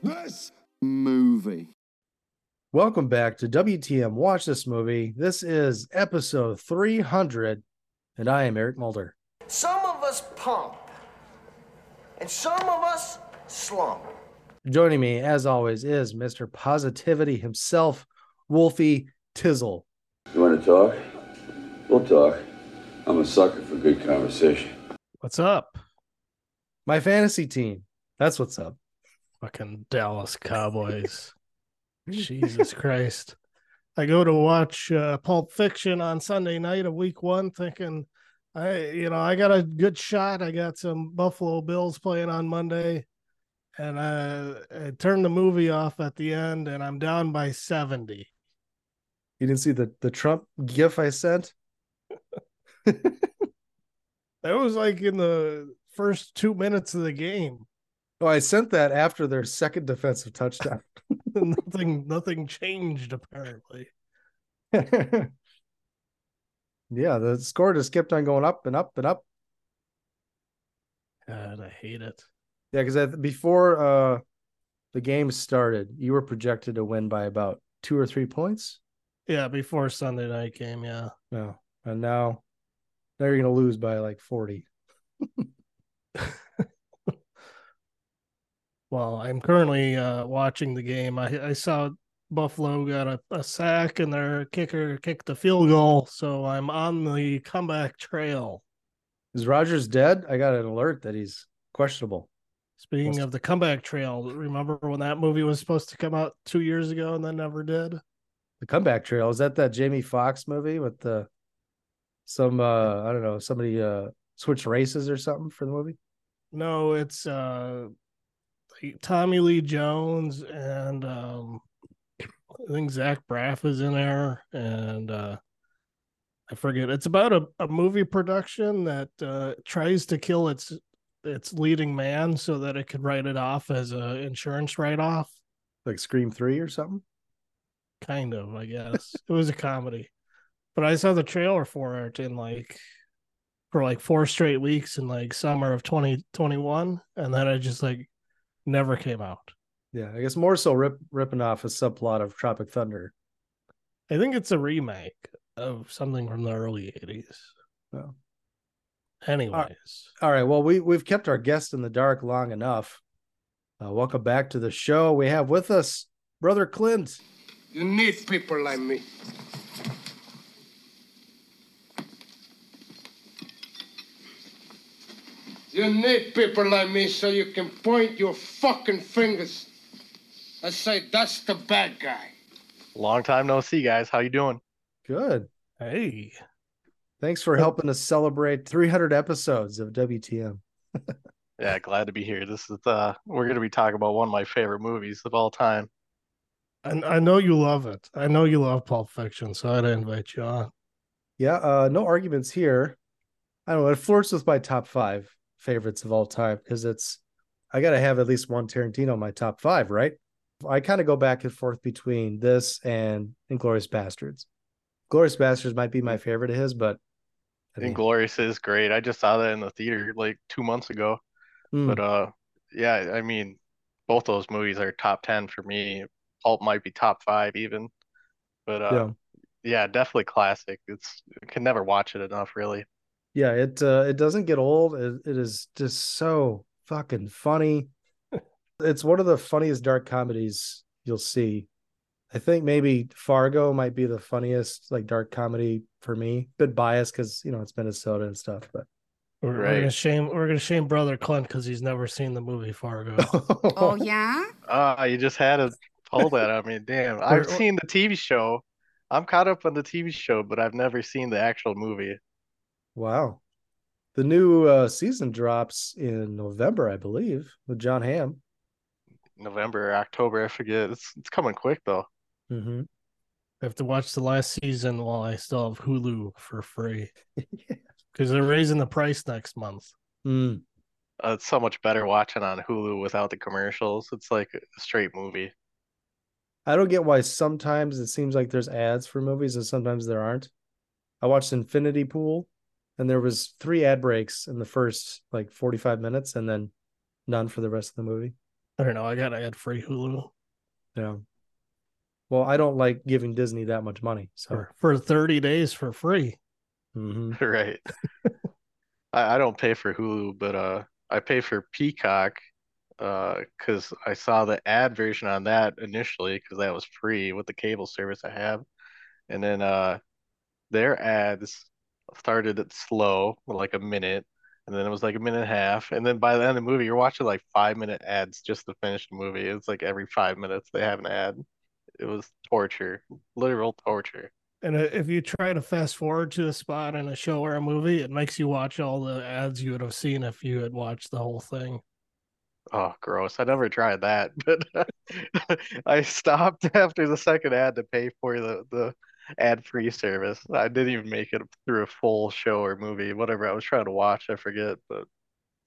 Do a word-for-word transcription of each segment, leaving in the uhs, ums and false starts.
this movie. Welcome back to W T M. Watch this movie. This is episode three hundred, and I am Eric Mulder. Some of us pump, and some of us slump. Joining me, as always, is Mister Positivity himself, Wolfie Tizzle. You want to talk? We'll talk. I'm a sucker for good conversation. What's up? My fantasy team. That's what's up. Fucking Dallas Cowboys. Jesus Christ. I go to watch uh, Pulp Fiction on Sunday night of week one thinking, I, you know, I got a good shot. I got some Buffalo Bills playing on Monday. And I, I turned the movie off at the end, and I'm down by seventy. You didn't see the, the Trump gif I sent? That was like in the first two minutes of the game. Oh, I sent that after their second defensive touchdown. nothing, nothing changed, apparently. Yeah, the score just kept on going up and up and up. God, I hate it. Yeah, because before uh, the game started, you were projected to win by about two or three points? Yeah, before Sunday night game, yeah. No, oh, and now, now you're going to lose by like forty. Well, I'm currently uh, watching the game. I, I saw Buffalo got a, a sack and their kicker kicked the field goal, so I'm on the comeback trail. Is Rodgers dead? I got an alert that he's questionable. Speaking Most... of the comeback trail, remember when that movie was supposed to come out two years ago and then never did? The comeback trail? Is that that Jamie Foxx movie with the some, uh, I don't know, somebody uh, switched races or something for the movie? No, it's... Uh... Tommy Lee Jones and um, I think Zach Braff is in there, and uh, I forget. It's about a, a movie production that uh, tries to kill its its leading man so that it could write it off as an insurance write-off, like Scream three or something. Kind of, I guess. It was a comedy, but I saw the trailer for it in like for like four straight weeks in like summer of twenty twenty-one, and then I just like. Never came out. Yeah, I guess more so rip, ripping off a subplot of Tropic Thunder. I think it's a remake of something from the early eighties. Oh. Anyways. All right, well, we, we've kept our guest in the dark long enough. Uh, welcome back to the show. We have with us Brother Clint. You need people like me. You need people like me so you can point your fucking fingers and say, that's the bad guy. Long time no see, guys. How you doing? Good. Hey. Thanks for helping us celebrate three hundred episodes of W T M. Yeah, glad to be here. This is uh, We're going to be talking about one of my favorite movies of all time. And I know you love it. I know you love Pulp Fiction, so I'd invite you on. Yeah, uh, no arguments here. I don't know. It flirts with my top five favorites of all time, because it's I gotta have at least one Tarantino in my top five, right? I kind of go back and forth between this and Inglourious Bastards. Inglourious Bastards might be my favorite of his, but I mean, Inglourious is great. I just saw that in the theater like two months ago, mm. but uh, yeah, I mean, both those movies are top ten for me. Pulp might be top five even, but uh, yeah. yeah, definitely classic. It's you can never watch it enough, really. Yeah, it uh, it doesn't get old. It, it is just so fucking funny. It's one of the funniest dark comedies you'll see. I think maybe Fargo might be the funniest like dark comedy for me. A bit biased because you know it's Minnesota and stuff, but we're, right. we're gonna shame we're gonna shame Brother Clint because he's never seen the movie Fargo. Oh yeah. Ah, uh, you just had to pull that. I mean, damn, I've seen the T V show. I'm caught up on the T V show, but I've never seen the actual movie. Wow. The new uh, season drops in November, I believe, with John Hamm. November or October. I forget. It's it's coming quick though. Mm-hmm. I have to watch the last season while I still have Hulu for free because yeah. they're raising the price next month. Mm. Uh, it's so much better watching on Hulu without the commercials. It's like a straight movie. I don't get why sometimes it seems like there's ads for movies and sometimes there aren't. I watched Infinity Pool and there was three ad breaks in the first like forty-five minutes and then none for the rest of the movie. I don't know. I got ad free Hulu. Yeah. Well, I don't like giving Disney that much money. So for, for thirty days for free. Mm-hmm. Right. I, I don't pay for Hulu, but uh, I pay for Peacock because uh, I saw the ad version on that initially because that was free with the cable service I have. And then uh, their ads started at slow, like a minute. And then it was like a minute and a half. And then by the end of the movie, you're watching like five minute ads just to finish the movie. It's like every five minutes they have an ad. It was torture, literal torture. And if you try to fast forward to a spot in a show or a movie, it makes you watch all the ads you would have seen if you had watched the whole thing. Oh, gross. I never tried that, but I stopped after the second ad to pay for the, the ad-free service. I didn't even make it through a full show or movie, whatever I was trying to watch. I forget. But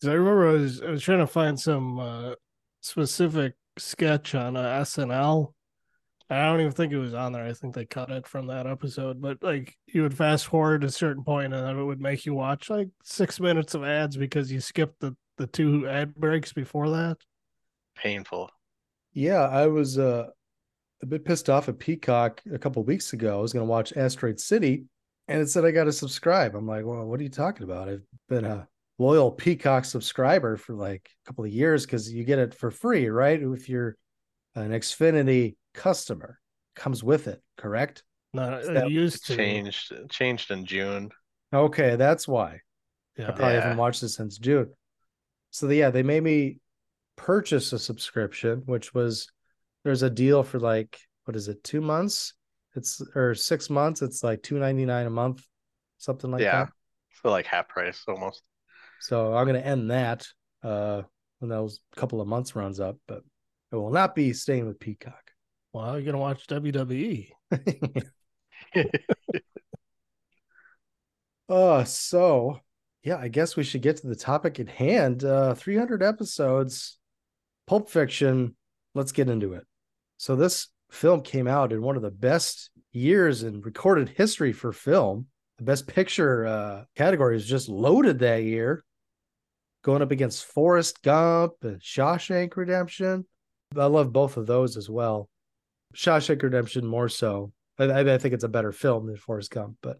I remember I was, I was trying to find some uh, specific sketch on uh, S N L. I don't even think it was on there. I think they cut it from that episode. But like, you would fast forward to a certain point, and it would make you watch like six minutes of ads because you skipped the, the two ad breaks before that. Painful. Yeah, I was uh, a bit pissed off at Peacock a couple of weeks ago. I was going to watch Asteroid City, and it said I got to subscribe. I'm like, well, what are you talking about? I've been a loyal Peacock subscriber for like a couple of years because you get it for free, right? If you're an Xfinity customer, comes with it, correct? No, it used to changed changed in June. Okay, that's why. Yeah. I probably yeah. haven't watched this since June. So the, yeah, they made me purchase a subscription, which was there's a deal for like what is it, two months? It's or six months. It's like two ninety-nine a month, something like yeah. that. So like half price almost. So I'm gonna end that uh, when those couple of months runs up, but I will not be staying with Peacock. Well, you're going to watch W W E. uh, so, yeah, I guess we should get to the topic at hand. Uh, three hundred episodes, Pulp Fiction. Let's get into it. So this film came out in one of the best years in recorded history for film. The Best Picture uh, category is just loaded that year. Going up against Forrest Gump and Shawshank Redemption. I love both of those as well. Shawshank Redemption more so. I, I think it's a better film than Forrest Gump, but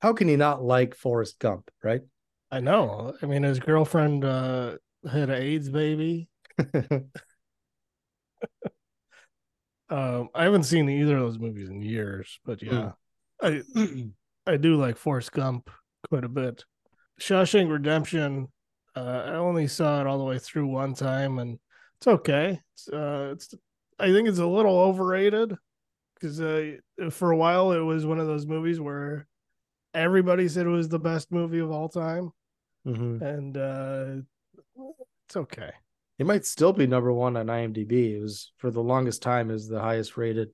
how can you not like Forrest Gump, right? I know. I mean, his girlfriend uh, had an AIDS baby. um, I haven't seen either of those movies in years, but yeah. Mm. I I do like Forrest Gump quite a bit. Shawshank Redemption, uh, I only saw it all the way through one time, and it's okay. It's uh, it's I think it's a little overrated because uh, for a while it was one of those movies where everybody said it was the best movie of all time. Mm-hmm. And uh, it's okay. It might still be number one on IMDb. It was for the longest time is the highest rated.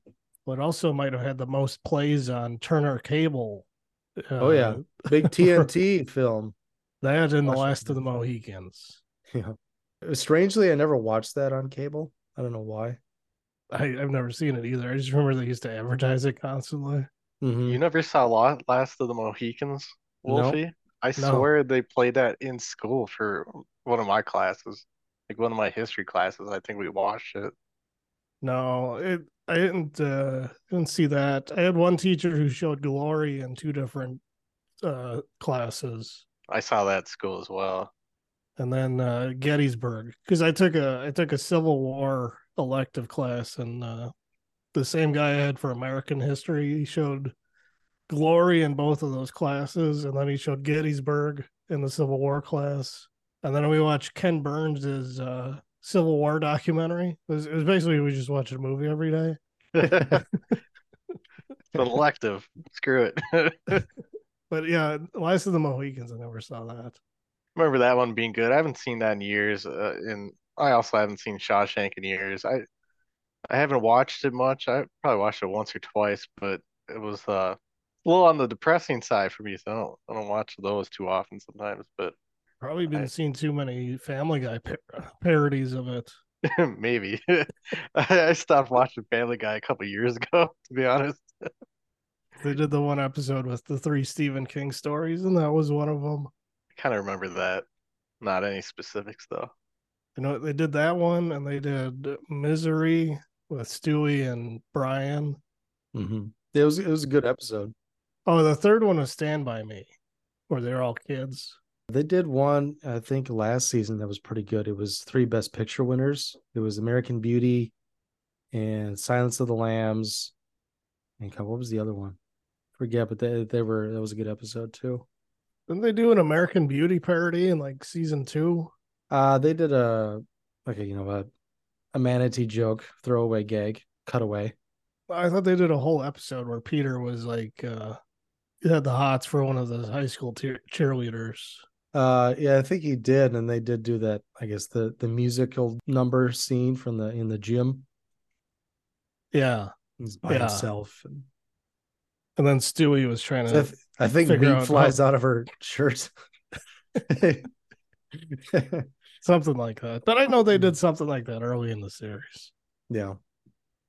But also might have had the most plays on Turner Cable. Uh, oh, yeah. Big T N T film. That and Washington. The Last of the Mohicans. Yeah. Strangely, I never watched that on cable. I don't know why. I, I've never seen it either. I just remember they used to advertise it constantly. Mm-hmm. You never saw Last of the Mohicans, Wolfie? Nope. I swear no. They played that in school for one of my classes. Like one of my history classes, I think we watched it. No, it, I didn't, uh, didn't see that. I had one teacher who showed Glory in two different uh, classes. I saw that at school as well. And then uh, Gettysburg, because I took a I took a Civil War elective class, and uh, the same guy I had for American history, he showed Glory in both of those classes, and then he showed Gettysburg in the Civil War class, and then we watched Ken Burns' uh, Civil War documentary. It was, it was basically we just watched a movie every day. It's an elective. Screw it. But yeah, Last of the Mohicans, I never saw that. Remember that one being good. I haven't seen that in years. Uh, in I also haven't seen Shawshank in years. I I haven't watched it much. I probably watched it once or twice, but it was uh, a little on the depressing side for me, so I don't I don't watch those too often sometimes. But probably been I, seeing too many Family Guy par- parodies of it. Maybe. I stopped watching Family Guy a couple years ago, to be honest. They did the one episode with the three Stephen King stories, and that was one of them. I kind of remember that. Not any specifics, though. You know, they did that one, and they did Misery with Stewie and Brian. Mm-hmm. It was it was a good episode. Oh, the third one was Stand By Me, where they're all kids. They did one, I think, last season that was pretty good. It was three Best Picture winners. It was American Beauty and Silence of the Lambs. And what was the other one? Forget, but they, they were that was a good episode, too. Didn't they do an American Beauty parody in, like, season two? Uh, they did a, like, a, you know, a, a manatee joke, throwaway gag, cutaway. I thought they did a whole episode where Peter was, like, uh, he had the hots for one of the high school te- cheerleaders. Uh, yeah, I think he did, and they did do that. I guess the, the musical number scene from the in the gym. Yeah, he's by yeah. himself, and, and then Stewie was trying to. I, th- I think meat flies how... out of her shirt, something like that. But I know they did something like that early in the series. Yeah.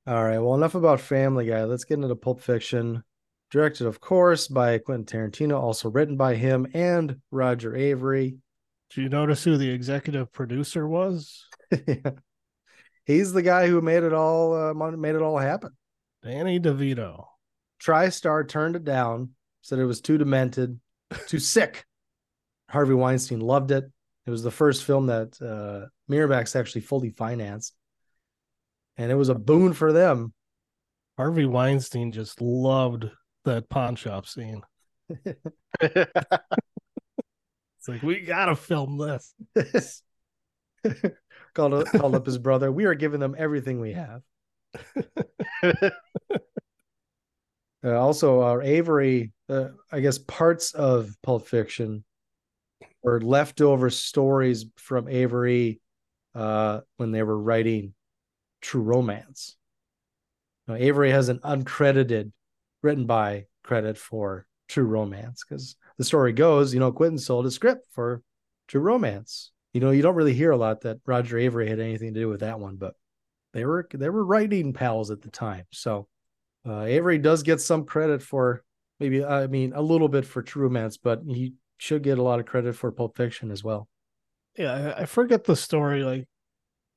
All right. Well, enough about Family Guy. Let's get into Pulp Fiction. Directed, of course, by Quentin Tarantino, also written by him and Roger Avery. Did you notice who the executive producer was? Yeah. He's the guy who made it all uh, made it all happen. Danny DeVito. TriStar turned it down, said it was too demented, too sick. Harvey Weinstein loved it. It was the first film that uh, Miramax actually fully financed, and it was a boon for them. Harvey Weinstein just loved that pawn shop scene. It's like, we gotta film this. called, up, called up his brother. We are giving them everything we have. uh, also, our Avery, uh, I guess parts of Pulp Fiction were leftover stories from Avery uh, when they were writing True Romance. Now, Avery has an uncredited written by credit for True Romance, because the story goes, you know, Quentin sold a script for True Romance. You know, you don't really hear a lot that Roger Avery had anything to do with that one, but they were they were writing pals at the time. So uh, Avery does get some credit for maybe, I mean, a little bit for True Romance, but he should get a lot of credit for Pulp Fiction as well. Yeah, I forget the story, like,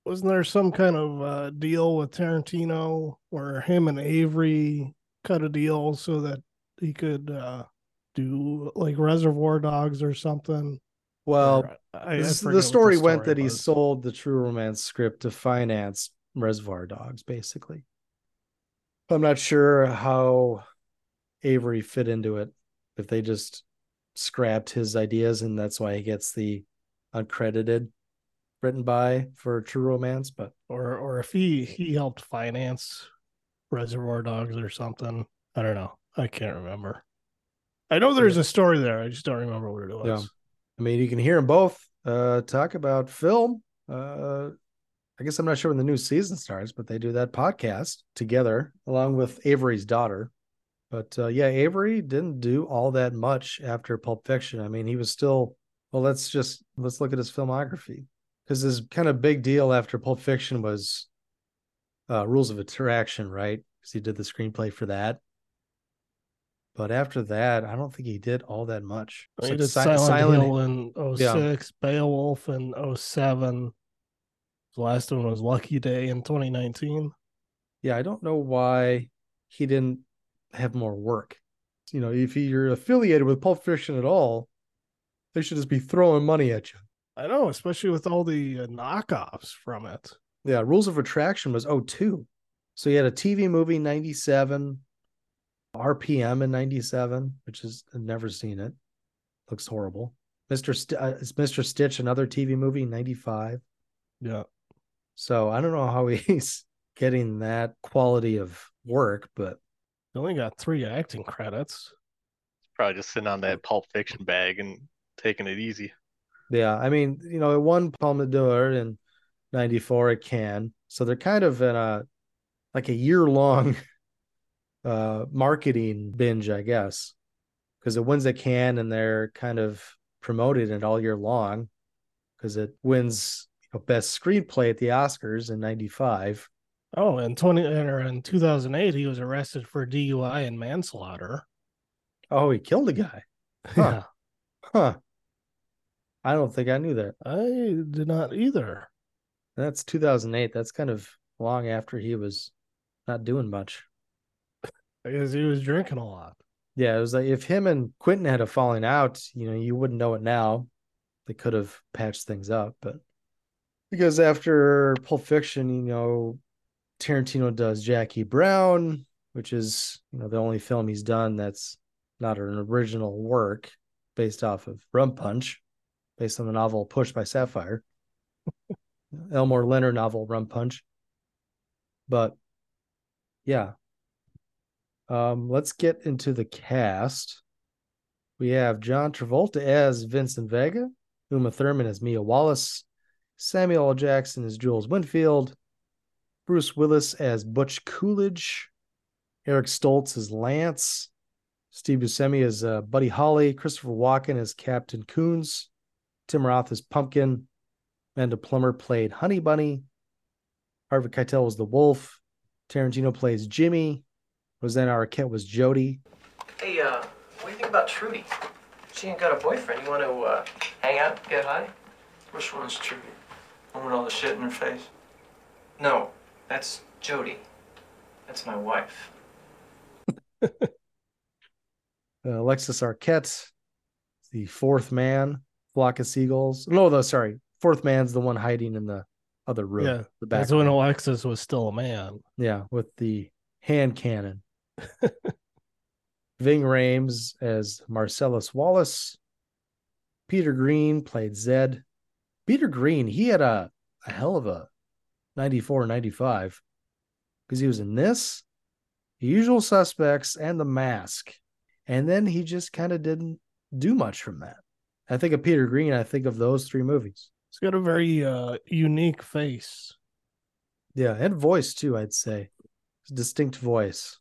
wasn't there some kind of uh, deal with Tarantino where him and Avery cut a deal so that he could uh, do like Reservoir Dogs or something? Well, I, I this, the, story the story went that was. He sold the True Romance script to finance Reservoir Dogs, basically. I'm not sure how Avery fit into it, if they just scrapped his ideas and that's why he gets the uncredited written by for True Romance, but or or if he, he helped finance Reservoir Dogs or something. I don't know. I can't remember. I know there's yeah. a story there. I just don't remember what it was. Yeah. I mean, you can hear them both uh, talk about film. Uh, I guess I'm not sure when the new season starts, but they do that podcast together along with Avery's daughter. But uh, yeah, Avery didn't do all that much after Pulp Fiction. I mean, he was still, well, let's just, let's look at his filmography. Because his kind of big deal after Pulp Fiction was uh, Rules of Attraction, right? Because he did the screenplay for that. But after that, I don't think he did all that much. He like did si- Silent, Silent Hill in oh six, yeah. Beowulf in oh seven. The last one was Lucky Day in twenty nineteen. Yeah, I don't know why he didn't have more work. You know, if you're affiliated with Pulp Fiction at all, they should just be throwing money at you. I know, especially with all the uh, knockoffs from it. Yeah, Rules of Attraction was oh two. So you had a T V movie, ninety-seven, R P M in ninety-seven, which is, I've never seen it. Looks horrible. Mister St- uh, Mister Stitch, another T V movie, ninety-five. Yeah. So I don't know how he's getting that quality of work, but... He only got three acting credits. He's probably just sitting on that Pulp Fiction bag and taking it easy. Yeah, I mean, you know, it won Palme d'Or and ninety-four at Cannes. So they're kind of in a like a year-long uh, marketing binge, I guess, because it wins at Cannes and they're kind of promoted it all year long because it wins a best screenplay at the Oscars in ninety-five. Oh, and twenty or in two thousand eight, he was arrested for D U I and manslaughter. Oh, he killed a guy. Huh. Yeah. Huh. I don't think I knew that. I did not either. That's two thousand eight. That's kind of long after he was not doing much. Because he was drinking a lot. Yeah, it was like if him and Quentin had a falling out, you know, you wouldn't know it now. They could have patched things up, but because after Pulp Fiction, you know, Tarantino does Jackie Brown, which is, you know, the only film he's done that's not an original work, based off of Rum Punch, based on the novel Push by Sapphire. Elmore Leonard novel Rum Punch. But yeah. Um, let's get into the cast. We have John Travolta as Vincent Vega, Uma Thurman as Mia Wallace, Samuel L. Jackson as Jules Winfield, Bruce Willis as Butch Coolidge, Eric Stoltz as Lance, Steve Buscemi as uh, Buddy Holly, Christopher Walken as Captain Coons, Tim Roth as Pumpkin, Amanda Plummer played Honey Bunny, Harvey Keitel was the Wolf, Tarantino plays Jimmy, Rosanna Arquette was Jody. Hey, uh, what do you think about Trudy? She ain't got a boyfriend. You want to uh, hang out, get high? Which one's Trudy? One with all the shit in her face? No, that's Jody. That's my wife. uh, Alexis Arquette, the fourth man, flock of seagulls. No, though, sorry. Fourth man's the one hiding in the other room. Yeah, the back that's room. When Alexis was still a man. Yeah, with the hand cannon. Ving Rhames as Marcellus Wallace. Peter Green played Zed. Peter Green, he had a, a hell of a ninety-four ninety-five because he was in this, The Usual Suspects, and The Mask. And then he just kind of didn't do much from that. I think of Peter Green, I think of those three movies. He's got a very uh, unique face. Yeah, and voice too, I'd say. It's a distinct voice.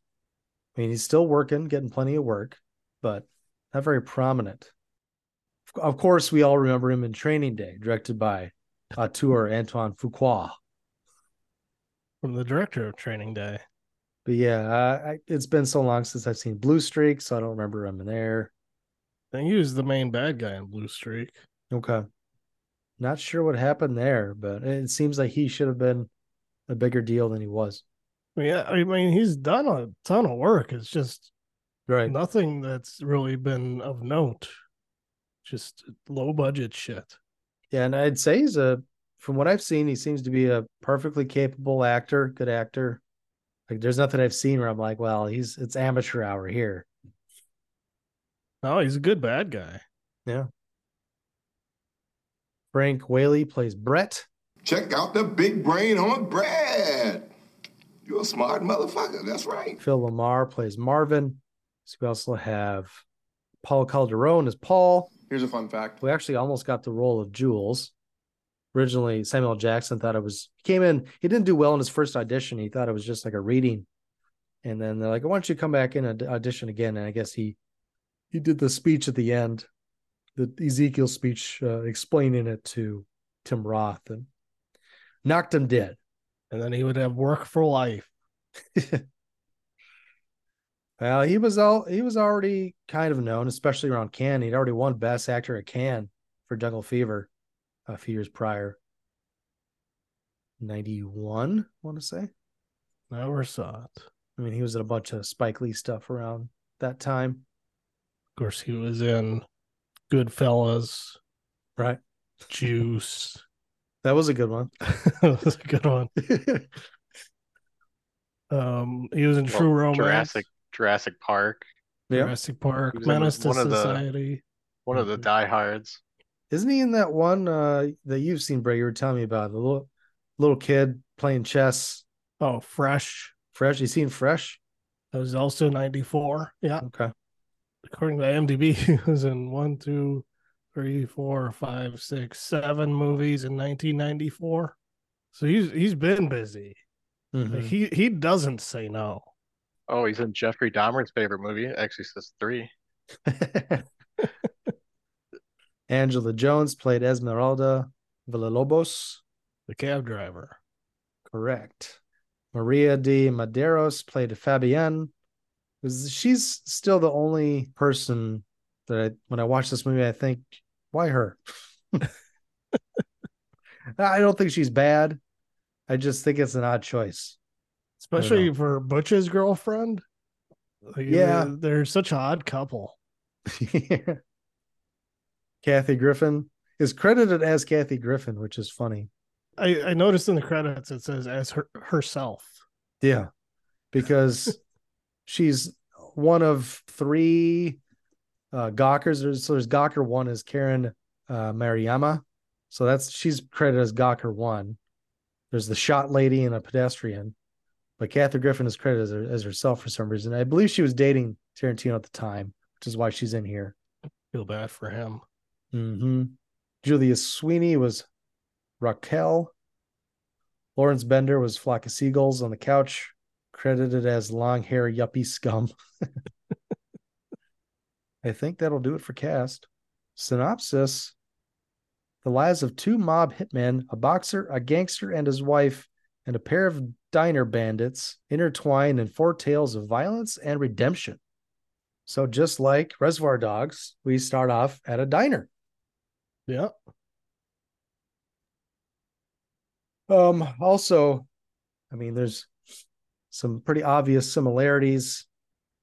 I mean, he's still working, getting plenty of work, but not very prominent. Of course, we all remember him in Training Day, directed by auteur Antoine Fuqua. From the director of Training Day. But yeah, uh, I, it's been so long since I've seen Blue Streak, so I don't remember him in there. I think he was the main bad guy in Blue Streak. Okay. Not sure what happened there, but it seems like he should have been a bigger deal than he was. Yeah, I mean, he's done a ton of work. It's just right. Nothing that's really been of note. Just low-budget shit. Yeah, and I'd say he's a, from what I've seen, he seems to be a perfectly capable actor, good actor. Like, there's nothing I've seen where I'm like, well, he's it's amateur hour here. No, he's a good bad guy. Yeah. Frank Whaley plays Brett. Check out the big brain on Brett. You're a smart motherfucker. That's right. Phil Lamar plays Marvin. So we also have Paul Calderone as Paul. Here's a fun fact. We actually almost got the role of Jules. Originally, Samuel Jackson thought it was, he came in, he didn't do well in his first audition. He thought it was just like a reading. And then they're like, why don't you come back in and audition again? And I guess he, he did the speech at the end, the Ezekiel speech, uh, explaining it to Tim Roth and knocked him dead. And then he would have work for life. Well, he was all, he was already kind of known, especially around Cannes. He'd already won Best Actor at Cannes for Jungle Fever a few years prior. ninety-one, I want to say. Never saw it. I mean, he was in a bunch of Spike Lee stuff around that time. Of course, he was in Goodfellas. Right. Juice. That was a good one. That was a good one. um, he was in well, True Romance, Jurassic, Jurassic Park, yeah. Jurassic Park, Menace to Society. One of the diehards. Isn't he in that one uh, that you've seen, Bray? You were telling me about the little little kid playing chess. Oh, Fresh, Fresh. You seen Fresh? That was also ninety-four. Yeah. Okay. According to IMDb, he was in one, two. Three, four, five, six, seven movies in nineteen ninety-four. So he's he's been busy. Mm-hmm. Like he he doesn't say no. Oh, he's in Jeffrey Dahmer's favorite movie, Exorcist three. Angela Jones played Esmeralda Villalobos, the cab driver. Correct. Maria de Medeiros played Fabienne. She's still the only person that I, when I watch this movie, I think, why her? I don't think she's bad. I just think it's an odd choice. Especially for Butch's girlfriend. Like, yeah. They're, they're such an odd couple. Yeah. Kathy Griffin is credited as Kathy Griffin, which is funny. I, I noticed in the credits it says as her, herself. Yeah, because she's one of three uh, Gawkers. There's, so there's Gawker one is Karen uh, Mariyama. So that's she's credited as Gawker one. There's the shot lady and a pedestrian. But Kathy Griffin is credited as, her, as herself for some reason. I believe she was dating Tarantino at the time, which is why she's in here. Feel bad for him. Mm-hmm. Julia Sweeney was Raquel. Lawrence Bender was Flock of Seagulls on the Couch, credited as long hair yuppie scum. I think that'll do it for cast. Synopsis: the lives of two mob hitmen, a boxer, a gangster, and his wife, and a pair of diner bandits intertwine in four tales of violence and redemption. So just like Reservoir Dogs, we start off at a diner. Yeah. Um, also, I mean, there's some pretty obvious similarities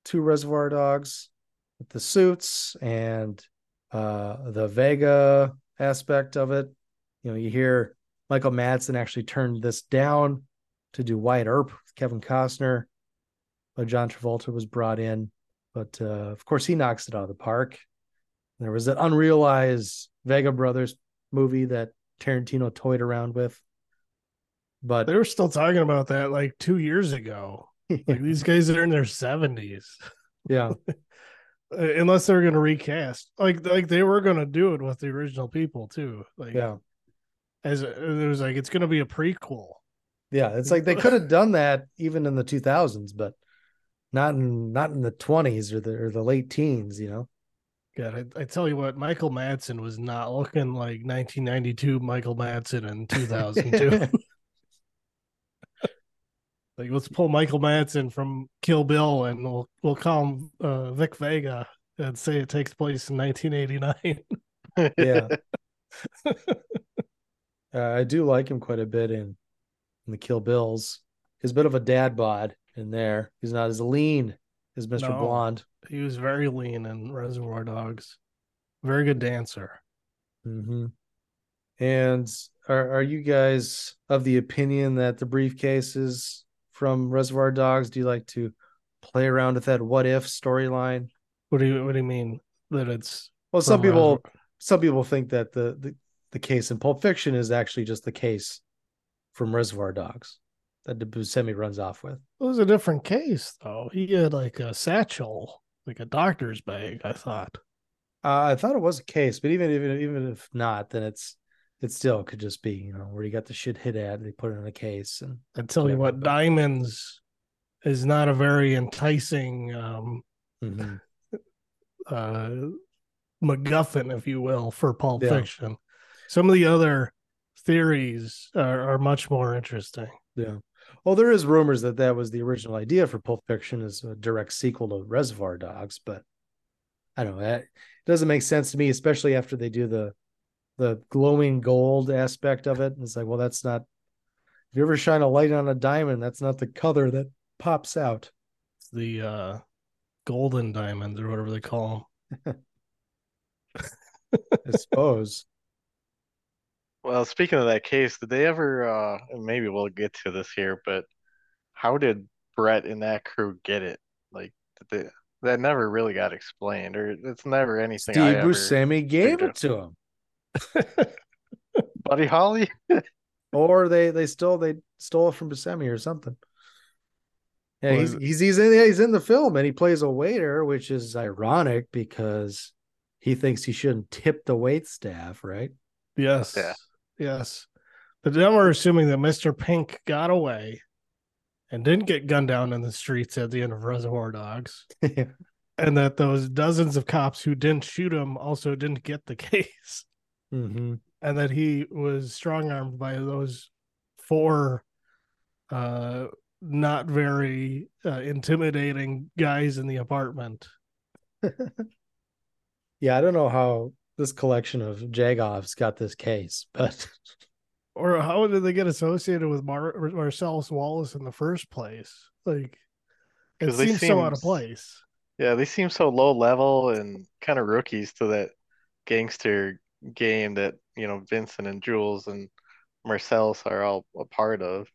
to Reservoir Dogs with the suits and uh, the Vega aspect of it. You know, you hear Michael Madsen actually turned this down to do Wyatt Earp with Kevin Costner, but John Travolta was brought in. But, uh, of course, he knocks it out of the park. There was that unrealized Vega Brothers movie that Tarantino toyed around with. But they were still talking about that like two years ago. Yeah. Like, these guys are in their seventies. Yeah. Unless they're going to recast. Like, like they were going to do it with the original people, too. Like, yeah. As it was like, it's going to be a prequel. Yeah. It's like they could have done that even in the two thousands, but not in, not in the twenties or the, or the late teens, you know? God, I, I tell you what, Michael Madsen was not looking like nineteen ninety-two Michael Madsen in two thousand two. Like, let's pull Michael Madsen from Kill Bill and we'll we'll call him uh, Vic Vega and say it takes place in nineteen eighty-nine. Yeah. uh, I do like him quite a bit in, in the Kill Bills. He's a bit of a dad bod in there. He's not as lean as Mister No, Blonde. He was very lean in Reservoir Dogs. Very good dancer. Mm-hmm. And are, are you guys of the opinion that the briefcase is from Reservoir Dogs? Do you like to play around with that what if storyline? What do you what do you mean that it's well some people Reservoir... some people think that the, the the case in Pulp Fiction is actually just the case from Reservoir Dogs that Buscemi runs off with. It was a different case though. He had like a satchel, like a doctor's bag, I thought. Uh, I thought it was a case, but even even even if not, then it's it still could just be, you know, where you got the shit hit at, they put it in a case. And I tell you what, diamonds is not a very enticing um, mm-hmm. uh, MacGuffin, if you will, for Pulp yeah. Fiction. Some of the other theories are, are much more interesting. Yeah. Well, there is rumors that that was the original idea for Pulp Fiction as a direct sequel to Reservoir Dogs, but I don't know. That it doesn't make sense to me, especially after they do the the glowing gold aspect of it. And it's like, well, that's not, if you ever shine a light on a diamond, that's not the color that pops out. It's the uh, golden diamonds or whatever they call them. I suppose. Well, speaking of that case, did they ever, uh, maybe we'll get to this here, but how did Brett and that crew get it? Like, did they, that never really got explained, or it's never anything Steve I ever... Buscemi gave it to him. Buddy Holly, or they they stole they stole it from Buscemi or something. Yeah, he's, he's he's in he's in the film and he plays a waiter, which is ironic because he thinks he shouldn't tip the wait staff, right? Yes, yeah. yes. But then we're assuming that Mister Pink got away and didn't get gunned down in the streets at the end of Reservoir Dogs. Yeah. And that those dozens of cops who didn't shoot him also didn't get the case. Mm-hmm. And that he was strong-armed by those four uh, not very uh, intimidating guys in the apartment. Yeah, I don't know how this collection of Jagoffs got this case, but... Or how did they get associated with Mar- Marcellus Wallace in the first place? Like, it seems seem, so out of place. Yeah, they seem so low level and kind of rookies to that gangster game that, you know, Vincent and Jules and Marcellus are all a part of.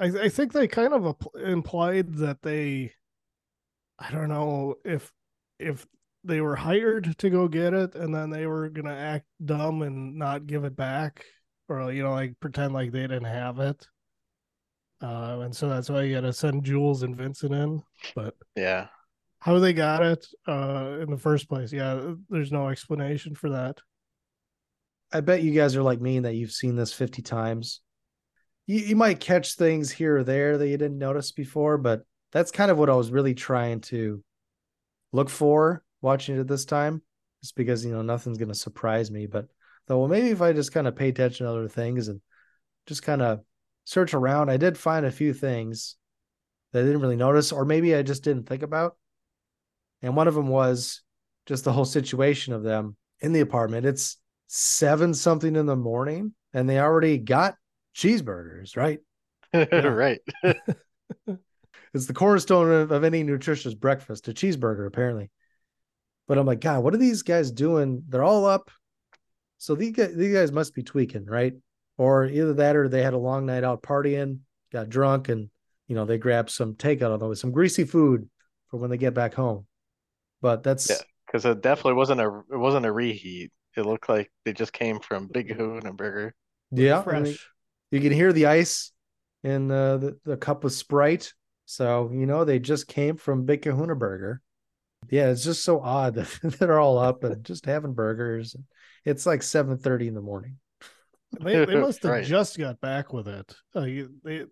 I, I think they kind of implied that they, I don't know if if they were hired to go get it and then they were going to act dumb and not give it back. Or, you know, like pretend like they didn't have it. Uh, and so that's why you had to send Jules and Vincent in. But yeah, how they got it uh, in the first place. Yeah, there's no explanation for that. I bet you guys are like me in that you've seen this fifty times. You, you might catch things here or there that you didn't notice before, but that's kind of what I was really trying to look for watching it this time. Just because, you know, nothing's going to surprise me, but So, well, maybe if I just kind of pay attention to other things and just kind of search around, I did find a few things that I didn't really notice, or maybe I just didn't think about. And one of them was just the whole situation of them in the apartment. It's seven something in the morning and they already got cheeseburgers, right? Right. It's the cornerstone of, of any nutritious breakfast, a cheeseburger, apparently. But I'm like, God, what are these guys doing? They're all up. So these guys, these guys must be tweaking, right? Or either that or they had a long night out partying, got drunk, and, you know, they grabbed some takeout, although some greasy food for when they get back home. But that's... Yeah, because it definitely wasn't a it wasn't a reheat. It looked like they just came from Big Kahuna Burger. Yeah. Fresh. I mean, you can hear the ice in uh, the, the cup of Sprite. So, you know, they just came from Big Kahuna Burger. Yeah, it's just so odd that they're all up and just having burgers. It's like seven thirty in the morning. They, they must have right. just got back with it. Uh, you, they,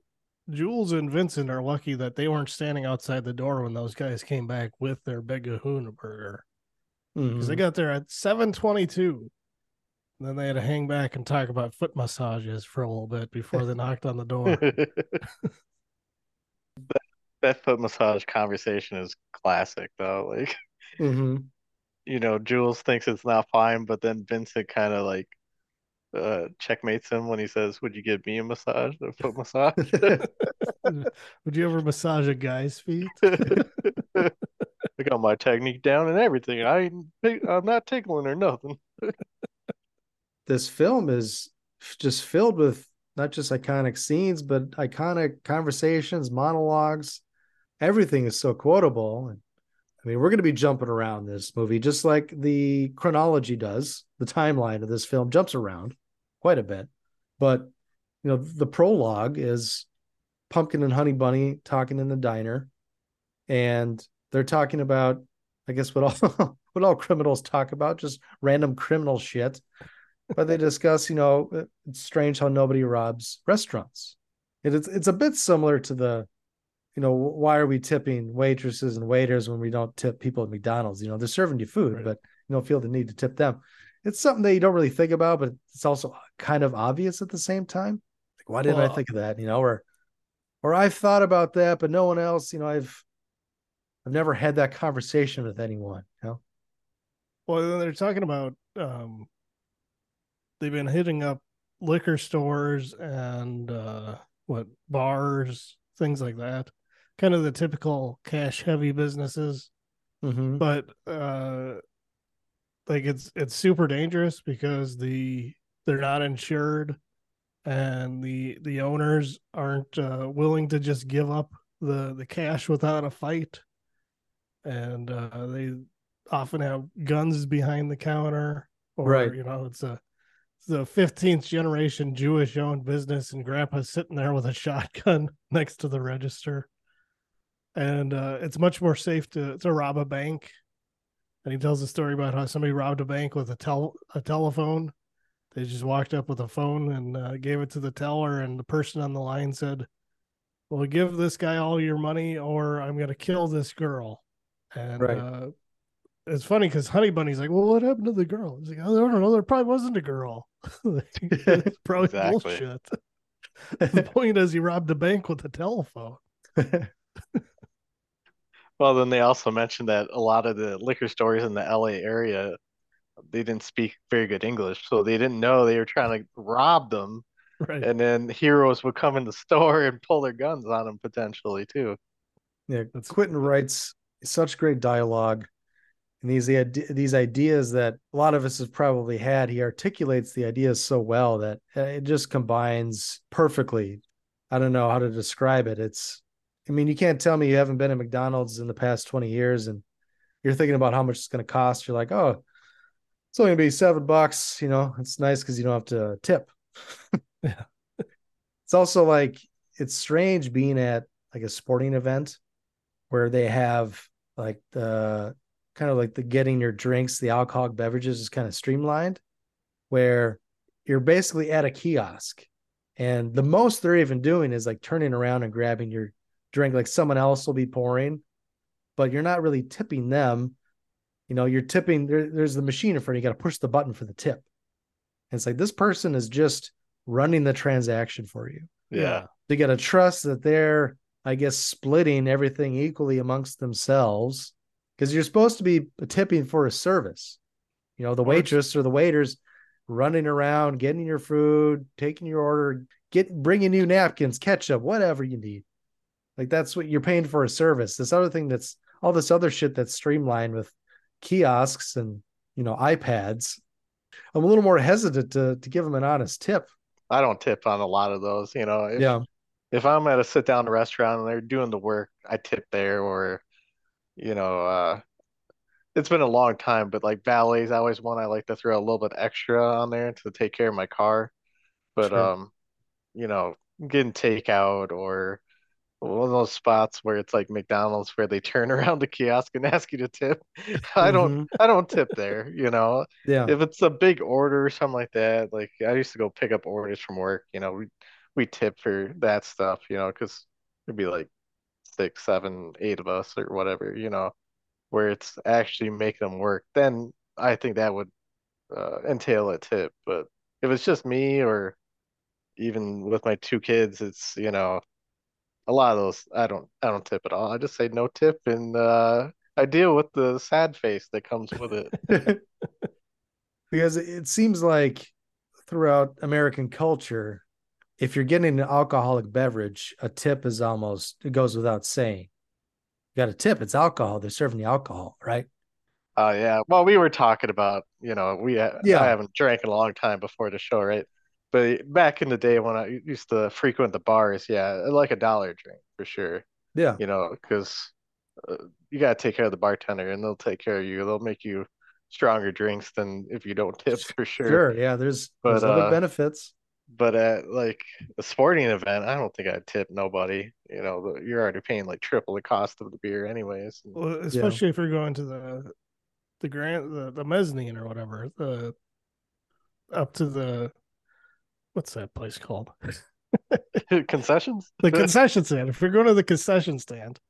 Jules and Vincent are lucky that they weren't standing outside the door when those guys came back with their Big Kahuna Burger. Because mm-hmm. they got there at seven twenty-two. Then they had to hang back and talk about foot massages for a little bit before they knocked on the door. that, that foot massage conversation is classic, though. Like, mm-hmm. You know, Jules thinks it's not fine, but then Vincent kind of like uh, checkmates him when he says, would you give me a massage, a foot massage? Would you ever massage a guy's feet? I got my technique down and everything. I, I'm not tickling or nothing. This film is just filled with not just iconic scenes, but iconic conversations, monologues. Everything is so quotable. And I mean, we're going to be jumping around this movie, just like the chronology does. The timeline of this film jumps around quite a bit. But, you know, the prologue is Pumpkin and Honey Bunny talking in the diner. And they're talking about, I guess, what all, what all criminals talk about, just random criminal shit. But they discuss, you know, it's strange how nobody robs restaurants. It, it's, it's a bit similar to the, you know, why are we tipping waitresses and waiters when we don't tip people at McDonald's? You know, they're serving you food, right, but you don't feel the need to tip them. It's something that you don't really think about, but it's also kind of obvious at the same time. Like, why didn't well, I think of that? You know, or, or I've thought about that, but no one else, you know, I've, I've never had that conversation with anyone, you know? Well, then they're talking about, um, they've been hitting up liquor stores and, uh, what, bars, things like that. Kind of the typical cash heavy businesses, mm-hmm. but uh, like it's it's super dangerous because the they're not insured, and the the owners aren't uh, willing to just give up the the cash without a fight, and uh, they often have guns behind the counter, or right. you know it's a the fifteenth generation Jewish owned business, and Grandpa's sitting there with a shotgun next to the register. And uh, it's much more safe to, to rob a bank. And he tells a story about how somebody robbed a bank with a, tel- a telephone They just walked up with a phone and uh, gave it to the teller, and the person on the line said, well, give this guy all your money or I'm going to kill this girl. And right. uh, it's funny because Honey Bunny's like, well, what happened to the girl? He's like, oh, I don't know. There probably wasn't a girl. It's probably exactly. bullshit. The point is he robbed a bank with a telephone. Well, then they also mentioned that a lot of the liquor stores in the L A area, they didn't speak very good English, so they didn't know they were trying to rob them. Right. And then heroes would come in the store and pull their guns on them potentially too. Yeah, Quentin writes such great dialogue, and these these ideas that a lot of us have probably had. He articulates the ideas so well that it just combines perfectly. I don't know how to describe it. It's, I mean, you can't tell me you haven't been at McDonald's in the past twenty years, and you're thinking about how much it's going to cost. You're like, oh, it's only going to be seven bucks. You know, it's nice because you don't have to tip. Yeah. It's also like, it's strange being at like a sporting event where they have like the kind of like the getting your drinks, the alcoholic beverages is kind of streamlined, where you're basically at a kiosk and the most they're even doing is like turning around and grabbing your drink. Like someone else will be pouring, but you're not really tipping them. You know, you're tipping there, there's the machine in front of you. You got to push the button for the tip. And it's like, this person is just running the transaction for you. Yeah. They got to trust that they're, I guess, splitting everything equally amongst themselves, because you're supposed to be tipping for a service. You know, the waitress or the waiters running around, getting your food, taking your order, get bringing you napkins, ketchup, whatever you need. Like, that's what you're paying for, a service. This other thing that's all this other shit that's streamlined with kiosks and, you know, iPads. I'm a little more hesitant to to give them an honest tip. I don't tip on a lot of those, you know. If, yeah. If I'm at a sit down restaurant and they're doing the work, I tip there. Or, you know, uh, it's been a long time, but like valets, I always want I like to throw a little bit extra on there to take care of my car. But sure. um, you know, getting takeout or one of those spots where it's like McDonald's where they turn around the kiosk and ask you to tip. I don't, mm-hmm. I don't tip there, you know. Yeah. If it's a big order or something like that, like I used to go pick up orders from work, you know, we, we tip for that stuff, you know, cause it'd be like six, seven, eight of us or whatever, you know, where it's actually making them work. Then I think that would uh, entail a tip. But if it's just me or even with my two kids, it's, you know, a lot of those, I don't, I don't tip at all. I just say no tip, and uh, I deal with the sad face that comes with it. Because it seems like throughout American culture, if you're getting an alcoholic beverage, a tip is almost, it goes without saying. You got a tip, it's alcohol. They're serving the alcohol, right? Oh uh, yeah. Well, we were talking about, you know, we yeah. I haven't drank in a long time before the show, right? But back in the day when I used to frequent the bars, yeah, I like a dollar drink for sure. Yeah. You know, because uh, you got to take care of the bartender and they'll take care of you. They'll make you stronger drinks than if you don't tip for sure. Sure. Yeah. There's, but, there's other uh, benefits. But at like a sporting event, I don't think I'd tip nobody. You know, you're already paying like triple the cost of the beer anyways. Well, especially yeah. if you're going to the, the grand, the, the mezzanine or whatever, the up to the, what's that place called? Concessions? The concession stand. If you're going to the concession stand,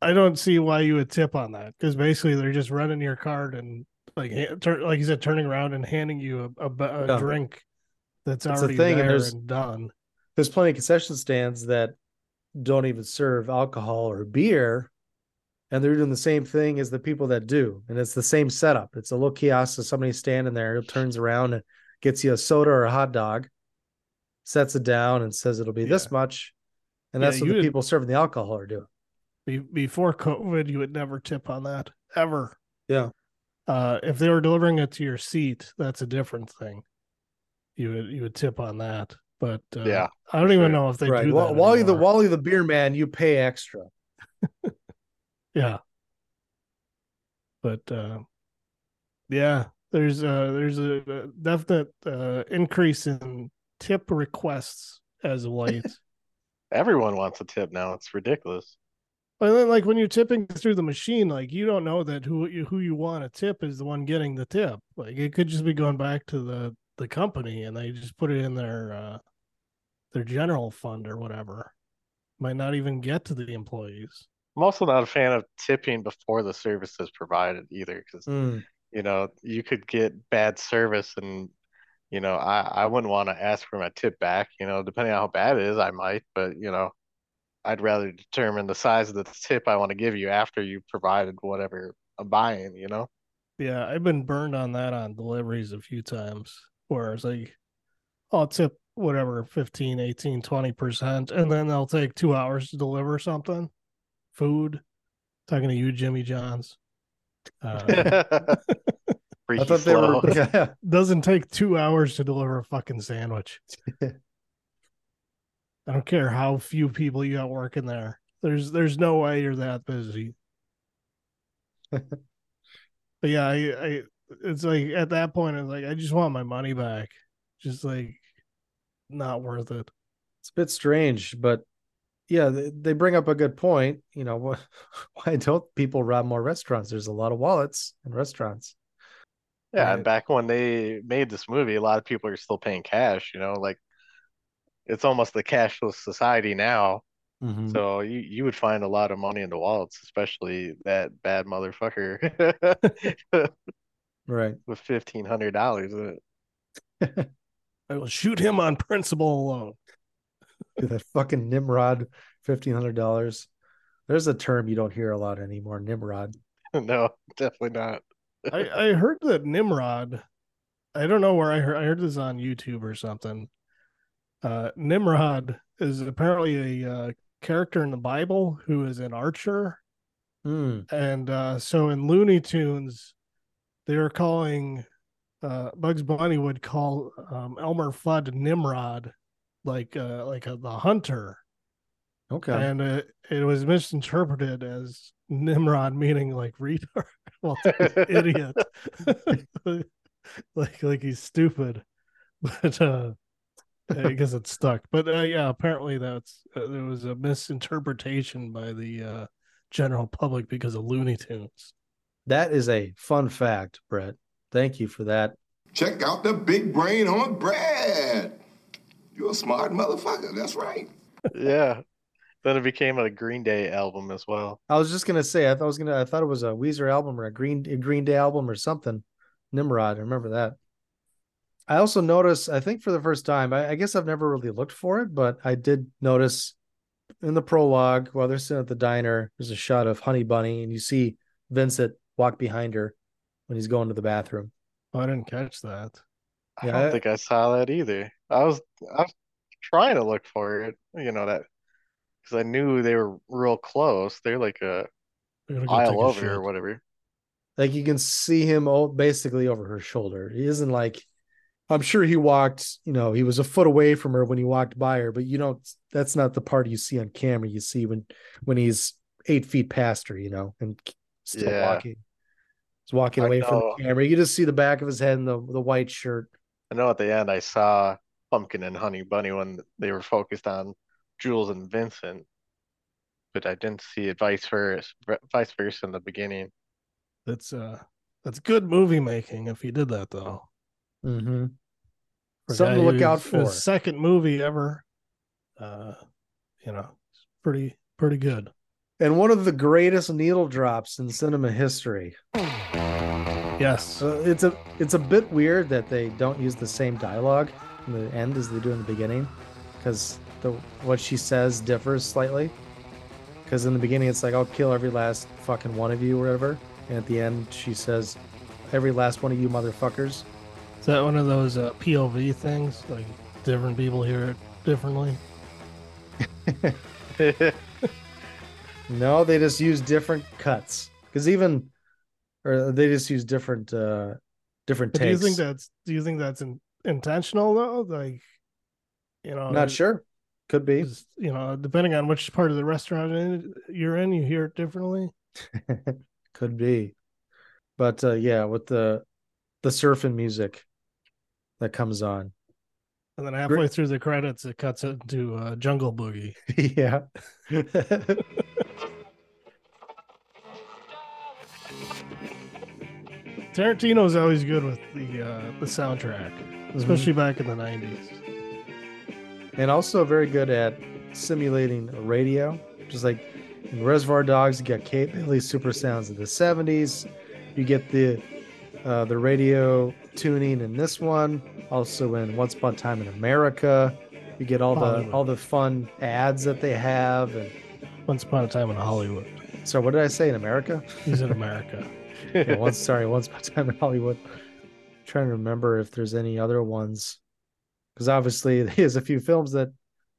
I don't see why you would tip on that, because basically they're just running your card and like turn, like you said, turning around and handing you a, a, a no. drink that's it's already thing, there and, there's, and done. There's plenty of concession stands that don't even serve alcohol or beer, and they're doing the same thing as the people that do, and it's the same setup. It's a little kiosk, so somebody's standing there, it turns around and gets you a soda or a hot dog, sets it down and says it'll be yeah. this much. And yeah, that's what the would, people serving the alcohol are doing. Be, before COVID, you would never tip on that, ever. Yeah. Uh, if they were delivering it to your seat, that's a different thing. You would you would tip on that. But uh, yeah, I don't even sure. know if they right. do well, that Wally the, Wally the beer man, you pay extra. Yeah. But uh, yeah. There's a, there's a definite uh, increase in tip requests as of late. Everyone wants a tip now. It's ridiculous. And then, like, when you're tipping through the machine, like, you don't know that who you, who you want to tip is the one getting the tip. Like, it could just be going back to the the company, and they just put it in their uh, their general fund or whatever. Might not even get to the employees. I'm also not a fan of tipping before the service is provided either, because mm. you know, you could get bad service, and you know, I, I wouldn't want to ask for my tip back. You know, depending on how bad it is, I might, but you know, I'd rather determine the size of the tip I want to give you after you provided whatever I'm buying, you know? Yeah, I've been burned on that on deliveries a few times where it's like, I'll tip whatever, fifteen, eighteen, twenty percent, and then they'll take two hours to deliver something. Food. Talking to you, Jimmy John's. Uh, I thought they were, yeah. Doesn't take two hours to deliver a fucking sandwich. I don't care how few people you got working there. There's there's no way you're that busy. But yeah, I, I it's like at that point, it's like I just want my money back. Just like not worth it. It's a bit strange, but yeah, they, they bring up a good point. You know, wh- why don't people rob more restaurants? There's a lot of wallets in restaurants. Yeah, right. And back when they made this movie, a lot of people are still paying cash. You know, like. It's almost the cashless society now. Mm-hmm. So you, you would find a lot of money in the wallets, especially that bad motherfucker. Right. With fifteen hundred dollars in it. I will shoot him on principle alone. Dude, that fucking Nimrod, fifteen hundred dollars. There's a term you don't hear a lot anymore, Nimrod. No, definitely not. I, I heard that Nimrod, I don't know where I heard, I heard this on YouTube or something. Uh, Nimrod is apparently a uh, character in the Bible who is an archer. Mm. And uh, so in Looney Tunes, they were calling, uh, Bugs Bunny would call um, Elmer Fudd Nimrod, like uh, like a, the hunter. Okay. And it, it was misinterpreted as Nimrod, meaning like retard. Well, idiot. like, like he's stupid. But, uh, I guess it's stuck, but uh, yeah, apparently that's uh, there was a misinterpretation by the uh, general public because of Looney Tunes. That is a fun fact, Brett. Thank you for that. Check out the big brain on Brett. You're a smart motherfucker. That's right. Yeah. Then it became a Green Day album as well. I was just gonna say, I thought I was gonna, I thought it was a Weezer album or a Green a Green Day album or something. Nimrod, I remember that. I also noticed, I think for the first time, I, I guess I've never really looked for it, but I did notice in the prologue while they're sitting at the diner, there's a shot of Honey Bunny, and you see Vincent walk behind her when he's going to the bathroom. Oh, I didn't catch that. Yeah, I don't I, think I saw that either. I was, I was trying to look for it, you know, that because I knew they were real close. They're like a go aisle over a or whatever. Like you can see him basically over her shoulder. He isn't like. I'm sure he walked, you know, he was a foot away from her when he walked by her, but you don't, that's not the part you see on camera. You see when, when he's eight feet past her, you know, and still yeah. walking. He's walking away from the camera. You just see the back of his head and the, the white shirt. I know at the end I saw Pumpkin and Honey Bunny when they were focused on Jules and Vincent, but I didn't see it vice versa, vice versa in the beginning. That's uh, that's good movie making if you did that though. Mm-hmm. Something to look out for. Second movie ever, uh, you know, pretty pretty good, and one of the greatest needle drops in cinema history. Yes, uh, it's a it's a bit weird that they don't use the same dialogue in the end as they do in the beginning, because the what she says differs slightly. Because in the beginning it's like I'll kill every last fucking one of you, or whatever, and at the end she says every last one of you motherfuckers. Is that one of those uh, P O V things? Like different people hear it differently? No, they just use different cuts. Because even, or they just use different, uh, different takes. Do you think that's? Do you think that's in, intentional though? Like, you know, not sure. Could be. You know, depending on which part of the restaurant you're in, you hear it differently. Could be, but uh, yeah, with the the surfing music. That comes on, and then halfway through the credits, it cuts into uh, Jungle Boogie. Yeah. Tarantino's always good with the uh, the soundtrack, especially mm-hmm. back in the nineties. And also very good at simulating a radio. Just like in Reservoir Dogs, you got Kate Bailey's super sounds in the seventies. You get the uh, the radio tuning in this one. Also in Once Upon a Time in America, you get all Hollywood. the all the fun ads that they have. And Once Upon a Time in Hollywood. So what did I say? In America? He's in America. yeah, once, sorry, Once Upon a Time in Hollywood. I'm trying to remember if there's any other ones, because obviously there's a few films that,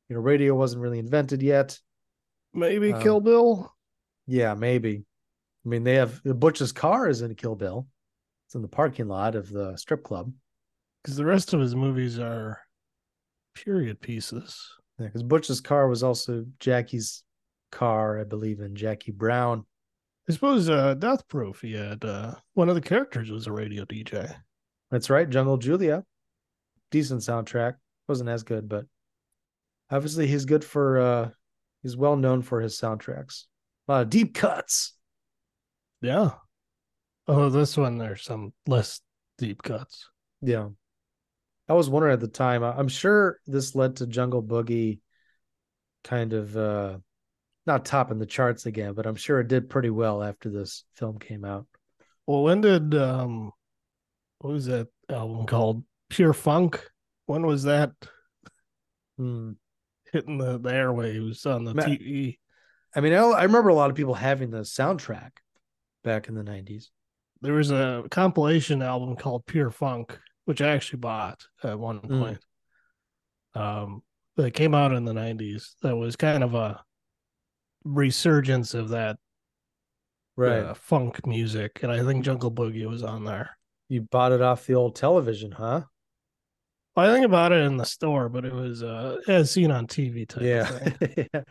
you know, radio wasn't really invented yet. Maybe um, Kill Bill. Yeah, maybe. I mean, they have the Butch's car is in Kill Bill. It's in the parking lot of the strip club. Because the rest of his movies are period pieces. Yeah, because Butch's car was also Jackie's car, I believe, in Jackie Brown. I suppose uh, Death Proof, he had uh, one of the characters was a radio D J. That's right, Jungle Julia. Decent soundtrack. Wasn't as good, but obviously he's good for, uh, he's well known for his soundtracks. A lot of deep cuts. Yeah. Oh, this one, there's some less deep cuts. Yeah. I was wondering at the time, I'm sure this led to Jungle Boogie kind of uh, not topping the charts again, but I'm sure it did pretty well after this film came out. Well, when did, um, what was that album called? Pure Funk? When was that hmm. hitting the, the airwaves on the T V? I mean, I, I remember a lot of people having the soundtrack back in the nineties. There was a compilation album called Pure Funk, which I actually bought at one point. Mm. Um, that came out in the nineties. That was kind of a resurgence of that right uh, funk music, and I think Jungle Boogie was on there. You bought it off the old television, huh? Well, I think about it in the store, but it was uh, as seen on T V type yeah. of thing. yeah.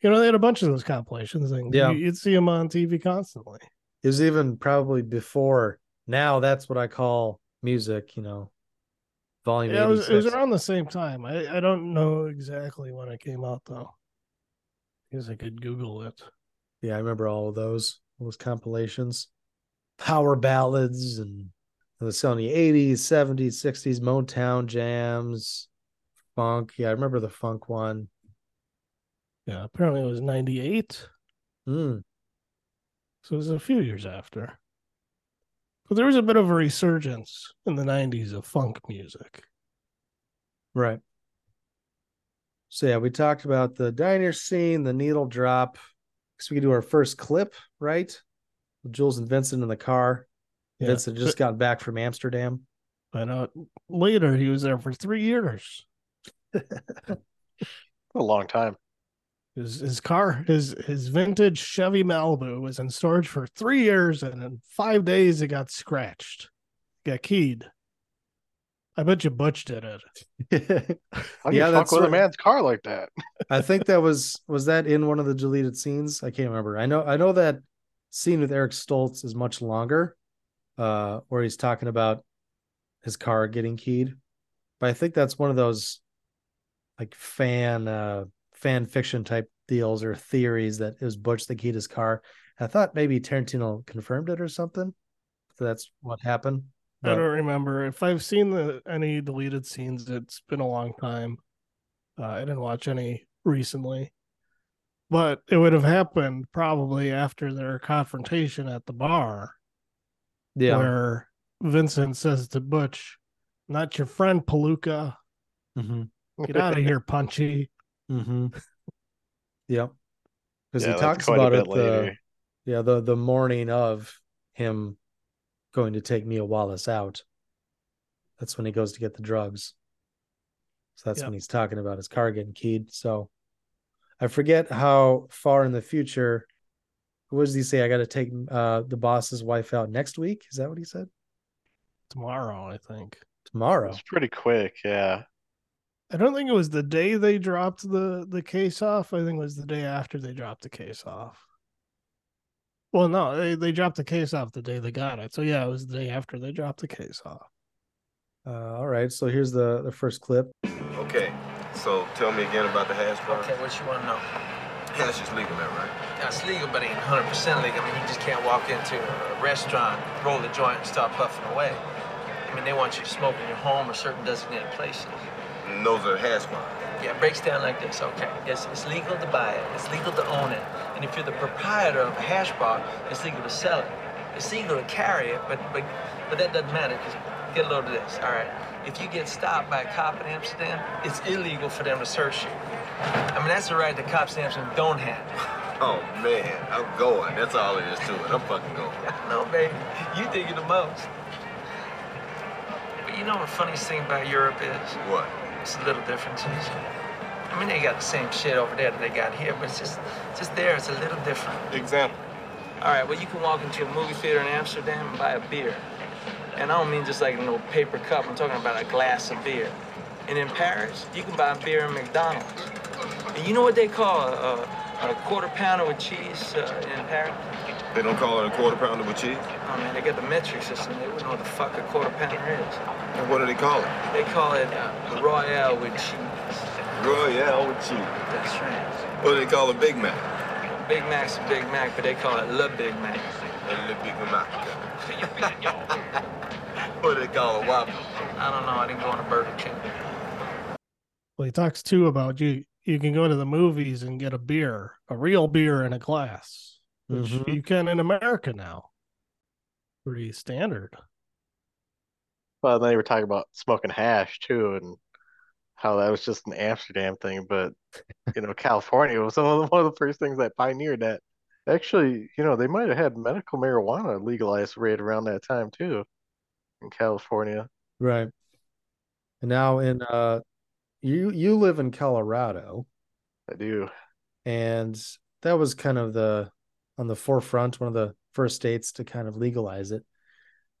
You know, they had a bunch of those compilations things. Yeah. You'd see them on T V constantly. It was even probably before. Now that's what I call music, you know, volume yeah, it was, it was around the same time. I, I don't know exactly when it came out, though. I guess I could Google it. Yeah, I remember all of those, those compilations. Power ballads and the Sony eighties, seventies, sixties, Motown jams, funk. Yeah, I remember the funk one. Yeah, apparently it was ninety-eight. Mm. So it was a few years after. But there was a bit of a resurgence in the nineties of funk music. Right. So yeah, we talked about the diner scene, the needle drop. Because we could do our first clip, right? Jules and Vincent in the car. Yeah. Vincent had just got back from Amsterdam. I know. Later, he was there for three years. What a long time. His his car, his his vintage Chevy Malibu was in storage for three years, and in five days it got scratched. It got keyed. I bet you Butch did it. How do yeah, you fuck with right. a man's car like that? I think that was was that in one of the deleted scenes? I can't remember. I know I know that scene with Eric Stoltz is much longer, uh, where he's talking about his car getting keyed. But I think that's one of those like fan uh, fan fiction type deals or theories that it was Butch that keyed his car. I thought maybe Tarantino confirmed it or something. So that's what happened. But I don't remember. If I've seen the, any deleted scenes, it's been a long time. Uh, I didn't watch any recently. But it would have happened probably after their confrontation at the bar. Yeah. Where Vincent says to Butch, not your friend, Palooka. Mm-hmm. Get out of here, Punchy. Mm-hmm. Yep. Because yeah, he talks about it the, yeah, the, the morning of him going to take Neil Wallace out. That's when he goes to get the drugs. So that's yep. when he's talking about his car getting keyed. So I forget how far in the future. What does he say? I got to take uh, the boss's wife out next week. Is that what he said? Tomorrow, I think. Tomorrow. It's pretty quick, yeah. I don't think it was the day they dropped the, the case off. I think it was the day after they dropped the case off. Well, no, they, they dropped the case off the day they got it. So, yeah, it was the day after they dropped the case off. Uh, all right, so here's the, the first clip. Okay. So tell me again about the hash bar. Okay, what you want to know? Hash is legal, that right? that's legal, but ain't one hundred percent legal. I mean, you just can't walk into a restaurant, roll the joint, and start puffing away. I mean, they want you to smoke in your home or certain designated places. And those are hash ones. Yeah, it breaks down like this, okay. It's, it's legal to buy it, it's legal to own it, and if you're the proprietor of a hash bar, it's legal to sell it. It's legal to carry it, but but, but that doesn't matter, because get a load of this, all right. If you get stopped by a cop in Amsterdam, it's illegal for them to search you. I mean, that's the right that cops in Amsterdam don't have. Oh, man, I'm going. That's all it is to it. I'm fucking going. I know, baby. You dig it the most. But you know what the funniest thing about Europe is? What? It's the little differences. I mean, they got the same shit over there that they got here, but it's just, just there, it's a little different. Example. All right, well, you can walk into a movie theater in Amsterdam and buy a beer. And I don't mean just like an old paper cup. I'm talking about a glass of beer. And in Paris, you can buy a beer in McDonald's. And you know what they call a... a A quarter pounder with cheese uh, in Paris. They don't call it a quarter pounder with cheese? Oh man, they got the metric system. They wouldn't know what the fuck a quarter pounder is. And what do they call it? They call it uh, Royale with cheese. Royale with cheese. That's right. What do they call a Big Mac? Big Mac's a Big Mac, but they call it Le Big Mac. Le Big Mac. What do they call a Whopper? I don't know. I didn't go on a Burger King. Well, he talks too about you. You can go to the movies and get a beer, a real beer in a glass, which mm-hmm. you can in America now. Pretty standard. Well, then you were talking about smoking hash, too, and how that was just an Amsterdam thing. But, you know, California was one of, the, one of the first things that pioneered that. Actually, you know, they might have had medical marijuana legalized right around that time, too, in California. Right. And now in... uh. You you live in Colorado. I do. And that was kind of the on the forefront, one of the first states to kind of legalize it.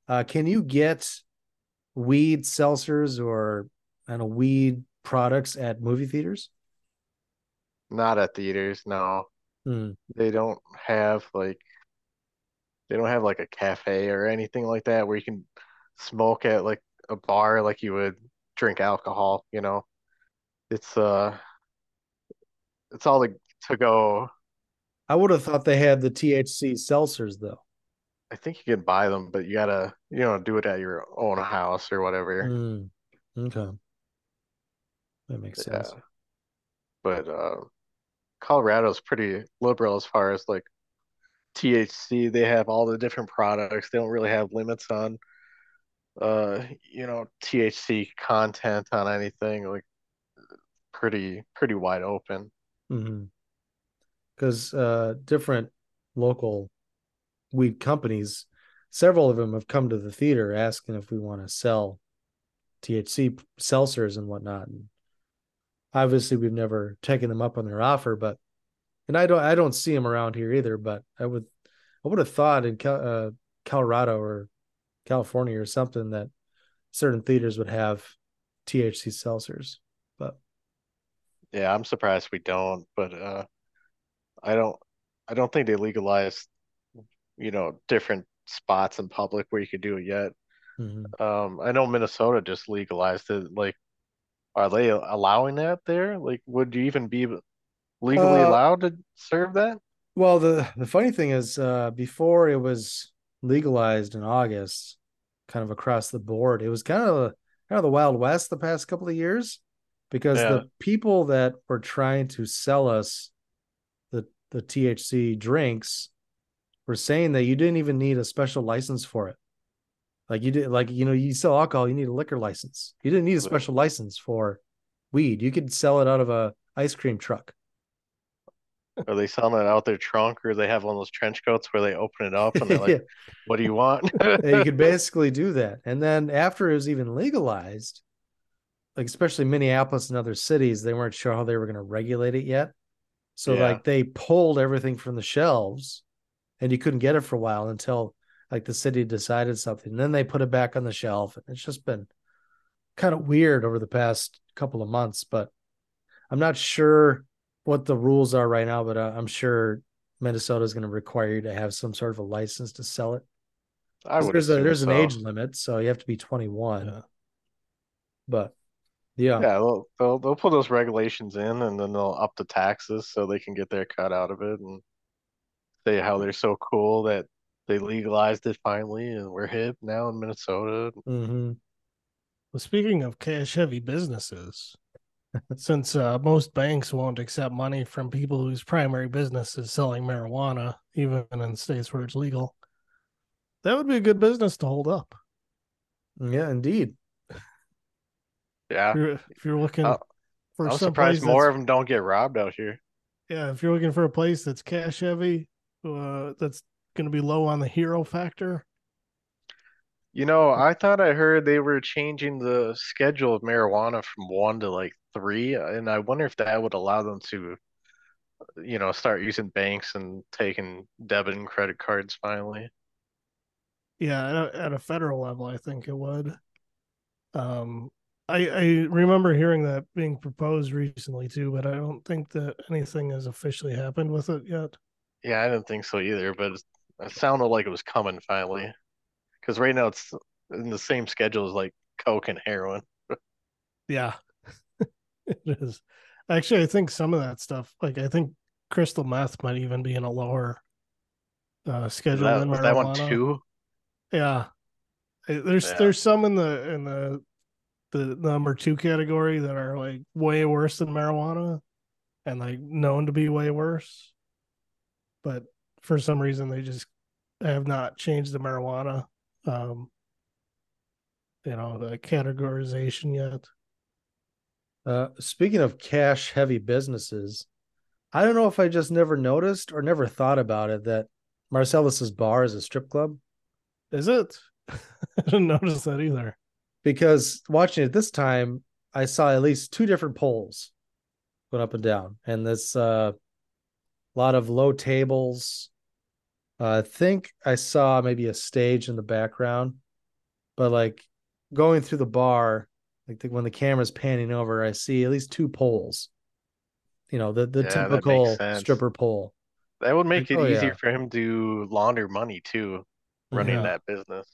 Uh, can you get weed seltzers or I don't know, weed products at movie theaters? Not at theaters, no. Mm. They don't have like they don't have like a cafe or anything like that where you can smoke at like a bar like you would drink alcohol, you know. It's uh, it's all the to go. I would have thought they had the T H C seltzers, though. I think you can buy them, but you gotta, you know, do it at your own house or whatever. Mm, okay, that makes yeah. sense. But uh, Colorado's pretty liberal as far as like T H C. They have all the different products. They don't really have limits on, uh, you know, T H C content on anything like. pretty pretty wide open because mm-hmm. uh different local weed companies, several of them have come to the theater asking if we want to sell T H C seltzers and whatnot, and obviously we've never taken them up on their offer, but and I don't I don't see them around here either, but I would I would have thought in uh, Colorado or California or something that certain theaters would have T H C seltzers, but yeah, I'm surprised we don't, but uh, I don't I don't think they legalized, you know, different spots in public where you could do it yet. Mm-hmm. Um, I know Minnesota just legalized it. Like, are they allowing that there? Like, would you even be legally uh, allowed to serve that? Well, the, the funny thing is, uh, before it was legalized in August, kind of across the board, it was kind of, a, kind of the Wild West the past couple of years. Because yeah. the people that were trying to sell us the, the T H C drinks were saying that you didn't even need a special license for it. Like you did, like, you know, you sell alcohol, you need a liquor license. You didn't need a special license for weed. You could sell it out of a ice cream truck. Are they selling it out their trunk, or they have one of those trench coats where they open it up and they're like, yeah. what do you want? You could basically do that. And then after it was even legalized, like especially Minneapolis and other cities, they weren't sure how they were going to regulate it yet. So yeah. like they pulled everything from the shelves and you couldn't get it for a while until like the city decided something. And then they put it back on the shelf. It's just been kind of weird over the past couple of months, but I'm not sure what the rules are right now, but I'm sure Minnesota is going to require you to have some sort of a license to sell it. I would there's a, there's so. an age limit. So you have to be twenty-one, yeah. but Yeah, yeah, they'll, they'll they'll put those regulations in, and then they'll up the taxes so they can get their cut out of it, and they how they're so cool that they legalized it finally, and we're hip now in Minnesota. Mm-hmm. Well, speaking of cash-heavy businesses, since uh, most banks won't accept money from people whose primary business is selling marijuana, even in states where it's legal, that would be a good business to hold up. Yeah, indeed. Yeah. If you're, if you're looking uh, for I'm surprised more of them don't get robbed out here. Yeah, if you're looking for a place that's cash-heavy, uh, that's going to be low on the hero factor. You know, I thought I heard they were changing the schedule of marijuana from one to like three, and I wonder if that would allow them to, you know, start using banks and taking debit and credit cards finally. Yeah, at a, at a federal level, I think it would. Um, I, I remember hearing that being proposed recently too, but I don't think that anything has officially happened with it yet. Yeah, I didn't think so either, but it sounded like it was coming finally. Because right now it's in the same schedule as like coke and heroin. Yeah, it is. Actually, I think some of that stuff, like I think crystal meth might even be in a lower uh, schedule that, than marijuana. That one too. Yeah, there's yeah. there's some in the in the the number two category that are like way worse than marijuana, and like known to be way worse. But for some reason, they just have not changed the marijuana. Um, you know, the categorization yet. Uh, speaking of cash heavy businesses, I don't know if I just never noticed or never thought about it that Marcellus's bar is a strip club. Is it? I didn't notice that either. Because watching it this time, I saw at least two different polls going up and down, and this uh, lot of low tables. Uh, I think I saw maybe a stage in the background, but like going through the bar, like the, when the camera's panning over, I see at least two poles, you know, the, the yeah, typical stripper pole. That would make like, it oh, easier yeah. for him to launder money too, running yeah. that business.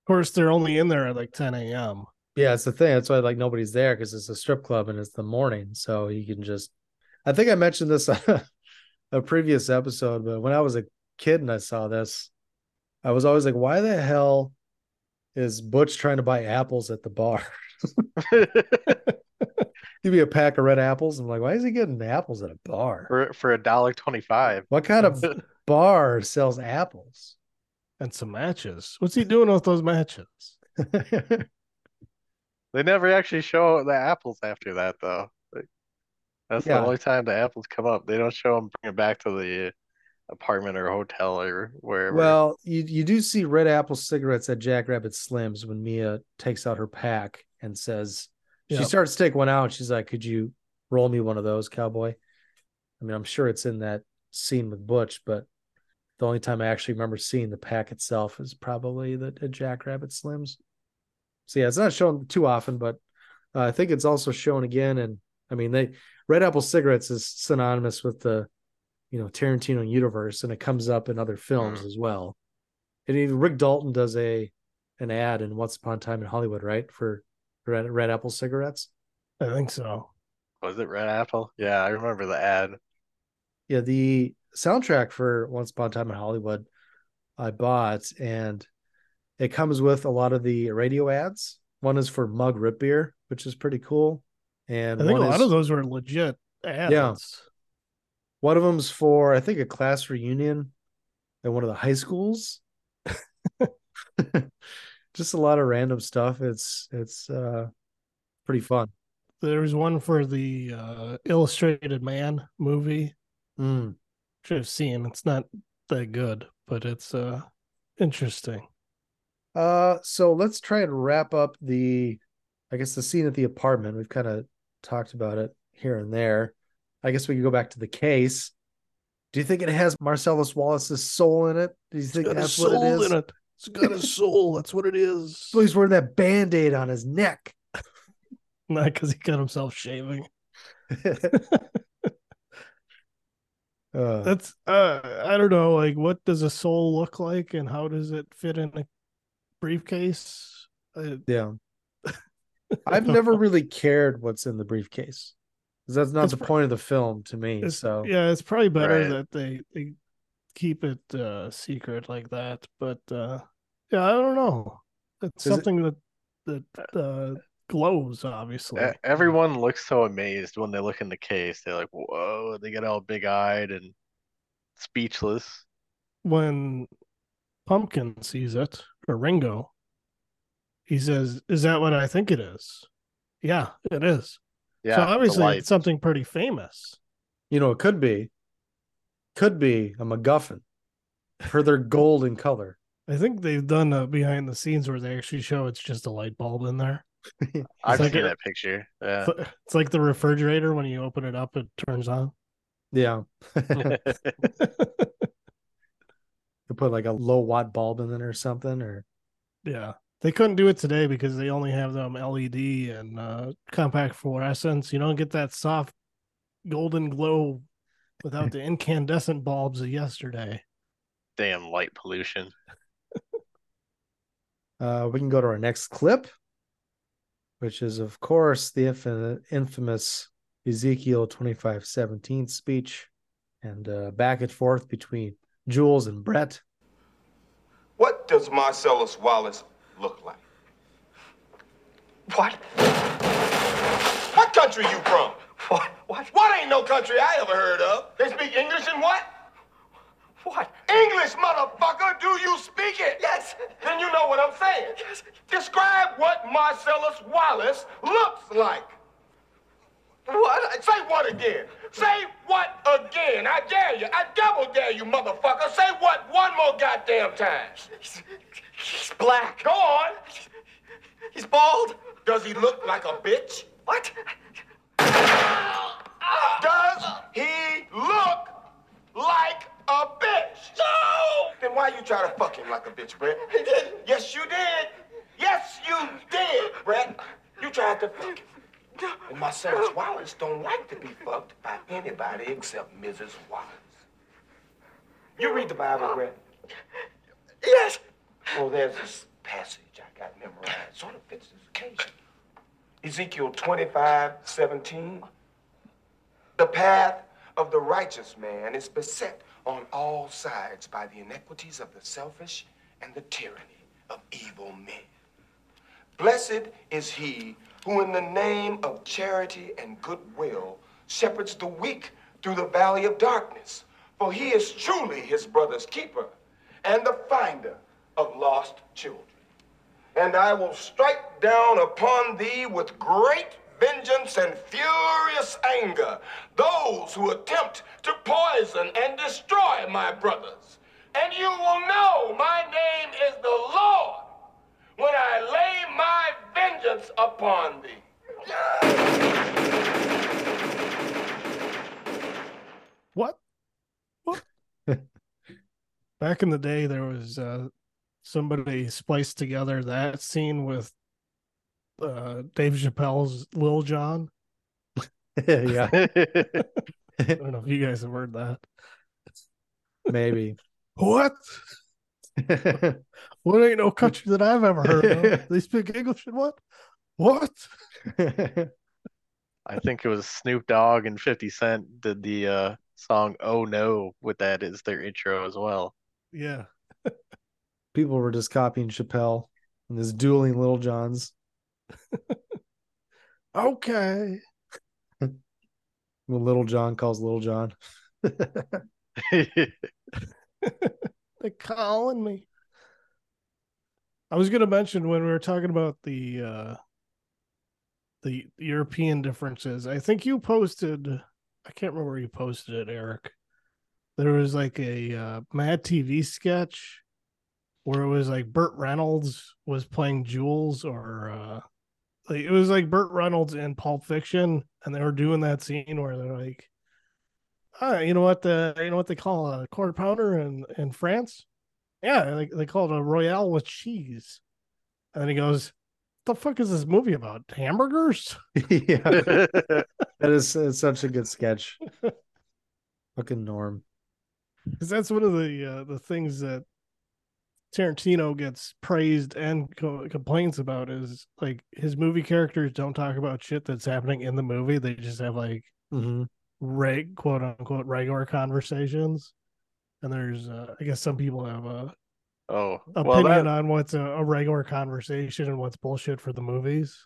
Of course, they're only in there at like ten a.m. Yeah, it's the thing. That's why like nobody's there, because it's a strip club and it's the morning. So you can just, I think I mentioned this on a previous episode, but when I was a kid and I saw this, I was always like, why the hell is Butch trying to buy apples at the bar? Give me a pack of red apples. I'm like, why is he getting apples at a bar for, for a dollar twenty-five? What kind of bar sells apples and some matches? What's he doing with those matches? They never actually show the apples after that, though. That's yeah. the only time the apples come up. They don't show them, bring it back to the apartment or hotel or wherever. Well, you, you do see red apple cigarettes at Jack Rabbit Slim's when Mia takes out her pack and says, yep. she starts to take one out. She's like, could you roll me one of those, cowboy? I mean, I'm sure it's in that scene with Butch, but the only time I actually remember seeing the pack itself is probably the, the Jack Rabbit Slim's. So yeah, it's not shown too often, but uh, I think it's also shown again. And I mean, they red apple cigarettes is synonymous with the, you know, Tarantino universe, and it comes up in other films mm. as well. And even Rick Dalton does a an ad in Once Upon a Time in Hollywood, right, for red, red apple cigarettes. I think so. Was it Red Apple? Yeah, I remember the ad. Yeah, the soundtrack for Once Upon a Time in Hollywood I bought, and it comes with a lot of the radio ads. One is for Mug Root Beer, which is pretty cool. And I think a lot is, of those were legit ads. Yeah. One of them's for, I think, a class reunion at one of the high schools. Just a lot of random stuff. It's it's uh, pretty fun. There was one for the uh, Illustrated Man movie. Mm. Should have seen. It's not that good, but it's uh, interesting. Uh, so let's try and wrap up the, I guess, the scene at the apartment. We've kind of talked about it here and there. I guess we could go back to the case. Do you think it has Marcellus Wallace's soul in it? Do you think it's got that's what it is? In it. It's got his soul. That's what it is. So he's wearing that Band-Aid on his neck. Not because he got himself shaving. uh, that's uh, I don't know. Like, what does a soul look like, and how does it fit in a briefcase? I, yeah, I've never really cared what's in the briefcase. That's not it's the pro- point of the film to me. So yeah, it's probably better right. that they, they keep it uh, secret like that. But uh, yeah, I don't know. It's Is something it... that that uh, glows, obviously. Everyone looks so amazed when they look in the case. They're like, whoa, they get all big-eyed and speechless. When Pumpkin sees it, or Ringo, he says, is that what I think it is? Yeah, it is. Yeah, so obviously it's something pretty famous. You know, it could be. Could be a MacGuffin for their gold in color. I think they've done a behind the scenes where they actually show it's just a light bulb in there. I've like seen a, that picture. Yeah. It's, it's like the refrigerator. When you open it up, it turns on. Yeah. They put like a low watt bulb in there or something. Or yeah, they couldn't do it today because they only have them L E D and uh, compact fluorescence. You don't get that soft golden glow without the incandescent bulbs of yesterday. Damn light pollution. uh, we can go to our next clip, which is, of course, the infin- infamous Ezekiel twenty-five seventeen speech, and uh, back and forth between Jules and Brett. What does Marcellus Wallace look like? What? What country you from? What? What? What ain't no country I ever heard of? They speak English and what? What? English, motherfucker! Do you speak it? Yes. Then you know what I'm saying. Yes. Describe what Marcellus Wallace looks like. What? Say what again? Say what again? I dare you. I double dare you, motherfucker. Say what one more goddamn time. He's, he's black. Go on. He's bald. Does he look like a bitch? What? Does he look like a bitch? No! Then why you try to fuck him like a bitch, Brett? He didn't. Yes, you did. Yes, you did, Brett. You tried to fuck him. No. And Marcellus Wallace don't like to be fucked by anybody except Missus Wallace. You read the Bible, Brett? Yes. Well, there's this passage I got memorized. Sort of fits this occasion. Ezekiel twenty-five seventeen. The path of the righteous man is beset on all sides by the inequities of the selfish and the tyranny of evil men. Blessed is he who in the name of charity and goodwill shepherds the weak through the valley of darkness, for he is truly his brother's keeper and the finder of lost children. And I will strike down upon thee with great vengeance and furious anger those who attempt to poison and destroy my brothers. And you will know my name is the Lord when I lay my vengeance upon thee. What? What? Back in the day, there was uh, somebody spliced together that scene with Uh, Dave Chappelle's Lil Jon. Yeah. I don't know if you guys have heard that. Maybe. What? What ain't no country that I've ever heard of? They speak English and what? What? I think it was Snoop Dogg and fifty Cent did the uh, song Oh No with that as their intro as well. Yeah. People were just copying Chappelle and this dueling Lil Jons. Okay. Well, Little John calls Little John. They're calling me. I was going to mention when we were talking about the uh, the European differences. I think you posted. I can't remember where you posted it, Eric. There was like a uh, Mad T V sketch where it was like Burt Reynolds was playing Jules, or. Uh, It was like Burt Reynolds in Pulp Fiction, and they were doing that scene where they're like, "Ah, you know what the you know what they call a quarter pounder in, in France? Yeah, like they call it a Royale with cheese." And then he goes, "What the fuck is this movie about? Hamburgers?" Yeah, that is it's such a good sketch. Fucking Norm, because that's one of the uh, the things that Tarantino gets praised and co- complains about is like his movie characters don't talk about shit that's happening in the movie. They just have like mm-hmm. reg quote unquote regular conversations. and there's uh, I guess some people have a oh opinion well, that, on what's a, a regular conversation and what's bullshit for the movies.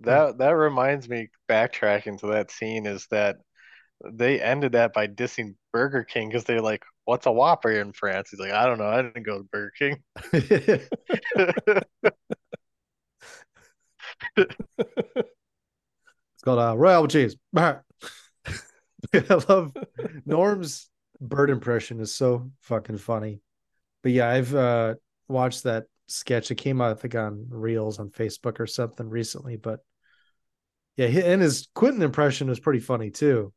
That that reminds me, backtracking to that scene, is that they ended that by dissing Burger King because they're like, "What's a Whopper in France?" He's like, "I don't know. I didn't go to Burger King." It's called uh, Royal Cheese. I love Norm's bird impression is so fucking funny. But yeah, I've uh, watched that sketch. It came out, I think, on Reels on Facebook or something recently. But yeah, and his Quentin impression is pretty funny too,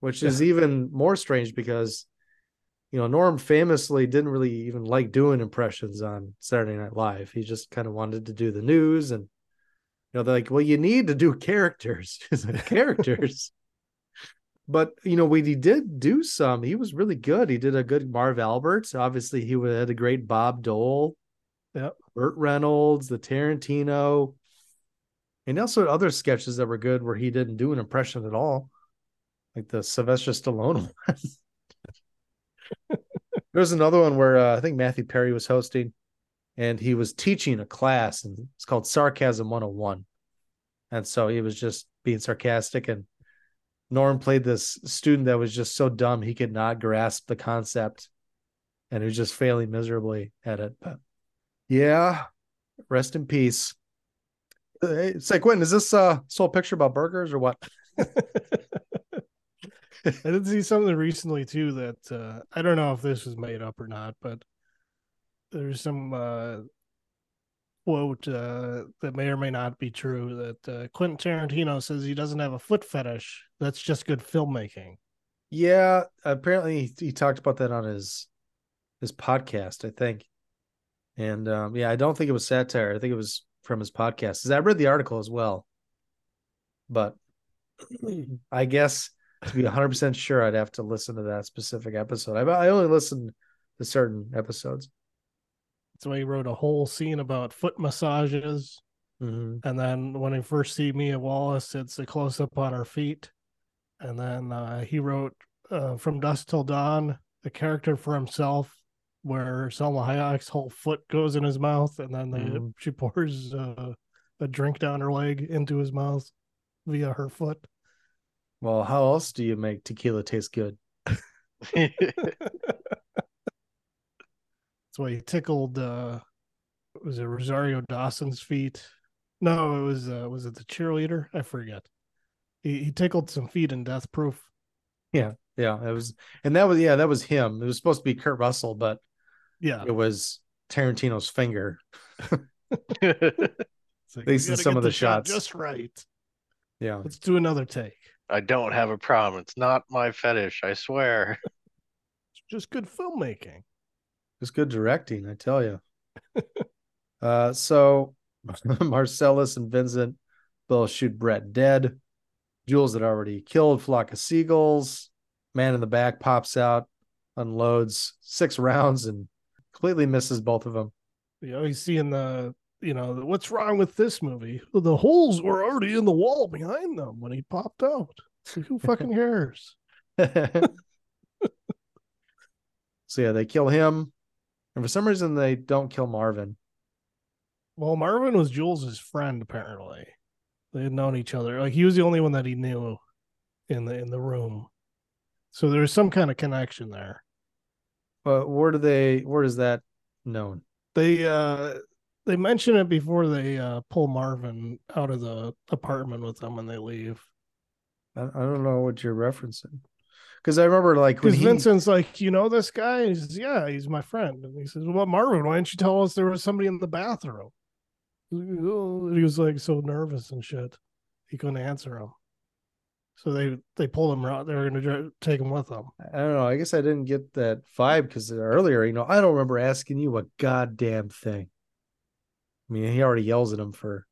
which is even more strange because, you know, Norm famously didn't really even like doing impressions on Saturday Night Live. He just kind of wanted to do the news and, you know, they're like, well, you need to do characters. like, characters. But, you know, when he did do some, he was really good. He did a good Marv Alberts. Obviously, he had a great Bob Dole, yep. Burt Reynolds, the Tarantino, and also other sketches that were good where he didn't do an impression at all, like the Sylvester Stallone one. There's another one where uh, I think Matthew Perry was hosting. And he was teaching a class, and it's called Sarcasm one oh one. And so he was just being sarcastic. And Norm played this student that was just so dumb he could not grasp the concept, and he was just failing miserably at it. But yeah, rest in peace. Hey, say, Quentin, is this uh, this whole picture about burgers or what? I did see something recently too that uh, I don't know if this was made up or not, but. There's some uh, quote uh, that may or may not be true that uh, Quentin Tarantino says he doesn't have a foot fetish. That's just good filmmaking. Yeah, apparently he talked about that on his his podcast, I think. And um, yeah, I don't think it was satire. I think it was from his podcast. I read the article as well. But I guess to be one hundred percent sure, I'd have to listen to that specific episode. I, I only listen to certain episodes. So he wrote a whole scene about foot massages. Mm-hmm. And then when he first see Mia Wallace, it's a close-up on her feet. And then uh, he wrote uh, From Dusk Till Dawn, a character for himself where Selma Hayek's whole foot goes in his mouth. And then they, mm-hmm. she pours uh, a drink down her leg into his mouth via her foot. Well, how else do you make tequila taste good? That's why he tickled, uh, was it Rosario Dawson's feet? No, it was, uh, was it the cheerleader? I forget. He, he tickled some feet in Death Proof. Yeah, yeah, it was, and that was, yeah, that was him. It was supposed to be Kurt Russell, but yeah, it was Tarantino's finger. Like, at least in some of the, the shots. Shot just right. Yeah. Let's do another take. I don't have a problem. It's not my fetish, I swear. It's just good filmmaking. It's good directing, I tell you. uh, so Marcellus and Vincent both shoot Brett dead. Jules had already killed Flock of Seagulls. Man in the back pops out, unloads six rounds, and completely misses both of them. You know, he's seeing the, you know, what's wrong with this movie? The holes were already in the wall behind them when he popped out. So who fucking cares? So yeah, they kill him. And for some reason, they don't kill Marvin. Well, Marvin was Jules' friend, apparently. They had known each other. Like, he was the only one that he knew in the in the room. So there was some kind of connection there. But where do they? Where is that known? They uh, they mention it before they uh, pull Marvin out of the apartment with them when they leave. I, I don't know what you're referencing. Because I remember, like, when he... Vincent's like, you know this guy? He says, yeah, he's my friend. And he says, well, Marvin, why didn't you tell us there was somebody in the bathroom? And he was, like, so nervous and shit. He couldn't answer him. So they, they pulled him out. They were going to take him with them. I don't know. I guess I didn't get that vibe because earlier, you know, I don't remember asking you a goddamn thing. I mean, he already yells at him for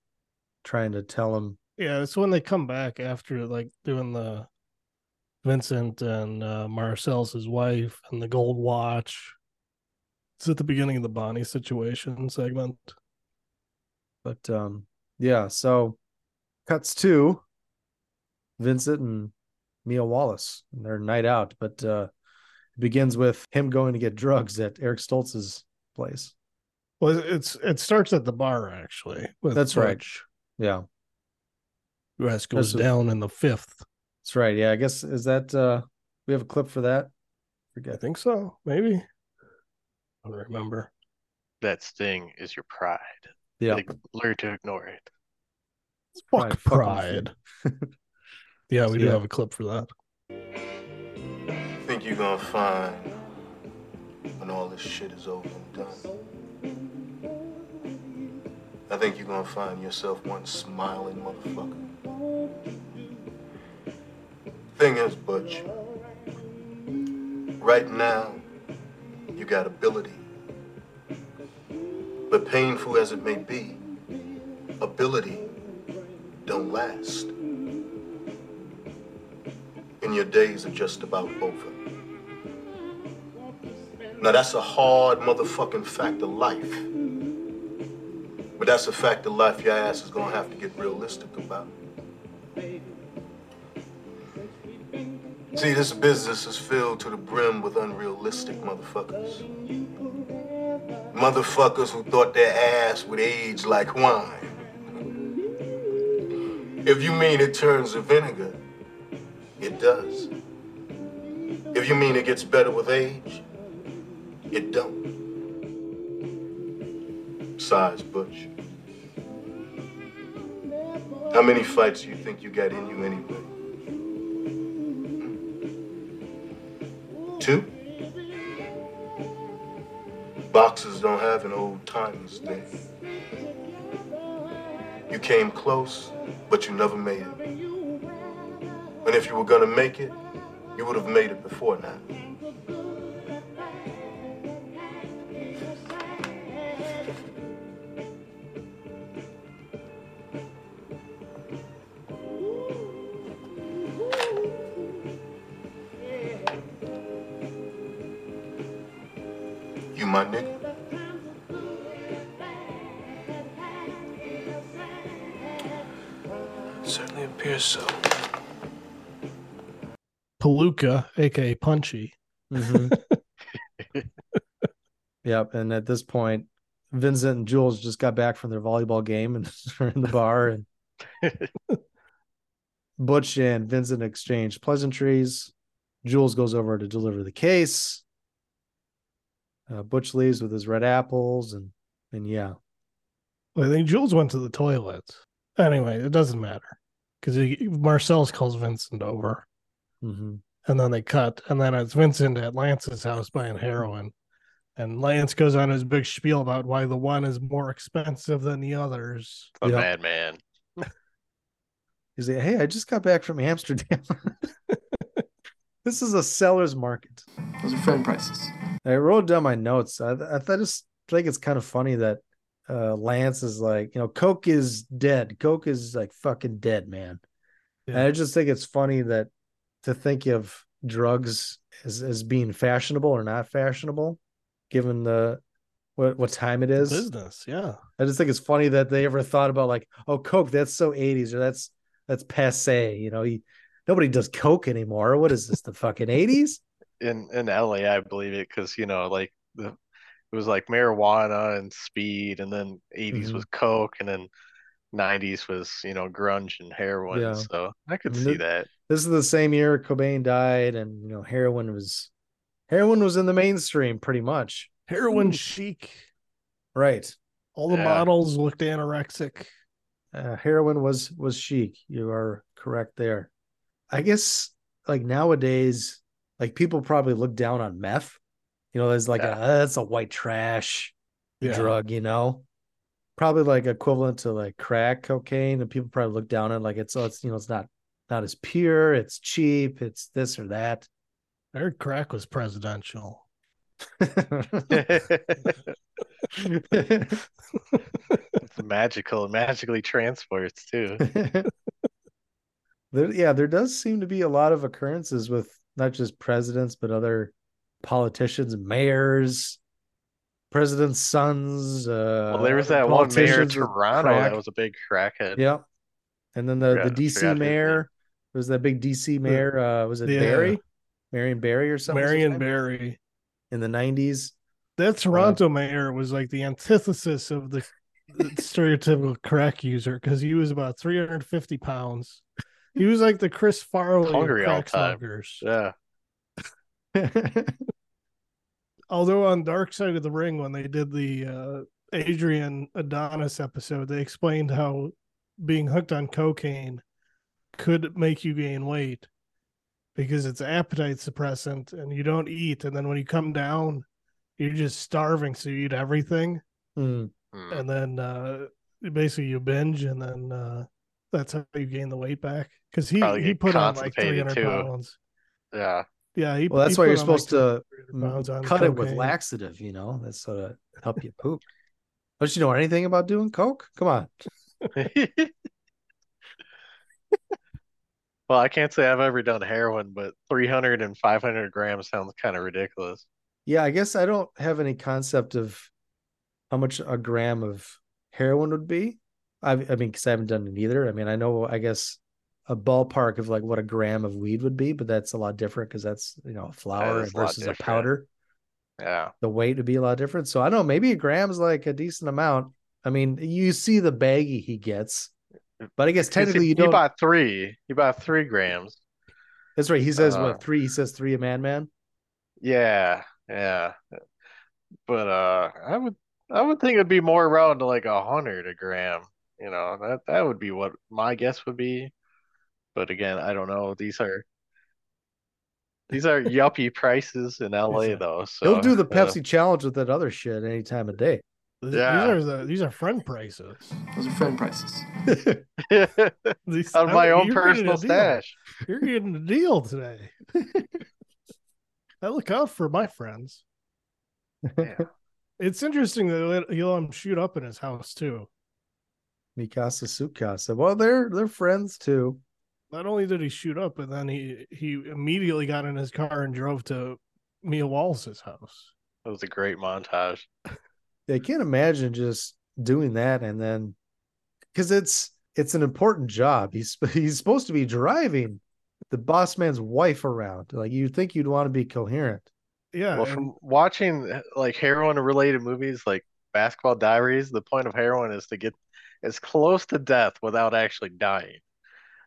trying to tell him. Yeah, it's when they come back after, like, doing the... Vincent and uh, Marcel's his wife and the gold watch. It's at the beginning of the Bonnie situation segment. But um, yeah, so cuts to Vincent and Mia Wallace and their night out. But uh, begins with him going to get drugs at Eric Stoltz's place. Well, it's it starts at the bar, actually. That's right. Yeah. Grass goes down in the fifth. That's right. Yeah, I guess, is that, uh, we have a clip for that? Forget. I think so. Maybe. I don't remember. That sting is your pride. Yeah. Like, learn to ignore it. Fuck pride. pride. Yeah, we do yeah. have a clip for that. I think you're going to find when all this shit is over and done. I think you're going to find yourself one smiling motherfucker. Thing is, Butch, right now, you got ability. But painful as it may be, ability don't last. And your days are just about over. Now that's a hard motherfucking fact of life. But that's a fact of life your ass is gonna have to get realistic about. See, this business is filled to the brim with unrealistic motherfuckers. Motherfuckers who thought their ass would age like wine. If you mean it turns to vinegar, it does. If you mean it gets better with age, it don't. Besides, Butch, how many fights do you think you got in you anyway? Two? Boxers don't have an old timers thing. You came close, but you never made it. And if you were gonna make it, you would have made it before now. You my nigga. It certainly appears so. Palooka, aka Punchy. Mm-hmm. Yep. And at this point, Vincent and Jules just got back from their volleyball game and are in the bar. And Butch and Vincent exchange pleasantries. Jules goes over to deliver the case. Uh, Butch leaves with his red apples, and and yeah, well, I think Jules went to the toilet. Anyway, it doesn't matter because Marcellus calls Vincent over. Mm-hmm. And then they cut, and then it's Vincent at Lance's house buying heroin, and Lance goes on his big spiel about why the one is more expensive than the others. A yep. madman. He's like, hey, I just got back from Amsterdam. This is a seller's market. Those are friend prices. I wrote down my notes. I, I, I just think it's kind of funny that uh, Lance is like, you know, Coke is dead. Coke is like fucking dead, man. Yeah. And I just think it's funny that to think of drugs as, as being fashionable or not fashionable, given the what, what time it is. Business, yeah. I just think it's funny that they ever thought about like, oh, Coke, that's so eighties, or that's that's passe. You know, he, nobody does Coke anymore. What is this, the fucking eighties? In in L A, I believe it because, you know, like the, it was like marijuana and speed, and then eighties mm-hmm. was Coke, and then nineties was, you know, grunge and heroin. Yeah. So I could see that. This is the same year Cobain died, and, you know, heroin was heroin was in the mainstream pretty much. Heroin chic. Right. All the yeah. models looked anorexic. Uh, heroin was was chic. You are correct there. I guess like nowadays, like people probably look down on meth. You know, there's like yeah. a oh, that's a white trash yeah. drug, you know. Probably like equivalent to like crack cocaine, and people probably look down on it like it's oh, it's you know it's not not as pure, it's cheap, it's this or that. I heard crack was presidential. It's magical. It magically transports too. There, yeah, there does seem to be a lot of occurrences with not just presidents but other politicians, mayors. President's sons. Uh, well, there was that one mayor in Toronto that was a big crackhead. Yeah, and then the, the D C mayor was that big D C mayor. Uh, was it yeah. Barry? Marion Barry or something. Marion Barry in the nineties. That Toronto uh, mayor was like the antithesis of the stereotypical crack user, because he was about three hundred fifty pounds. He was like the Chris Farley hungry all time. Yeah. Although on Dark Side of the Ring, when they did the uh, Adrian Adonis episode, they explained how being hooked on cocaine could make you gain weight because it's appetite suppressant and you don't eat. And then when you come down, you're just starving. So you eat everything. Mm. And then uh, basically you binge, and then uh, that's how you gain the weight back. Because he, he put on like three hundred pounds. Yeah. Yeah, he, well, that's why you're supposed like to cut it with laxative, you know, that's sort of help you poop. Don't you know anything about doing coke? Come on. Well, I can't say I've ever done heroin, but three hundred and five hundred grams sounds kind of ridiculous. Yeah, I guess I don't have any concept of how much a gram of heroin would be. I, I mean, because I haven't done it either. I mean, I know, I guess, a ballpark of like what a gram of weed would be, but that's a lot different because that's, you know, a flower versus a powder. Yeah, the weight would be a lot different. So I don't know, maybe a gram is like a decent amount. I mean, you see the baggie he gets, but I guess technically you don't. He bought three. He bought three grams. That's right. He says uh, what three? He says three a madman. Yeah, yeah. But uh, I would, I would think it'd be more around to like a hundred a gram. You know, that that would be what my guess would be. But again, I don't know. These are these are yuppie prices in L A, though. So they'll do the Pepsi uh, challenge with that other shit any time of day. Yeah. These are the, these are friend prices. Those are friend prices. these, Out of my I, own personal stash. You're getting a deal today. I look out for my friends. Yeah. It's interesting that he'll let him shoot up in his house too. Mikasa Tsukasa. Well, they're they're friends too. Not only did he shoot up, but then he, he immediately got in his car and drove to Mia Wallace's house. That was a great montage. I can't imagine just doing that. And then, because it's it's an important job. He's, he's supposed to be driving the boss man's wife around. Like, you'd think you'd want to be coherent. Yeah. Well, and from watching like heroin-related movies like Basketball Diaries, the point of heroin is to get as close to death without actually dying.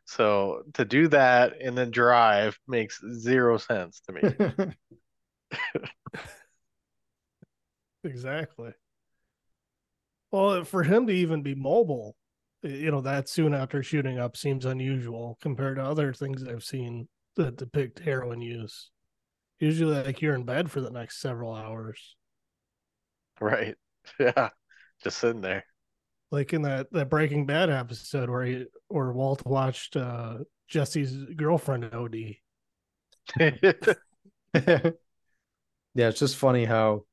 So to do that and then drive makes zero sense to me. Exactly. Well, for him to even be mobile, you know, that soon after shooting up seems unusual compared to other things I've seen that depict heroin use. Usually, like, you're in bed for the next several hours. Right. Yeah. Just sitting there. Like in that, that Breaking Bad episode where he, where Walt watched uh, Jesse's girlfriend O D. Yeah, it's just funny how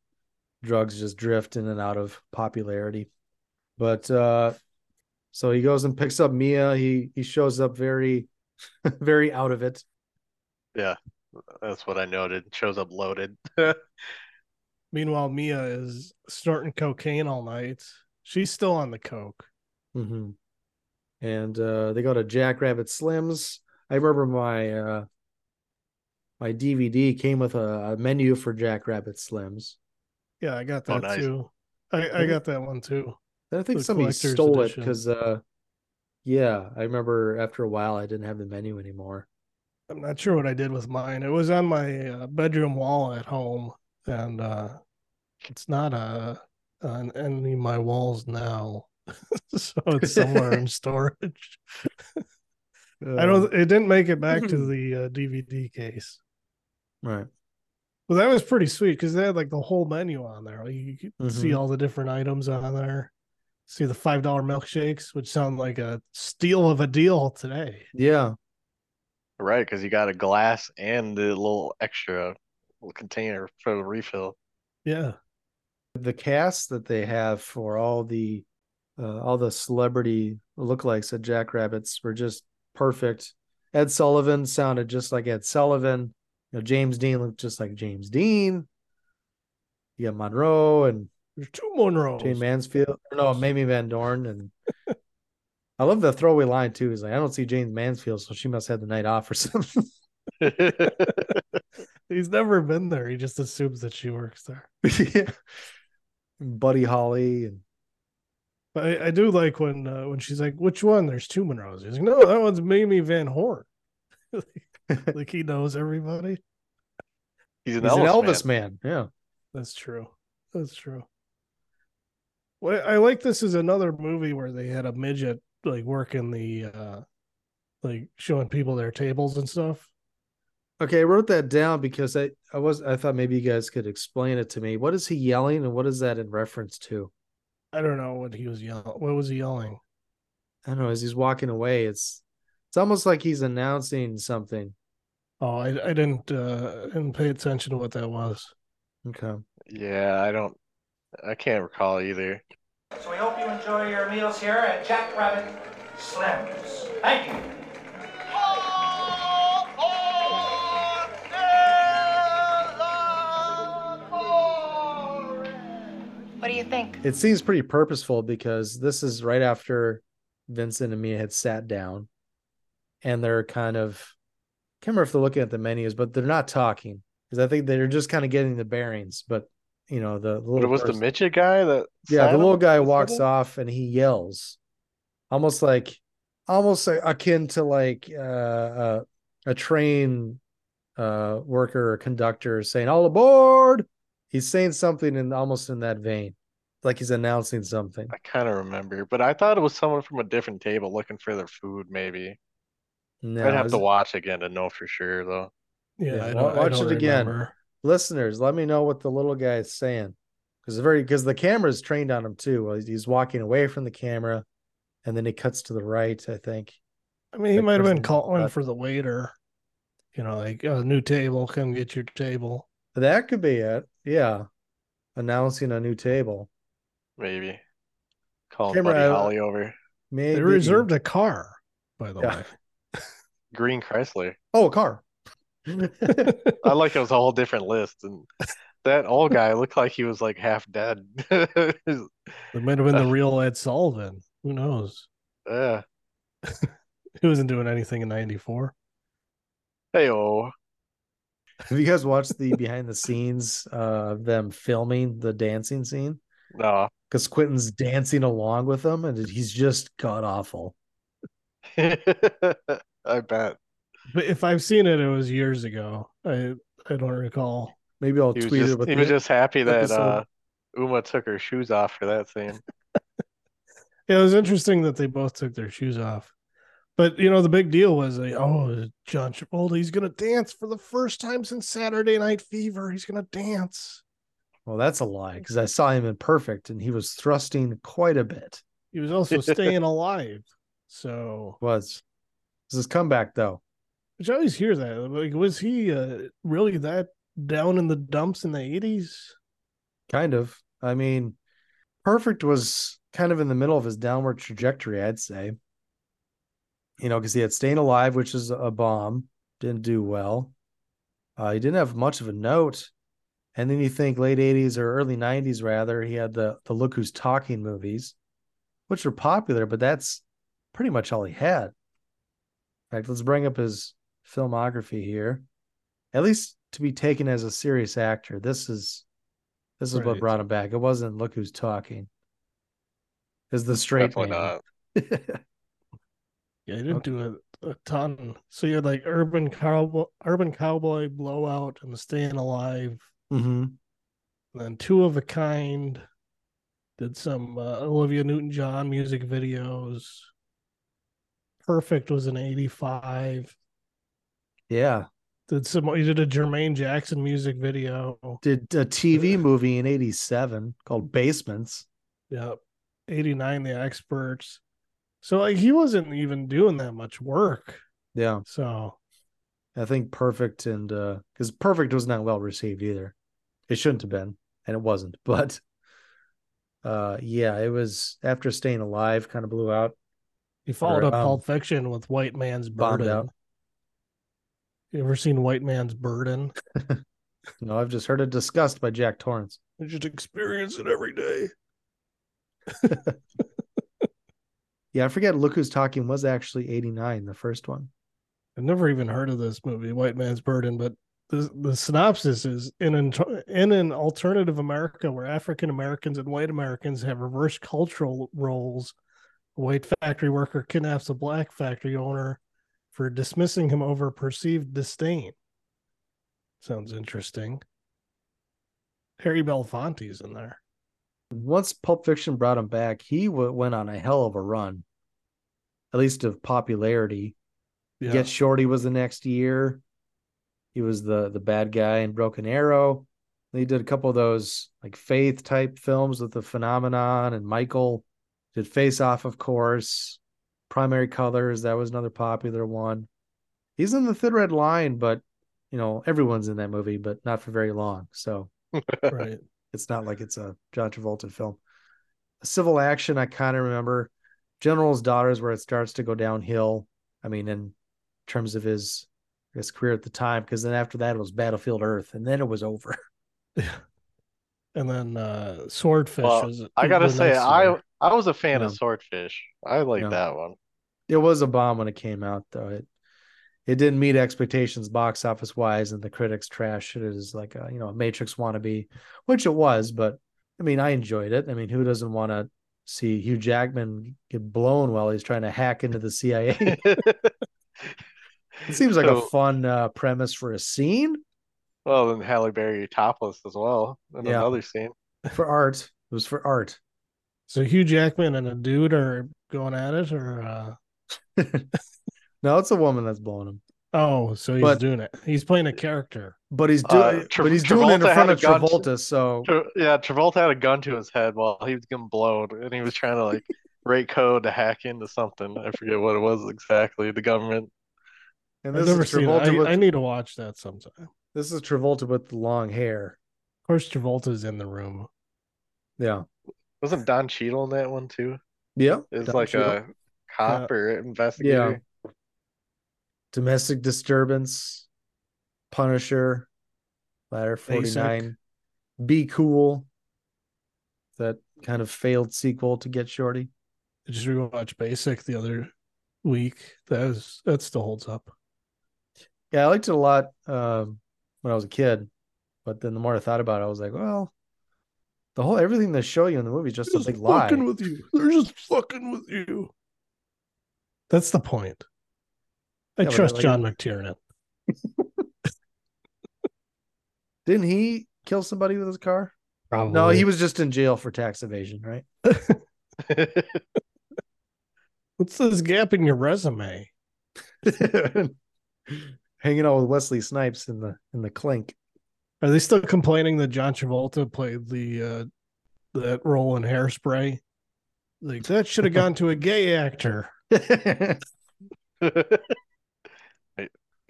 drugs just drift in and out of popularity. But uh, so he goes and picks up Mia. He he shows up very, very out of it. Yeah, that's what I noted. Shows up loaded. Meanwhile, Mia is snorting cocaine all night. She's still on the coke. Mm-hmm. And uh, they go to Jackrabbit Slim's. I remember my uh, my D V D came with a, a menu for Jackrabbit Slim's. Yeah, I got that oh, nice. too. I, I got that one too. And I think the somebody stole edition. it because, uh, yeah, I remember after a while I didn't have the menu anymore. I'm not sure what I did with mine. It was on my uh, bedroom wall at home, and uh, it's not a... on any of my walls now. So it's somewhere in storage. uh, I don't it didn't make it back to the uh, D V D case. Right. Well, that was pretty sweet because they had like the whole menu on there. Like, you could mm-hmm. see all the different items on there. See the five dollar milkshakes, which sound like a steal of a deal today. Yeah. Right, because you got a glass and the little extra little container for the refill. Yeah. The cast that they have for all the uh, all the celebrity lookalikes at Jackrabbits were just perfect. Ed Sullivan sounded just like Ed Sullivan. You know, James Dean looked just like James Dean. You got Monroe and there's two Monroes. Jane Mansfield. No, Mamie Van Dorn. And I love the throwaway line too. He's like, I don't see Jane Mansfield, so she must have the night off or something. He's never been there. He just assumes that she works there. Yeah. Buddy Holly. And... But I, I do like when uh, when she's like, which one? There's two Monroes. He's like, no, that one's Mamie Van Horn. like, like he knows everybody. He's an, He's Elvis, an Elvis man. man. Yeah. That's true. That's true. Well, I like this is another movie where they had a midget like working the uh, like showing people their tables and stuff. Okay, I wrote that down because I, I was I thought maybe you guys could explain it to me. What is he yelling and what is that in reference to? I don't know what he was yelling. What was he yelling? I don't know. As he's walking away, it's it's almost like he's announcing something. Oh, I I didn't uh, didn't pay attention to what that was. Okay. Yeah, I don't. I can't recall either. So we hope you enjoy your meals here at Jack Rabbit Slim's. Thank you. What do you think? It seems pretty purposeful because this is right after Vincent and Mia had sat down and they're kind of, I can't remember if they're looking at the menus, but they're not talking because I think they're just kind of getting the bearings. But, you know, the, the little. But it was person, the midget guy that. Yeah, the little guy walks it? off and he yells almost like, almost akin to like uh, uh, a train uh, worker or conductor saying, all aboard. He's saying something in almost in that vein, like he's announcing something. I kind of remember, but I thought it was someone from a different table looking for their food, maybe. No, I'd have to watch again to know for sure, though. Yeah, yeah I don't, watch I don't it again. Remember. Listeners, let me know what the little guy is saying. Because very because the camera is trained on him, too. He's walking away from the camera, and then he cuts to the right, I think. I mean, he like might have been calling for the waiter. You know, like, a oh, new table, come get your table. That could be it. Yeah, announcing a new table. Maybe. Call Buddy Holly over. Maybe. They reserved a car, by the yeah. way. Green Chrysler. Oh, a car. I like it was a whole different list. And that old guy looked like he was like half dead. It might have been the real Ed Sullivan. Who knows? Yeah. He wasn't doing anything in ninety-four. Hey-oh. Have you guys watched the behind the scenes of uh, them filming the dancing scene? No. Because Quentin's dancing along with them and he's just god awful. I bet. But if I've seen it, it was years ago. I I don't recall. Maybe I'll he tweet just, it. With he was just happy that uh, Uma took her shoes off for that scene. It was interesting that they both took their shoes off. But, you know, the big deal was, like, oh, John Travolta, he's going to dance for the first time since Saturday Night Fever. He's going to dance. Well, that's a lie, because I saw him in Perfect, and he was thrusting quite a bit. He was also staying alive. So. Was. It was his comeback, though. Which I always hear that. Like, was he uh, really that down in the dumps in the eighties? Kind of. I mean, Perfect was kind of in the middle of his downward trajectory, I'd say. You know, because he had Staying Alive, which is a bomb. Didn't do well. Uh, he didn't have much of a note. And then you think late eighties or early nineties, rather, he had the, the Look Who's Talking movies, which were popular, but that's pretty much all he had. In fact, let's bring up his filmography here. At least to be taken as a serious actor. This is this is right. What brought him back. It wasn't Look Who's Talking. It's the straight man. Yeah, he didn't okay. do a, a ton. So you had like Urban Cowboy, Urban Cowboy, Blowout, and the Staying Alive. Mm-hmm. And then Two of a Kind. Did some uh, Olivia Newton-John music videos. Perfect was in eighty-five. Yeah. Did some? He did a Jermaine Jackson music video. Did a T V movie in eighty-seven called Basements. Yep. eighty-nine, The Experts. So like he wasn't even doing that much work. Yeah. So I think Perfect and uh because Perfect was not well received either. It shouldn't have been, and it wasn't. But uh yeah, it was after Staying Alive kind of blew out. He followed or, up um, Pulp Fiction with White Man's Burden. Out. You ever seen White Man's Burden? No, I've just heard it discussed by Jack Torrance. I just experience it every day. Yeah, I forget Look Who's Talking was actually eighty-nine, the first one. I've never even heard of this movie, White Man's Burden, but the, the synopsis is, in an, in an alternative America where African Americans and white Americans have reverse cultural roles, a white factory worker kidnaps a black factory owner for dismissing him over perceived disdain. Sounds interesting. Harry Belafonte's in there. Once Pulp Fiction brought him back, he w- went on a hell of a run, at least of popularity. Yeah. Get Shorty was the next year. He was the, the bad guy in Broken Arrow. They did a couple of those like faith type films with The Phenomenon and Michael. Did Face Off, of course. Primary Colors, that was another popular one. He's in The Thin Red Line, but you know, everyone's in that movie, but not for very long. So right. It's not like it's a John Travolta film. Civil Action, I kind of remember. General's Daughter is where it starts to go downhill. I mean, in terms of his his career at the time, because then after that it was Battlefield Earth, and then it was over. Yeah. And then uh, Swordfish. Well, is I gotta say, I I was a fan yeah. of Swordfish. I like yeah. that one. It was a bomb when it came out, though. It it didn't meet expectations box office wise, and the critics trashed it as like a, you know, a Matrix wannabe, which it was. But I mean, I enjoyed it. I mean, who doesn't want to see Hugh Jackman get blown while he's trying to hack into the C I A? It seems like so, a fun uh, premise for a scene. Well, then Halle Berry topless as well in yeah. another scene. For art. It was for art. So Hugh Jackman and a dude are going at it, or uh... No, it's a woman that's blowing him. Oh, so he's but, doing it. He's playing a character. But he's doing uh, Tra- but he's Travolta doing it in front of Travolta, to, so Tra- yeah, Travolta had a gun to his head while he was getting blown, and he was trying to like write code to hack into something. I forget what it was exactly, the government. And this I've never is Travolta seen it. I, with, I need to watch that sometime. This is Travolta with the long hair. Of course Travolta's in the room. Yeah. Wasn't Don Cheadle in that one too? Yeah. It's Don like Cheadle. a cop uh, or investigator. Yeah. Domestic Disturbance, Punisher, Ladder forty-nine, Basic. Be Cool, that kind of failed sequel to Get Shorty. I just rewatched Basic the other week. That was, that still holds up. Yeah, I liked it a lot um, when I was a kid, but then the more I thought about it, I was like, well, the whole everything they show you in the movie is just They're a big just lie. Fucking with you. They're just fucking with you. That's the point. I yeah, trust like John it. McTiernan. Didn't he kill somebody with his car? Probably. No, he was just in jail for tax evasion, right? What's this gap in your resume? Hanging out with Wesley Snipes in the in the clink. Are they still complaining that John Travolta played the uh, that role in Hairspray? Like that should have gone to a gay actor.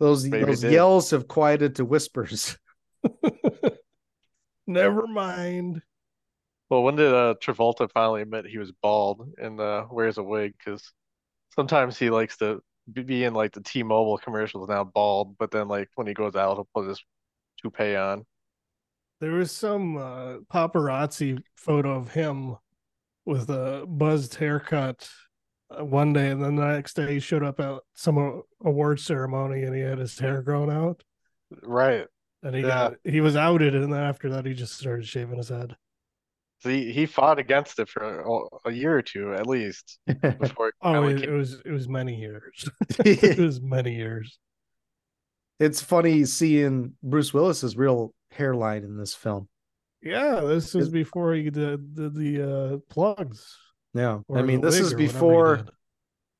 Those Maybe those yells have quieted to whispers. Never mind. Well, when did uh, Travolta finally admit he was bald and uh, wears a wig? Because sometimes he likes to be in like the T-Mobile commercials now bald, but then like when he goes out, he'll put his toupee on. There was some uh, paparazzi photo of him with a buzzed haircut one day, and then the next day he showed up at some award ceremony and he had his hair grown out. Right. And he yeah. got, he was outed, and then after that he just started shaving his head. He he fought against it for a year or two at least. Before it oh, it, it was it was many years. It was many years. It's funny seeing Bruce Willis's real hairline in this film. Yeah, this is before he did the, the uh, plugs. Yeah, or I mean, this is before,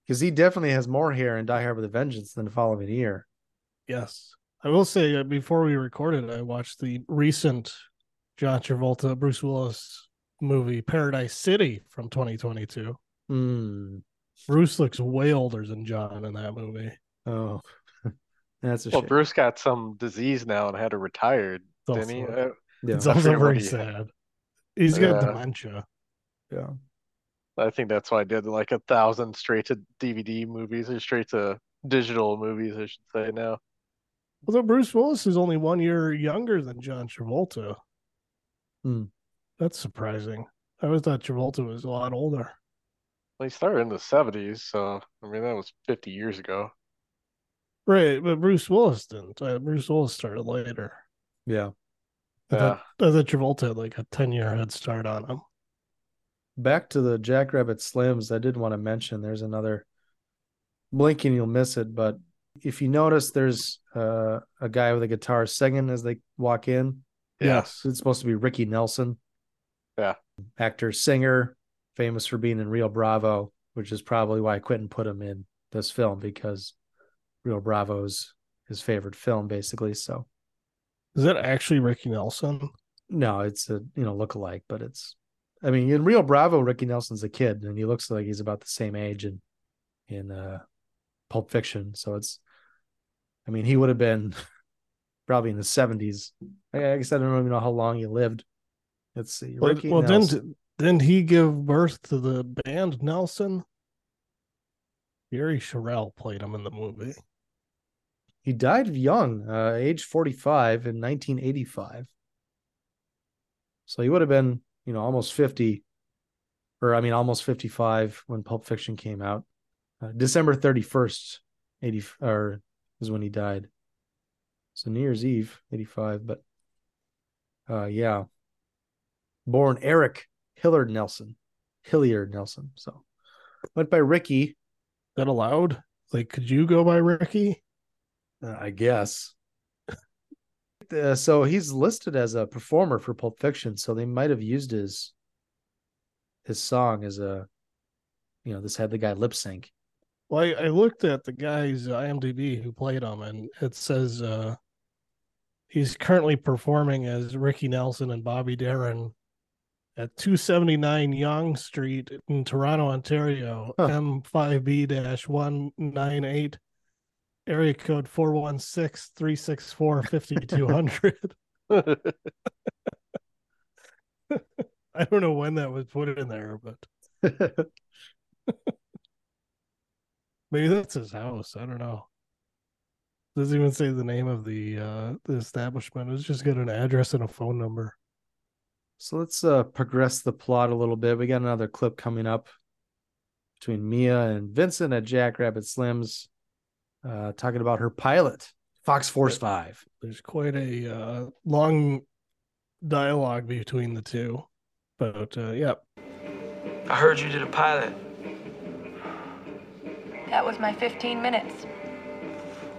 because he, he definitely has more hair in Die Hard with a Vengeance than the following year. Yes. I will say, uh, before we recorded, I watched the recent John Travolta, Bruce Willis movie, Paradise City from twenty twenty-two. Mm. Bruce looks way older than John in that movie. Oh, that's a well, shame. Bruce got some disease now and had to retire, it's didn't he? Right. Yeah. It's also very sad. He's got yeah. dementia. Yeah. I think that's why I did like a thousand straight to D V D movies or straight to digital movies, I should say now. Although Bruce Willis is only one year younger than John Travolta. Hmm. That's surprising. I always thought Travolta was a lot older. Well, he started in the seventies, so I mean, that was fifty years ago. Right, but Bruce Willis didn't. Uh, Bruce Willis started later. Yeah. I thought, uh, I thought Travolta had like a ten-year head start on him. Back to the Jackrabbit Slims, I did want to mention there's another blink and you'll miss it, but if you notice, there's uh, a guy with a guitar singing as they walk in. Yes. It's supposed to be Ricky Nelson. Yeah. Actor, singer, famous for being in Rio Bravo, which is probably why Quentin put him in this film, because Rio Bravo's his favorite film, basically. So is that actually Ricky Nelson? No, it's a you know look-alike, but it's I mean in Rio Bravo, Ricky Nelson's a kid and he looks like he's about the same age in in uh, Pulp Fiction. So it's I mean he would have been probably in the seventies. I guess I don't even know how long he lived. Let's see. Ricky well, well didn't didn't he give birth to the band Nelson? Gary Sherrill played him in the movie. He died young, uh, age forty-five in nineteen eighty-five. So he would have been, you know, almost fifty, or I mean, almost fifty-five when Pulp Fiction came out. Uh, December thirty-first, eighty, or is when he died. So New Year's Eve, eighty-five. But uh, yeah, born Eric Hilliard Nelson, Hilliard Nelson. So went by Ricky. That allowed? Like, could you go by Ricky? Uh, I guess. uh, so he's listed as a performer for Pulp Fiction, so they might have used his his song as a, you know, this had the guy lip sync. Well, I, I looked at the guy's IMDb who played him, and it says uh, he's currently performing as Ricky Nelson and Bobby Darin at two seventy-nine Yonge Street in Toronto, Ontario, huh. M five B one nine eight. Area code four one six, three six four, five two zero zero. I don't know when that was put in there, but maybe that's his house. I don't know. It doesn't even say the name of the uh, the establishment. It's just got an address and a phone number. So let's uh, progress the plot a little bit. We got another clip coming up between Mia and Vincent at Jackrabbit Slims. Uh, talking about her pilot, Fox Force Five. There's quite a uh, long dialogue between the two, but uh, yeah. I heard you did a pilot. That was my fifteen minutes.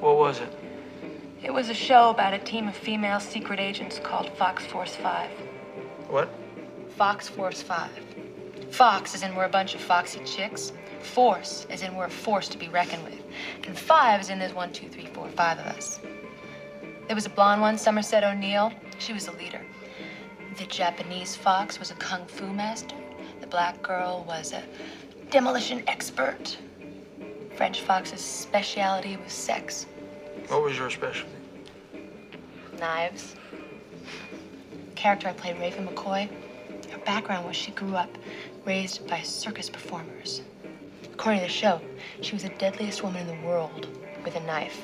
What was it? It was a show about a team of female secret agents called Fox Force Five. What? Fox Force Five. Fox as in we're a bunch of foxy chicks. Force as in we're a force to be reckoned with. And five as in there's one, two, three, four, five of us. There was a blonde one, Somerset O'Neill. She was the leader. The Japanese fox was a kung fu master. The black girl was a demolition expert. French fox's specialty was sex. What was your specialty? Knives. Character I played, Raven McCoy. Her background was she grew up raised by circus performers. According to the show, she was the deadliest woman in the world with a knife.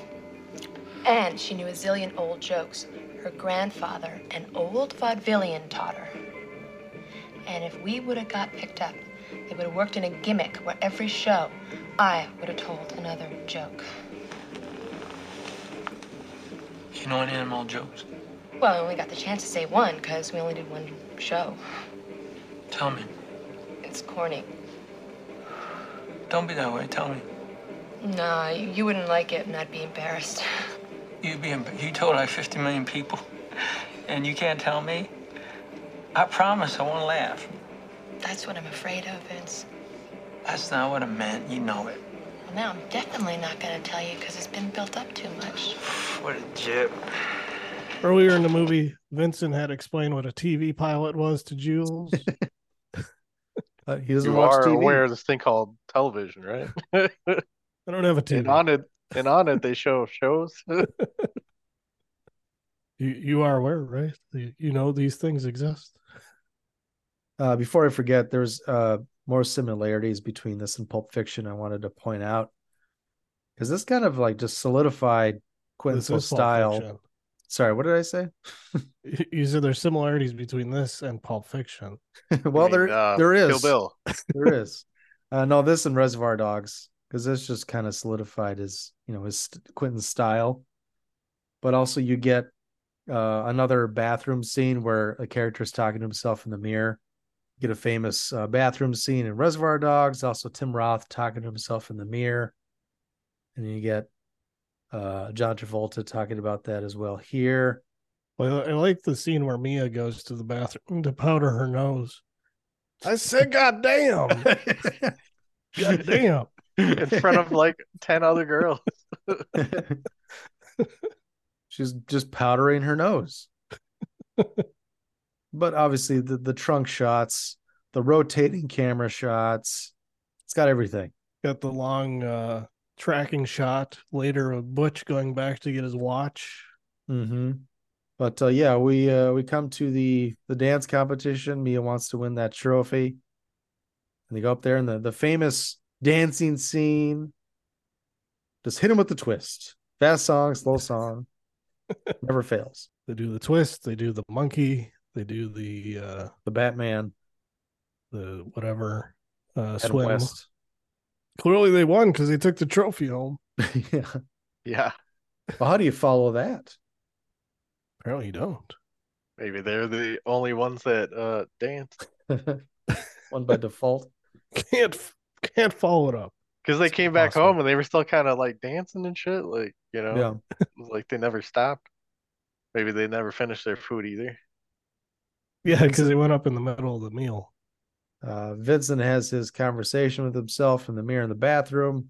And she knew a zillion old jokes. Her grandfather, an old vaudevillian, taught her. And if we would have got picked up, they would have worked in a gimmick where every show I would have told another joke. You know any animal jokes? Well, I only got the chance to say one because we only did one show. Tell me. It's corny. Don't be that way, tell me. Nah, you, you wouldn't like it, and I'd be embarrassed. You'd be embarrassed. You told like fifty million people, and you can't tell me? I promise I won't laugh. That's what I'm afraid of, Vince. That's not what I meant, you know it. Well, now I'm definitely not gonna tell you, because it's been built up too much. What a jip. Earlier in the movie, Vincent had explained what a T V pilot was to Jules. Uh, he doesn't you watch are T V. Aware of this thing called television, right? I don't have a T V. And on it, and on it they show shows. you you are aware, right? You, you know these things exist. Uh, before I forget, there's uh, more similarities between this and Pulp Fiction I wanted to point out. Because this kind of like just solidified Quentin's style. Sorry, what did I say? You said there's similarities between this and Pulp Fiction. well, I mean, there uh, there is. Kill Bill. There is. Uh, no, this and Reservoir Dogs. because that's just kind of solidified his, you know, his Quentin's style. But also you get uh, another bathroom scene where a character is talking to himself in the mirror. You get a famous uh, bathroom scene in Reservoir Dogs. Also Tim Roth talking to himself in the mirror. And you get uh, John Travolta talking about that as well here. Well, I like the scene where Mia goes to the bathroom to powder her nose. I said, God damn. God damn. In front of like ten other girls. She's just powdering her nose. But obviously the, the trunk shots, the rotating camera shots, it's got everything. Got the long uh, tracking shot later of Butch going back to get his watch. Mm-hmm. But uh, yeah, we uh, we come to the, the dance competition. Mia wants to win that trophy. And they go up there, and the, the famous dancing scene. Just hit him with the twist. Fast song, slow song. Never fails. They do the twist. They do the monkey. They do the... Uh, the Batman. The whatever. Uh, swim. West. Clearly they won because they took the trophy home. Yeah. Yeah. Well, how do you follow that? Apparently you don't. Maybe they're the only ones that uh, dance. One by default. Can't can't follow it up. Because they came back home and they were still kind of like dancing and shit. Like, you know, yeah. Like they never stopped. Maybe they never finished their food either. Yeah, because they went up in the middle of the meal. Uh, Vincent has his conversation with himself in the mirror in the bathroom.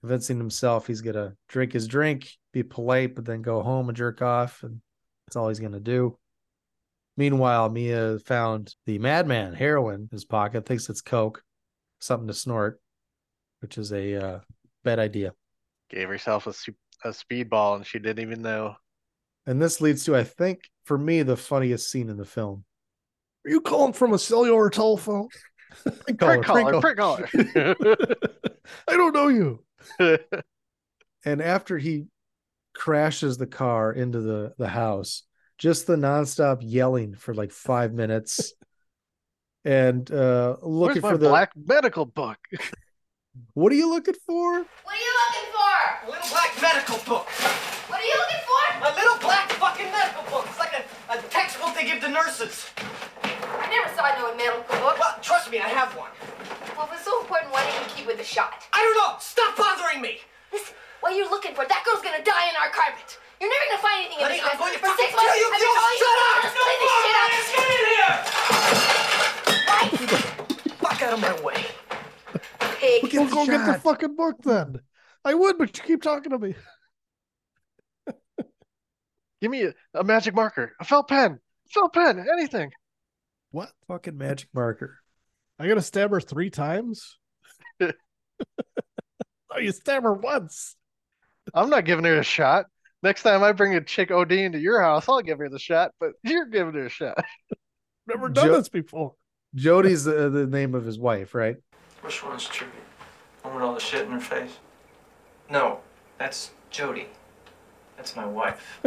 Convincing himself he's going to drink his drink, be polite, but then go home and jerk off. And that's all he's going to do. Meanwhile, Mia found the madman heroin in his pocket, thinks it's coke, something to snort, which is a uh, bad idea. Gave herself a, a speedball and she didn't even know. And this leads to, I think, for me, the funniest scene in the film. Are you calling from a cellular telephone? Prick caller, caller, prick caller. I don't know you. And after he crashes the car into the, the house, just the nonstop yelling for like five minutes and uh, looking for the black medical book. What are you looking for? What are you looking for? A little black medical book. What are you looking for? A little black fucking medical book. It's like a, a textbook they give to nurses. I never saw no medical book. Well, trust me, I have one. Well, if it's so important, why didn't you keep with the shot? I don't know. Stop bothering me. Listen, what you're looking for, that girl's gonna die in our carpet. You're never gonna find anything in this house. I'm going to fucking kill you. You shut up! No more, man! Get in here! What? Fuck out of my way. Pig. We'll go get the fucking book then. I would, but you keep talking to me. Give me a, a magic marker, a felt pen, felt pen, anything. What fucking magic marker? I gotta stab her three times? Oh, you stab her once. I'm not giving her a shot. Next time I bring a chick O D into your house, I'll give her the shot, but you're giving her a shot. Never done jo- this before. Jody's the, the name of his wife, right? Which one's Trudy? One with all the shit in her face? No, that's Jody. That's my wife.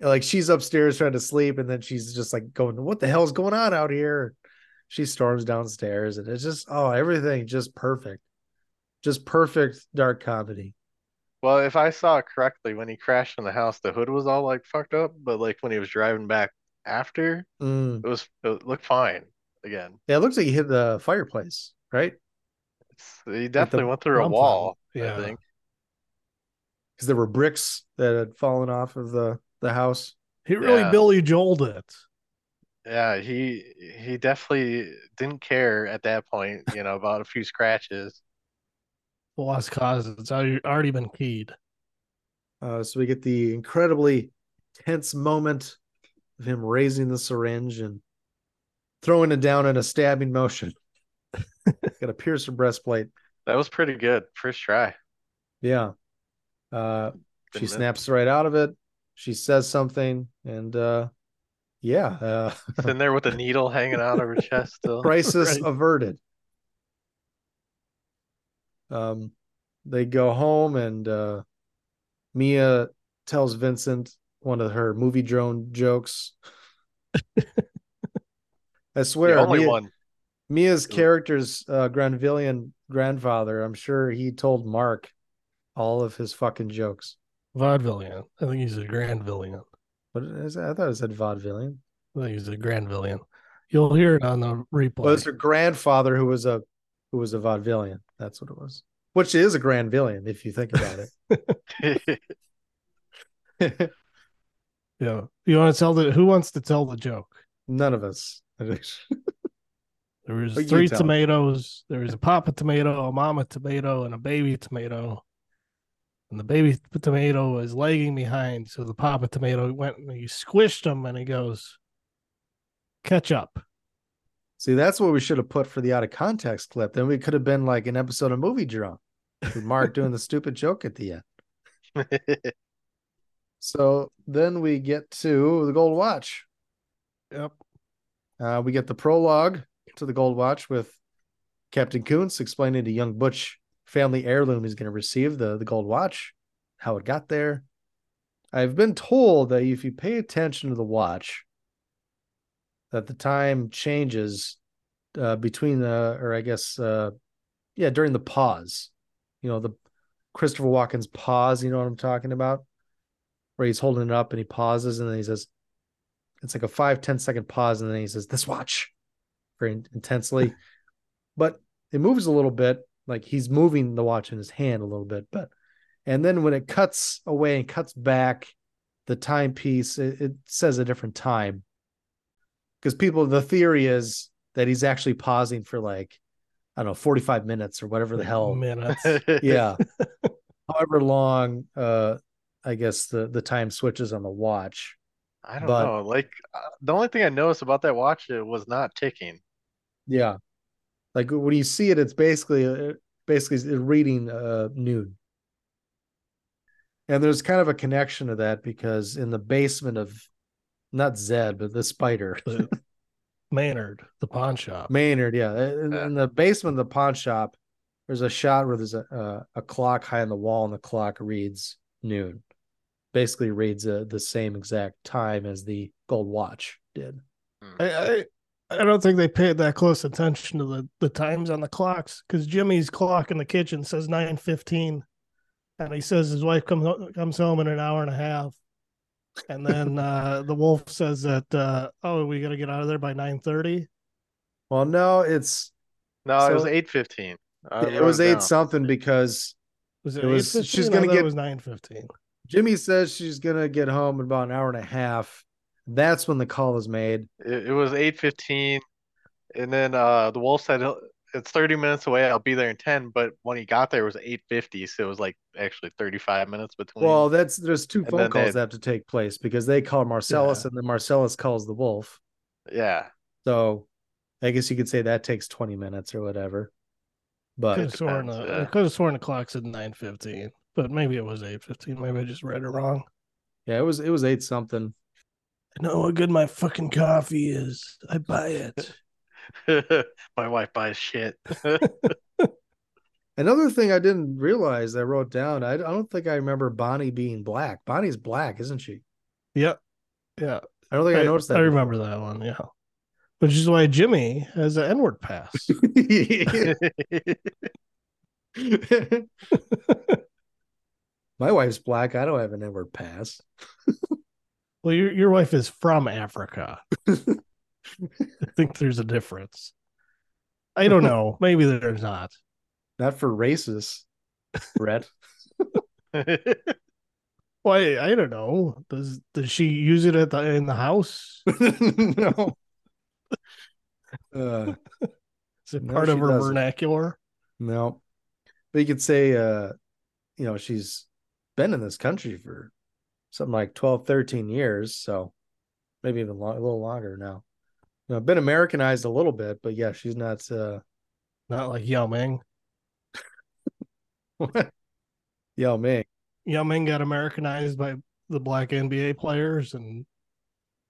Like, she's upstairs trying to sleep, and then she's just like going, what the hell's going on out here? She storms downstairs, and it's just, oh, everything just perfect. Just perfect dark comedy. Well, if I saw it correctly, when he crashed in the house, the hood was all like fucked up, but like when he was driving back after, mm. it was it looked fine again. Yeah, it looks like he hit the fireplace, right? It's, he definitely went through a wall, yeah. I think. Because there were bricks that had fallen off of the, the house. He really yeah. Billy Joel'd it. Yeah, he he definitely didn't care at that point, you know, about a few scratches. The lost cause, it's already been keyed. Uh, so we get the incredibly tense moment of him raising the syringe and throwing it down in a stabbing motion. Got a piercer breastplate. That was pretty good. First try. Yeah. Uh, she snaps right out of it. She says something, and uh, yeah. Uh, it's in there with a needle hanging out of her chest still. Crisis right. Averted. Um, they go home, and uh, Mia tells Vincent one of her movie drone jokes. I swear. The only Mia, one. Mia's character's uh, Granvillian grandfather, I'm sure he told Mark all of his fucking jokes. Vaudevillian. I think he's a Granvillian. What is that? I thought it said Vaudevillian. I think he's a Granvillian. You'll hear it on the replay. Well, it's her grandfather who was a who was a Vaudevillian. That's what it was. Which is a Granvillian, if you think about it. Yeah. You want to tell the who wants to tell the joke? None of us. There was but three tomatoes. There was a papa tomato, a mama tomato, and a baby tomato. And the baby tomato was lagging behind, so the papa tomato went and he squished him, and he goes, "Catch up." See, that's what we should have put for the out of context clip. Then we could have been like an episode of Movie Drunk with Mark doing the stupid joke at the end. So then we get to the Gold Watch. Yep. Uh, we get the prologue to the Gold Watch with Captain Kuntz explaining to young Butch family heirloom is going to receive the, the Gold Watch, how it got there. I've been told that if you pay attention to the watch, that the time changes uh, between the, or I guess, uh, yeah, during the pause. You know, the Christopher Walken's pause, you know what I'm talking about? Where he's holding it up and he pauses and then he says, it's like a five, ten second pause. And then he says, "This watch," very intensely, but it moves a little bit. Like he's moving the watch in his hand a little bit, but, and then when it cuts away and cuts back the timepiece, it, it says a different time. Because people, the theory is that he's actually pausing for like, I don't know, forty-five minutes or whatever the hell. Minutes. Yeah. However long, uh, I guess the, the time switches on the watch. I don't but, know. Like uh, the only thing I noticed about that watch, it was not ticking. Yeah. Like when you see it, it's basically, basically reading uh, noon. And there's kind of a connection to that because in the basement of, not Zed, but the spider. Maynard, the pawn shop. Maynard, yeah. In, in the basement of the pawn shop, there's a shot where there's a, a, a clock high on the wall and the clock reads noon. Basically reads a, the same exact time as the gold watch did. I, I, I don't think they paid that close attention to the, the times on the clocks because Jimmy's clock in the kitchen says nine fifteen and he says his wife comes comes home in an hour and a half. And then uh, the wolf says that, uh, oh, we got to get out of there by nine thirty. Well, no, it's... No, so, it was eight fifteen. It was eight down. something because... Was it, it was, she's gonna get, it was nine fifteen. Jimmy says she's going to get home in about an hour and a half. That's when the call is made. It, it was eight fifteen. And then uh, the wolf said, it's thirty minutes away. I'll be there in ten. But when he got there, it was eight fifty. So it was like actually thirty-five minutes between. Well, that's there's two and phone calls that have to take place because they call Marcellus yeah. and then Marcellus calls the wolf. Yeah. So I guess you could say that takes twenty minutes or whatever. But could have sworn, uh, yeah. I could have sworn the clock said nine fifteen, but maybe it was eight fifteen. Maybe I just read it wrong. Yeah, it was it was eight something. I know how good my fucking coffee is. I buy it. My wife buys shit. Another thing I didn't realize I wrote down, I, I don't think I remember Bonnie being black. Bonnie's black, isn't she? Yep. Yeah. I don't think I, I noticed that. I before. remember that one, yeah. Which is why Jimmy has an N-word pass. My wife's black. I don't have an N-word pass. Well, your your wife is from Africa. I think there's a difference. I don't know. Maybe there's not. Not for racists, Brett. Well, I, I don't know. Does does she use it at the in the house? No. Uh, Is it no, part of her doesn't. vernacular? No. But you could say, uh, you know, she's been in this country for something like twelve, thirteen years. So maybe even lo- a little longer now. You know, been Americanized a little bit, but yeah, she's not uh not like Yao Ming. What? Yao Ming. Yao Ming got Americanized by the black N B A players, and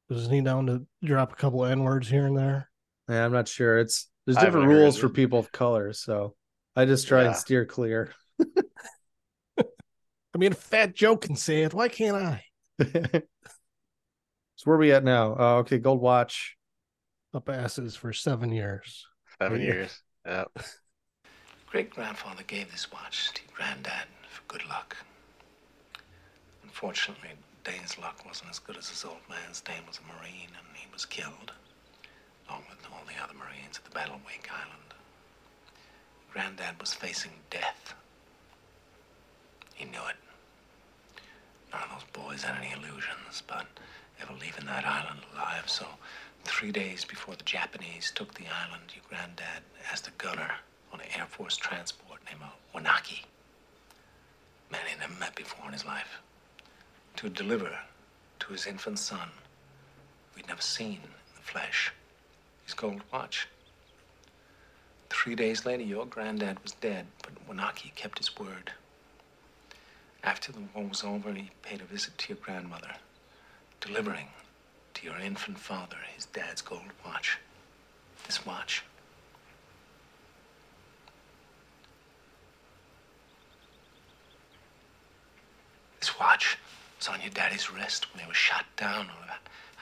was he down to drop a couple N-words here and there? Yeah, I'm not sure. It's there's different rules for people of color, so I just try yeah. and steer clear. I mean, Fat Joe can say it. Why can't I? So where are we at now? Uh, okay, Gold Watch. Up asses for seven years. Seven yeah. years. Yeah. Great-grandfather gave this watch to Granddad for good luck. Unfortunately, Dane's luck wasn't as good as his old man's. Dane was a Marine, and he was killed, along with all the other Marines at the Battle of Wake Island. Granddad was facing death. He knew it. None of those boys had any illusions about ever leaving that island alive, so three days before the Japanese took the island, your granddad asked a gunner on an Air Force transport named Wanaki, a man he'd never met before in his life, to deliver to his infant son, we'd never seen in the flesh, his gold watch. Three days later, your granddad was dead, but Wanaki kept his word. After the war was over, he paid a visit to your grandmother, delivering to your infant father his dad's gold watch. This watch. This watch was on your daddy's wrist when he was shot down over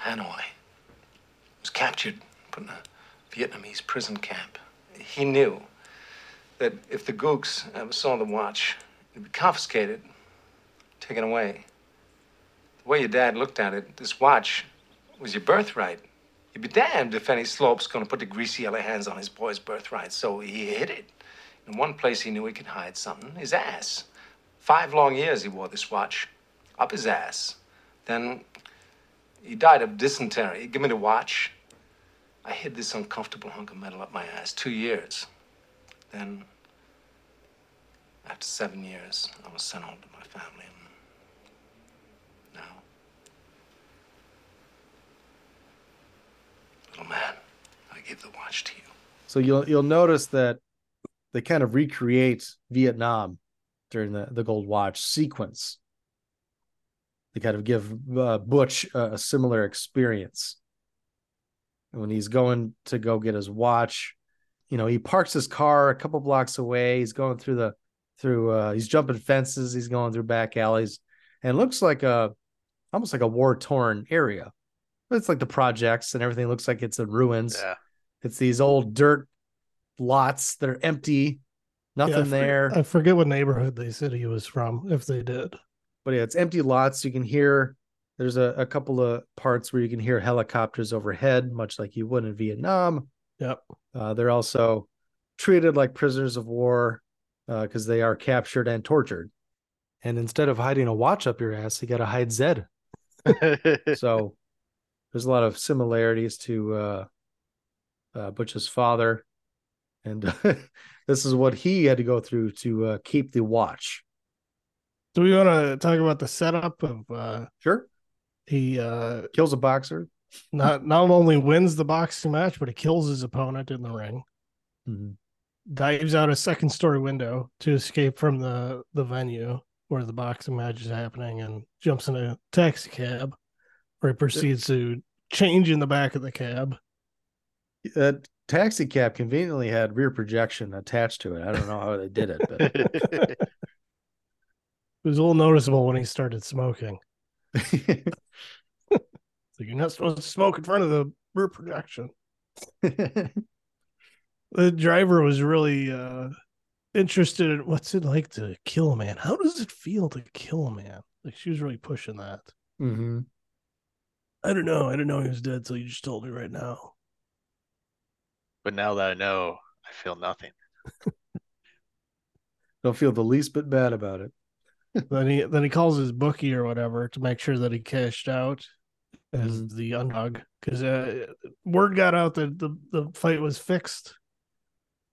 Hanoi. He was captured and put in a Vietnamese prison camp. He knew that if the gooks ever saw the watch, it would be confiscated, taken away. The way your dad looked at it, this watch was your birthright. You'd be damned if any slope's gonna put the greasy yellow hands on his boy's birthright, so he hid it. In one place he knew he could hide something, his ass. Five long years he wore this watch, up his ass. Then he died of dysentery. He gave me the watch. I hid this uncomfortable hunk of metal up my ass, two years. Then, after seven years, I was sent home to my family. Little man, I give the watch to you. So you'll you'll notice that they kind of recreate Vietnam during the, the Gold Watch sequence. They kind of give uh, Butch uh, a similar experience. And when he's going to go get his watch, you know, he parks his car a couple blocks away. He's going through the through uh, he's jumping fences. He's going through back alleys, and it looks like a almost like a war-torn area. It's like the projects and everything looks like it's in ruins. Yeah. It's these old dirt lots that are empty, nothing yeah, I there. For, I forget what neighborhood they said he was from, if they did. But yeah, it's empty lots. You can hear, there's a, a couple of parts where you can hear helicopters overhead, much like you would in Vietnam. Yep. Uh, they're also treated like prisoners of war because uh, they are captured and tortured. And instead of hiding a watch up your ass, you got to hide Zed. So... there's a lot of similarities to uh, uh, Butch's father. And this is what he had to go through to uh, keep the watch. Do we want to talk about the setup of... Uh, sure. He uh, kills a boxer. Not not only wins the boxing match, but he kills his opponent in the ring. Mm-hmm. Dives out a second story window to escape from the, the venue where the boxing match is happening and jumps in a taxi cab. Where he proceeds to change in the back of the cab. That taxi cab conveniently had rear projection attached to it. I don't know how they did it, but it was a little noticeable when he started smoking. So you're not supposed to smoke in front of the rear projection. The driver was really uh, interested in what's it like to kill a man. How does it feel to kill a man? Like she was really pushing that. Mm-hmm. I don't know. I didn't know he was dead till you just told me right now. But now that I know, I feel nothing. Don't feel the least bit bad about it. Then he then he calls his bookie or whatever to make sure that he cashed out as mm-hmm. the underdog because uh, word got out that the, the fight was fixed,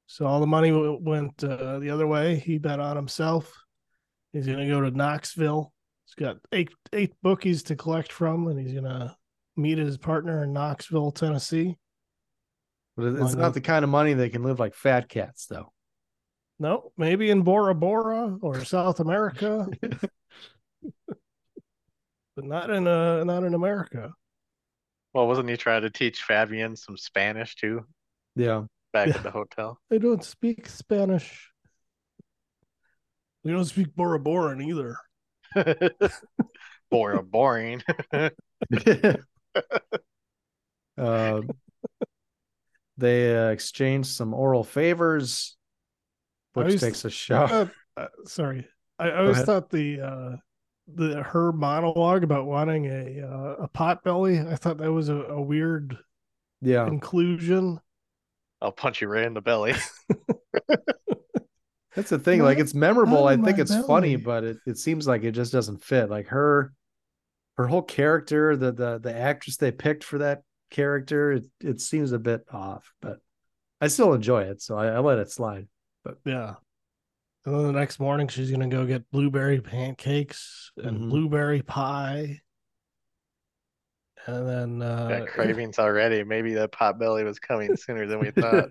so all the money w- went uh, the other way. He bet on himself. He's gonna go to Knoxville. He's got eight eight bookies to collect from, and he's going to meet his partner in Knoxville, Tennessee. But it's on not the kind of money they can live like fat cats, though. No, maybe in Bora Bora or South America. But not in uh, not in America. Well, wasn't he trying to teach Fabian some Spanish, too? Yeah. Back yeah. at the hotel. I don't speak Spanish. We don't speak Bora Boran either. Bora boring. uh, They uh, exchange some oral favors, which always, takes a shot. Uh, uh, sorry, I, I always thought the uh, the her monologue about wanting a uh, a potbelly. I thought that was a, a weird, yeah, inclusion. I'll punch you right in the belly. That's the thing. Like, it's memorable. I think it's belly. funny, but it, it seems like it just doesn't fit. Like her her whole character, the the the actress they picked for that character, it it seems a bit off, but I still enjoy it, so I, I let it slide. But yeah, and then the next morning she's gonna go get blueberry pancakes and mm-hmm. blueberry pie, and then uh got cravings already. Maybe that potbelly was coming sooner than we thought.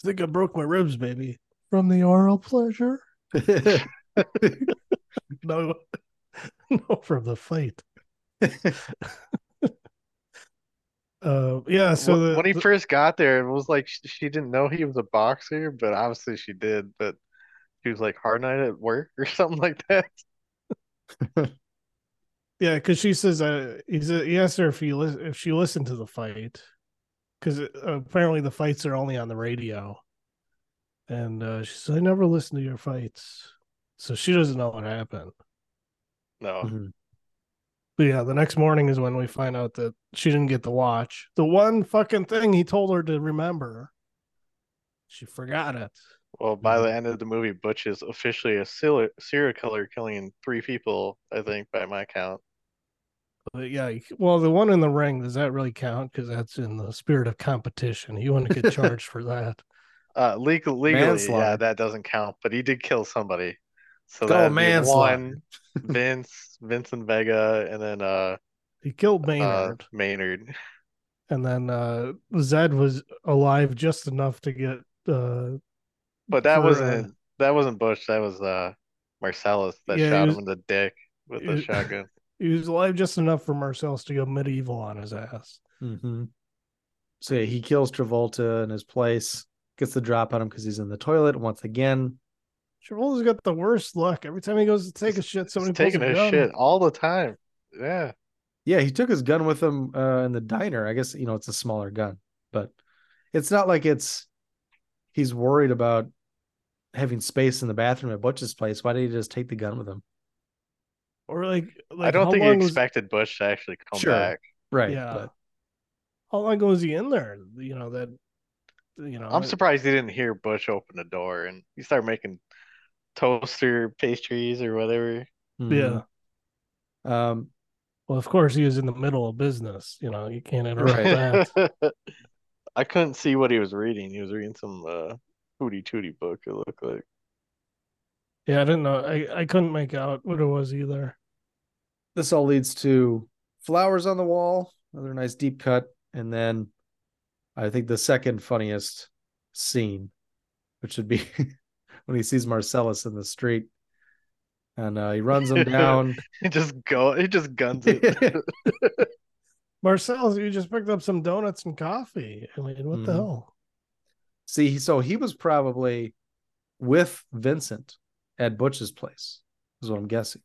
I think I broke my ribs, baby, from the oral pleasure. no no from the fight. Uh, yeah, so the, when he the, first got there, it was like she, she didn't know he was a boxer, but obviously she did. But she was like, hard night at work or something like that. Yeah, because she says, uh, he's a, he asked her if, he li- if she listened to the fight, because apparently the fights are only on the radio. And uh, she said, I never listened to your fights. So she doesn't know what happened. No. Mm-hmm. But yeah, the next morning is when we find out that she didn't get the watch. The one fucking thing he told her to remember, she forgot it. Well, by the end of the movie, Butch is officially a serial killer, killing three people, I think, by my count. But yeah, well, the one in the ring, does that really count? Because that's in the spirit of competition. You wouldn't get charged for that. Uh, legal, legally, manslaughter. Yeah, that doesn't count. But he did kill somebody. So that one, Vince, Vincent Vega, and then uh, he killed Maynard. Uh, Maynard, and then uh, Zed was alive just enough to get. Uh, but that for, wasn't uh, that wasn't Bush. That was uh, Marcellus that yeah, shot was, him in the dick with the shotgun. He was alive just enough for Marcellus to go medieval on his ass. Mm-hmm. So yeah, he kills Travolta in his place. Gets the drop on him because he's in the toilet once again. Travolta's got the worst luck. Every time he goes to take a shit, somebody pulls a gun. He's taking a shit all the time. Yeah. Yeah, he took his gun with him uh, in the diner. I guess, you know, it's a smaller gun. But it's not like it's... He's worried about having space in the bathroom at Butch's place. Why did he just take the gun with him? Or like... like I don't think he expected was... Butch to actually come sure. back. Right. Yeah. But... How long was he in there? You know, that... You know, I'm surprised he didn't hear Butch open the door and he started making... toaster pastries or whatever. Yeah. Um, well, of course, he was in the middle of business. You know, you can't interrupt right. that. I couldn't see what he was reading. He was reading some uh, Hootie Tootie book, it looked like. Yeah, I didn't know. I, I couldn't make out what it was either. This all leads to flowers on the wall, another nice deep cut. And then I think the second funniest scene, which would be... when he sees Marcellus in the street, and uh, he runs him down. he just go. He just guns it. Marcellus, you just picked up some donuts and coffee. I mean, what mm. the hell? See, so he was probably with Vincent at Butch's place, is what I'm guessing.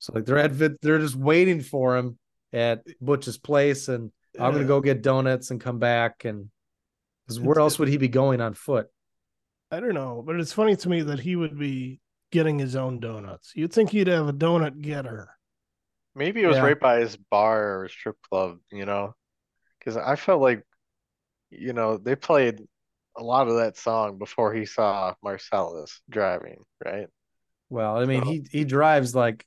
So like they're at, they're just waiting for him at Butch's place, and I'm gonna go get donuts and come back, and because where else would he be going on foot? I don't know, but it's funny to me that he would be getting his own donuts. You'd think he'd have a donut getter. Maybe it was yeah. right by his bar or strip club, you know? Because I felt like, you know, they played a lot of that song before he saw Marcellus driving, right? Well, I mean, so, he, he drives like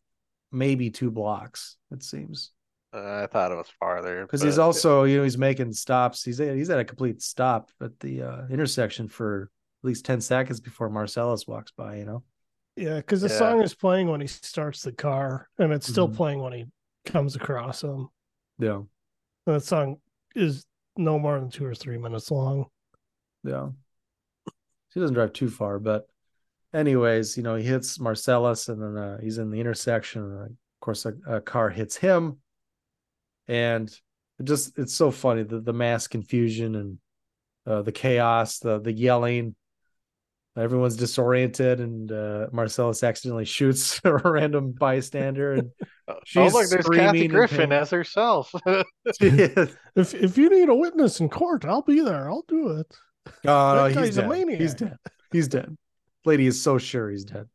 maybe two blocks, it seems. Uh, I thought it was farther. Because he's also, yeah. you know, he's making stops. He's, he's at a complete stop at the uh, intersection for... at least ten seconds before Marcellus walks by, you know? Yeah, because the yeah. song is playing when he starts the car, and it's still mm-hmm. playing when he comes across him. Yeah. And that song is no more than two or three minutes long. Yeah. He doesn't drive too far, but anyways, you know, he hits Marcellus, and then uh, he's in the intersection, and of course a, a car hits him, and it just it's so funny, the, the mass confusion and uh, the chaos, the the yelling. Everyone's disoriented, and uh, Marcellus accidentally shoots a random bystander and She's oh, look, there's Kathy Griffin as herself. If if you need a witness in court, I'll be there. I'll do it. Oh, no, he's dead. A he's dead. He's dead. Lady is so sure he's dead.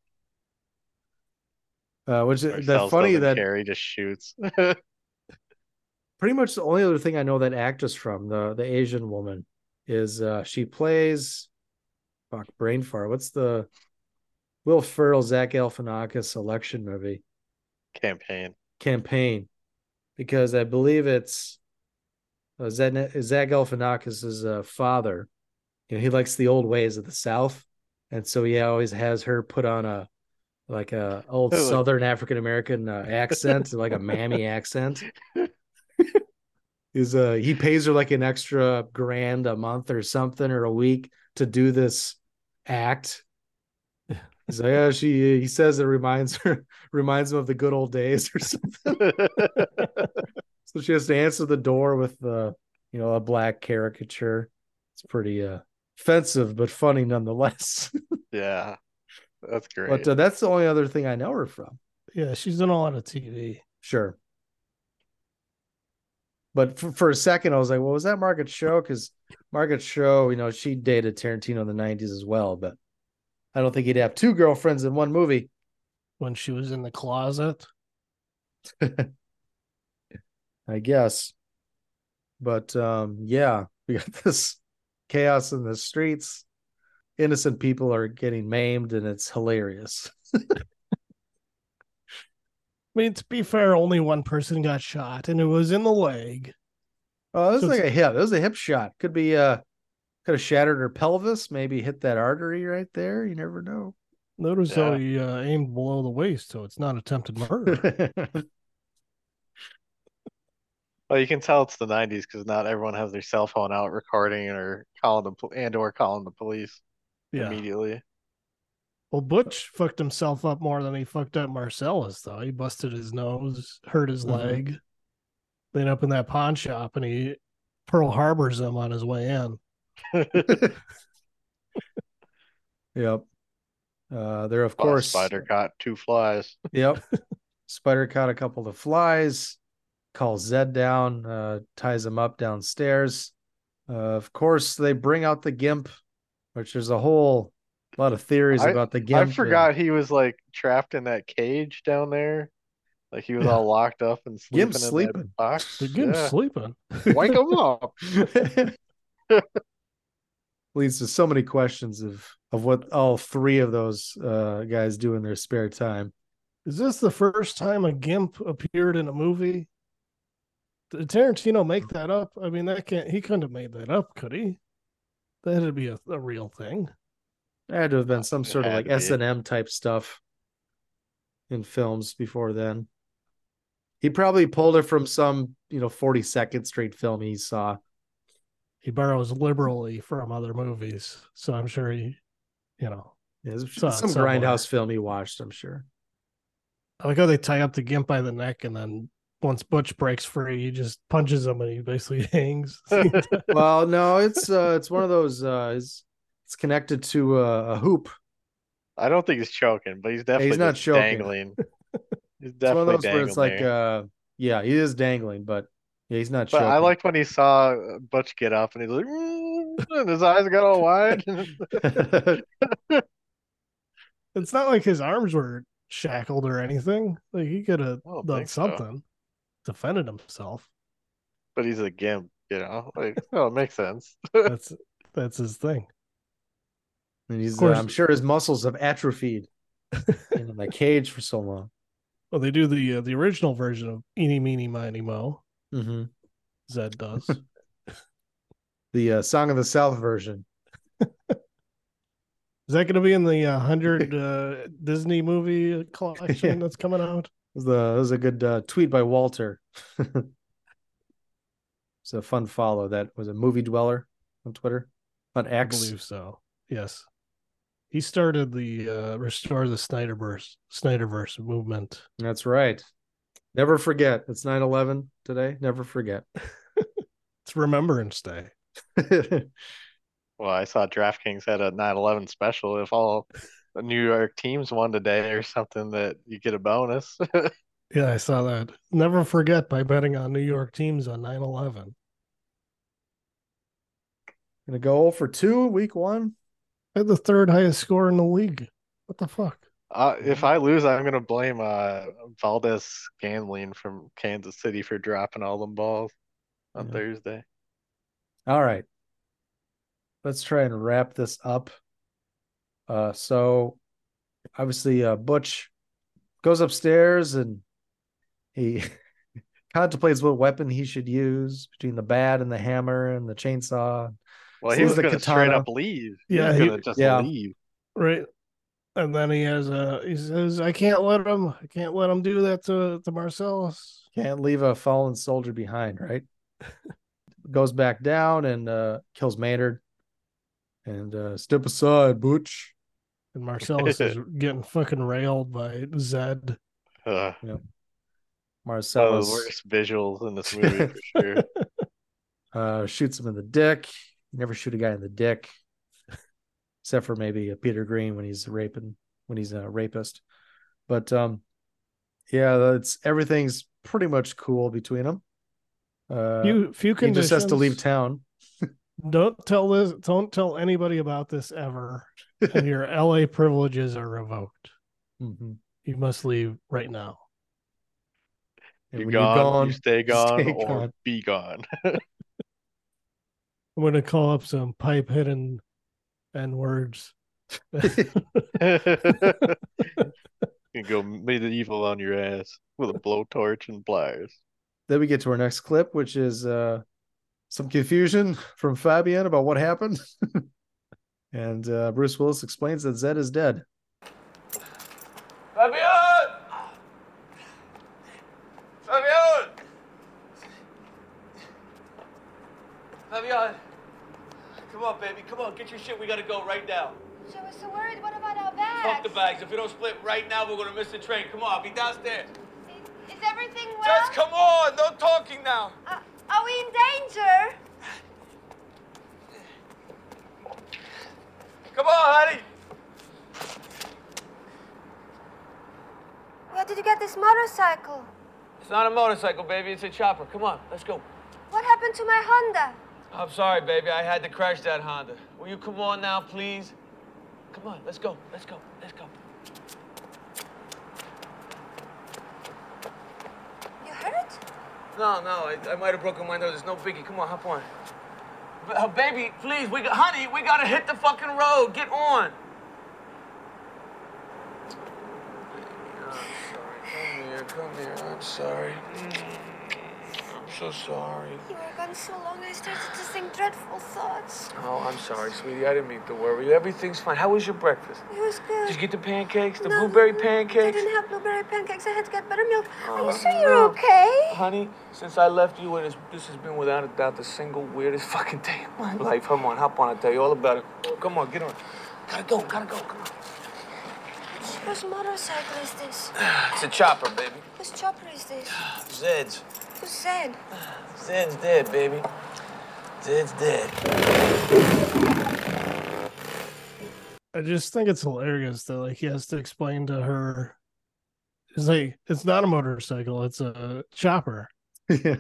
Uh, which is that funny that Carrie just shoots. Pretty much the only other thing I know that actress from, the the Asian woman, is uh, she plays fuck brain fart. What's the Will Ferrell, Zach Galifianakis election movie? Campaign. Campaign. Because I believe it's uh, Zach Galifianakis' uh, father. You know, he likes the old ways of the South. And so he always has her put on a like a old oh, Southern African-American uh, accent, like a mammy accent. Is uh, he pays her like an extra grand a month or something or a week to do this act. He's like, oh, she, he says it reminds her, reminds him of the good old days or something. So she has to answer the door with, uh, you know, a black caricature. It's pretty uh, offensive, but funny nonetheless. Yeah, that's great. But uh, that's the only other thing I know her from. Yeah, she's done a lot of T V. Sure. But for, for a second, I was like, well, was that Margaret Cho? Because Margaret Cho, you know, she dated Tarantino in the nineties as well, but I don't think he'd have two girlfriends in one movie. When she was in the closet? I guess. But, um, yeah, we got this chaos in the streets. Innocent people are getting maimed, and it's hilarious. I mean, to be fair, only one person got shot, and it was in the leg. Oh, that was so like it's... a hip. That was a hip shot. Could be, uh, could have shattered her pelvis. Maybe hit that artery right there. You never know. Notice yeah. how he uh, aimed below the waist, so it's not attempted murder. Well, you can tell it's the nineties because not everyone has their cell phone out recording or calling the and or calling the police yeah. immediately. Well, Butch fucked himself up more than he fucked up Marcellus, though. He busted his nose, hurt his mm-hmm. leg, then up in that pawn shop, and he Pearl Harbors him on his way in. Yep. Uh, there, of oh, course. Spider caught two flies. Yep. Spider caught a couple of flies, calls Zed down, uh, ties him up downstairs. Uh, of course, they bring out the Gimp, which there's a whole... a lot of theories I, about the game. I forgot thing. He was like trapped in that cage down there. Like he was yeah. all locked up and sleeping. Gim's in sleeping. That box. The Gim's yeah. sleeping. Wake him up. Leads to so many questions of, of what all three of those uh, guys do in their spare time. Is this the first time a Gimp appeared in a movie? Did Tarantino make that up? I mean, that can't. He couldn't have made that up, could he? That'd be a, a real thing. There had to have been some sort of like S and M type stuff in films before then. He probably pulled it from some, you know, forty-second Street film he saw. He borrows liberally from other movies, so I'm sure he, you know, yeah, some grindhouse film he watched. I'm sure. I like how they tie up the Gimp by the neck, and then once Butch breaks free, he just punches him, and he basically hangs. Well, no, it's uh, it's one of those. Uh, It's connected to a, a hoop. I don't think he's choking, but he's definitely he's not choking. Dangling. He's definitely it's one of those dangling. Where it's like, uh, yeah, he is dangling, but yeah, he's not. But choking. I liked when he saw Butch get up and he's like, mm, and his eyes got all wide. It's not like his arms were shackled or anything. Like he could have done something, so. Defended himself. But he's a Gimp, you know. Like, oh, it makes sense. that's that's his thing. And he's, uh, I'm sure his muscles have atrophied in the cage for so long. Well, they do the uh, the original version of Eeny, Meeny, Miny, Mo. Mm-hmm. Zed does. The uh, Song of the South version. Is that going to be in the uh, one hundred uh, Disney movie collection yeah. that's coming out? It was, the, it was a good uh, tweet by Walter. It's a fun follow. That was a movie dweller on Twitter. On X. I believe so. Yes. He started the uh, Restore the Snyderverse, Snyderverse movement. That's right. Never forget. It's nine eleven today. Never forget. It's Remembrance Day. Well, I saw DraftKings had a nine eleven special. If all the New York teams won today or something, that you get a bonus. Yeah, I saw that. Never forget by betting on New York teams on nine eleven. Gonna go for two week one. I had the third highest score in the league. What the fuck? Uh, if I lose, I'm gonna blame uh, Valdez Scantling from Kansas City for dropping all them balls on yeah. Thursday. All right, let's try and wrap this up. Uh, so obviously, uh, Butch goes upstairs and he contemplates what weapon he should use between the bat and the hammer and the chainsaw. Well, so he was going to straight up leave. Yeah, he was going to just yeah. leave. Right. And then he has a, he says, I can't let him, I can't let him do that to, to Marcellus. Can't leave a fallen soldier behind, right? Goes back down and uh, kills Maynard. And uh, step aside, Butch. And Marcellus is getting fucking railed by Zed. Uh, yeah. Marcellus. One of the worst visuals in this movie, for sure. Uh, shoots him in the dick. You never shoot a guy in the dick. Except for maybe a Peter Green when he's raping, when he's a rapist. But um, yeah, that's everything's pretty much cool between them. Uh, few, few he just has to leave town. Don't tell this. Don't tell anybody about this ever. And your L A privileges are revoked. Mm-hmm. You must leave right now. You're gone, you're gone. You stay gone, stay or gone. Be gone. I'm gonna call up some pipe hidden N words. You go medieval on your ass with a blowtorch and pliers. Then we get to our next clip, which is uh, some confusion from Fabian about what happened. And uh, Bruce Willis explains that Zed is dead. Fabian! Fabian! Fabian! Come on, baby. Come on. Get your shit. We gotta go right now. So we're so worried. What about our bags? Fuck the bags. If we don't split right now, we're gonna miss the train. Come on. I'll be downstairs. Is, is everything well? Just come on. No talking now. Uh, are we in danger? Come on, honey. Where did you get this motorcycle? It's not a motorcycle, baby. It's a chopper. Come on, let's go. What happened to my Honda? I'm sorry, baby. I had to crash that Honda. Will you come on now, please? Come on, let's go. Let's go. Let's go. You hurt? No, no. I, I might have broken my nose. It's no biggie. Come on, hop on. Uh, baby, please, we got, honey, we gotta hit the fucking road. Get on. I'm sorry. Come here, come here. I'm sorry. I'm so sorry. You were gone so long, I started to think dreadful thoughts. Oh, I'm sorry, sweetie. I didn't mean to worry. Everything's fine. How was your breakfast? It was good. Did you get the pancakes? The no, blueberry pancakes? I didn't have blueberry pancakes. I had to get better milk. Oh, I'm sure you're no. okay. Honey, since I left you, it is, this has been without a doubt the single weirdest fucking day of my life. Come on, hop on. I'll tell you all about it. Come on, get on. Gotta go, gotta go. Come on. Whose motorcycle is this? It's a chopper, baby. Whose chopper is this? Zed's. Who's Zed? Zed's dead, baby. Zed's dead. I just think it's hilarious that like he has to explain to her. It's like it's not a motorcycle; it's a chopper. Yeah.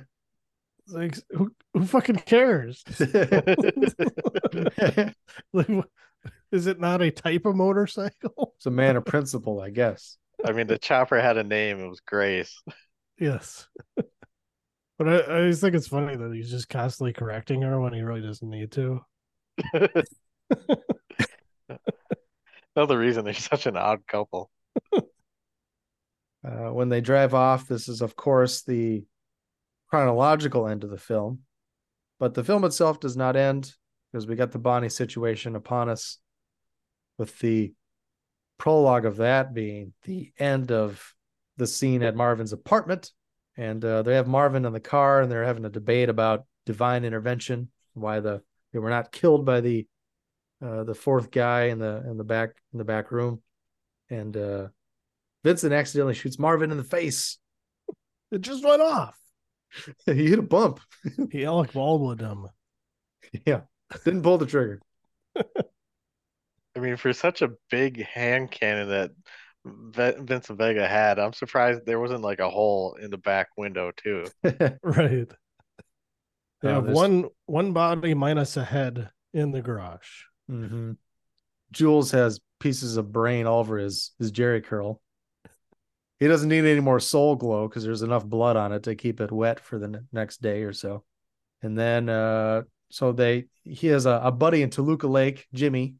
Like who, who fucking cares? Like, is it not a type of motorcycle? It's a man of principle, I guess. I mean, the chopper had a name. It was Grace. Yes. But I, I just think it's funny that he's just constantly correcting her when he really doesn't need to. Another reason they're such an odd couple. Uh, when they drive off, this is, of course, the chronological end of the film. But the film itself does not end, because we got the Bonnie situation upon us, with the prologue of that being the end of the scene at Marvin's apartment. And uh, they have Marvin in the car, and they're having a debate about divine intervention, why the they were not killed by the uh, the fourth guy in the in the back in the back room. And uh, Vincent accidentally shoots Marvin in the face. It just went off. He hit a bump. He Alec Baldwin'd him. Yeah, didn't pull the trigger. I mean, for such a big hand cannon that v- Vincent Vega had. I'm surprised there wasn't like a hole in the back window too. Right. They yeah, have there's... one one body minus a head in the garage. Mm-hmm. Jules has pieces of brain all over his his jerry curl. He doesn't need any more soul glow because there's enough blood on it to keep it wet for the n- next day or so. And then, uh, so they he has a, a buddy in Toluca Lake, Jimmy,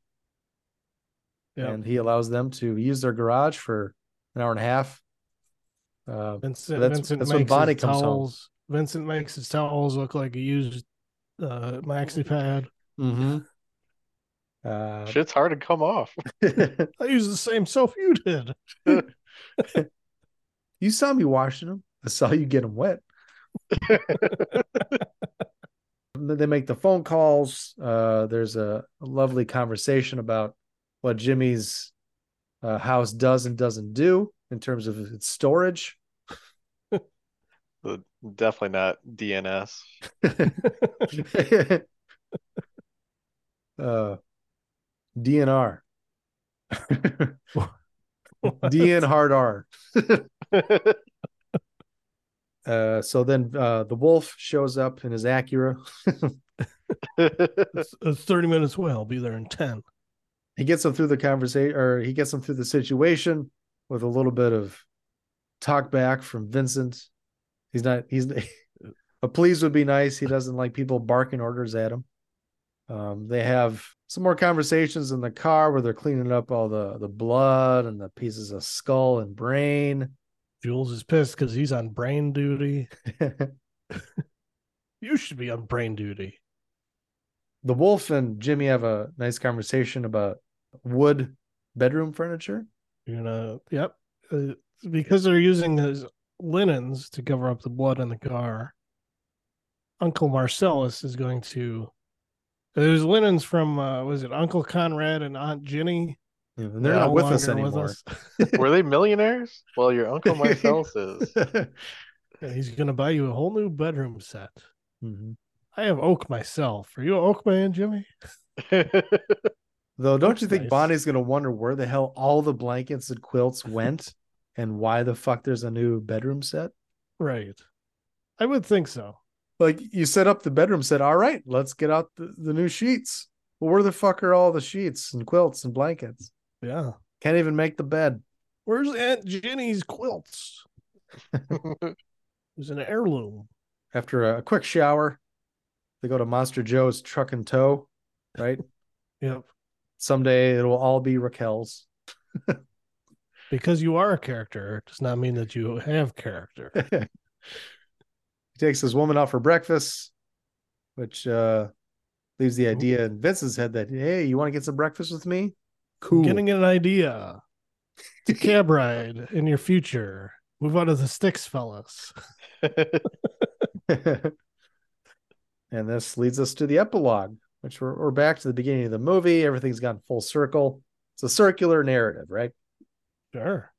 yep. and he allows them to use their garage for an hour and a half. Uh, Vincent, so that's Vincent that's when Bonnie comes towels, home. Vincent makes his towels look like a used uh, maxi pad. Mm-hmm. Uh, Shit's hard to come off. I use the same soap you did. You saw me washing them. I saw you get them wet. They make the phone calls. Uh, there's a, a lovely conversation about what Jimmy's uh, house does and doesn't do in terms of its storage. Definitely not D N S. uh, D N R. D N hard R. uh so then uh the wolf shows up in his Acura. it's, it's thirty minutes away. I'll be there in ten. He gets them through the conversation, or he gets them through the situation with a little bit of talk back from Vincent. He's not he's a please would be nice. He doesn't like people barking orders at him. Um, they have some more conversations in the car where they're cleaning up all the, the blood and the pieces of skull and brain. Jules is pissed because he's on brain duty. You should be on brain duty. The wolf and Jimmy have a nice conversation about wood bedroom furniture. You know, yep. Uh, because they're using his linens to cover up the blood in the car, Uncle Marcellus is going to... There's linens from, uh, was it Uncle Conrad and Aunt Ginny? Yeah, and they're, they're not with us anymore. With us. Were they millionaires? Well, your Uncle Marcellus is. Yeah, he's going to buy you a whole new bedroom set. Mm-hmm. I have oak myself. Are you an oak man, Jimmy? Though, don't That's you think nice. Bonnie's going to wonder where the hell all the blankets and quilts went and why the fuck there's a new bedroom set? Right. I would think so. Like, you set up the bedroom, said, all right, let's get out the, the new sheets. Well, where the fuck are all the sheets and quilts and blankets? Yeah. Can't even make the bed. Where's Aunt Jenny's quilts? It was an heirloom. After a quick shower, they go to Monster Joe's Truck and Tow, right? Yep. Someday it will all be Raquel's. Because you are a character, it does not mean that you have character. He takes his woman out for breakfast, which uh, leaves the idea in Vince's head that, hey, you want to get some breakfast with me? Cool. Getting an idea. It's a cab ride in your future. Move out of the sticks, fellas. And this leads us to the epilogue, which we're, we're back to the beginning of the movie. Everything's gone full circle. It's a circular narrative, right? Sure.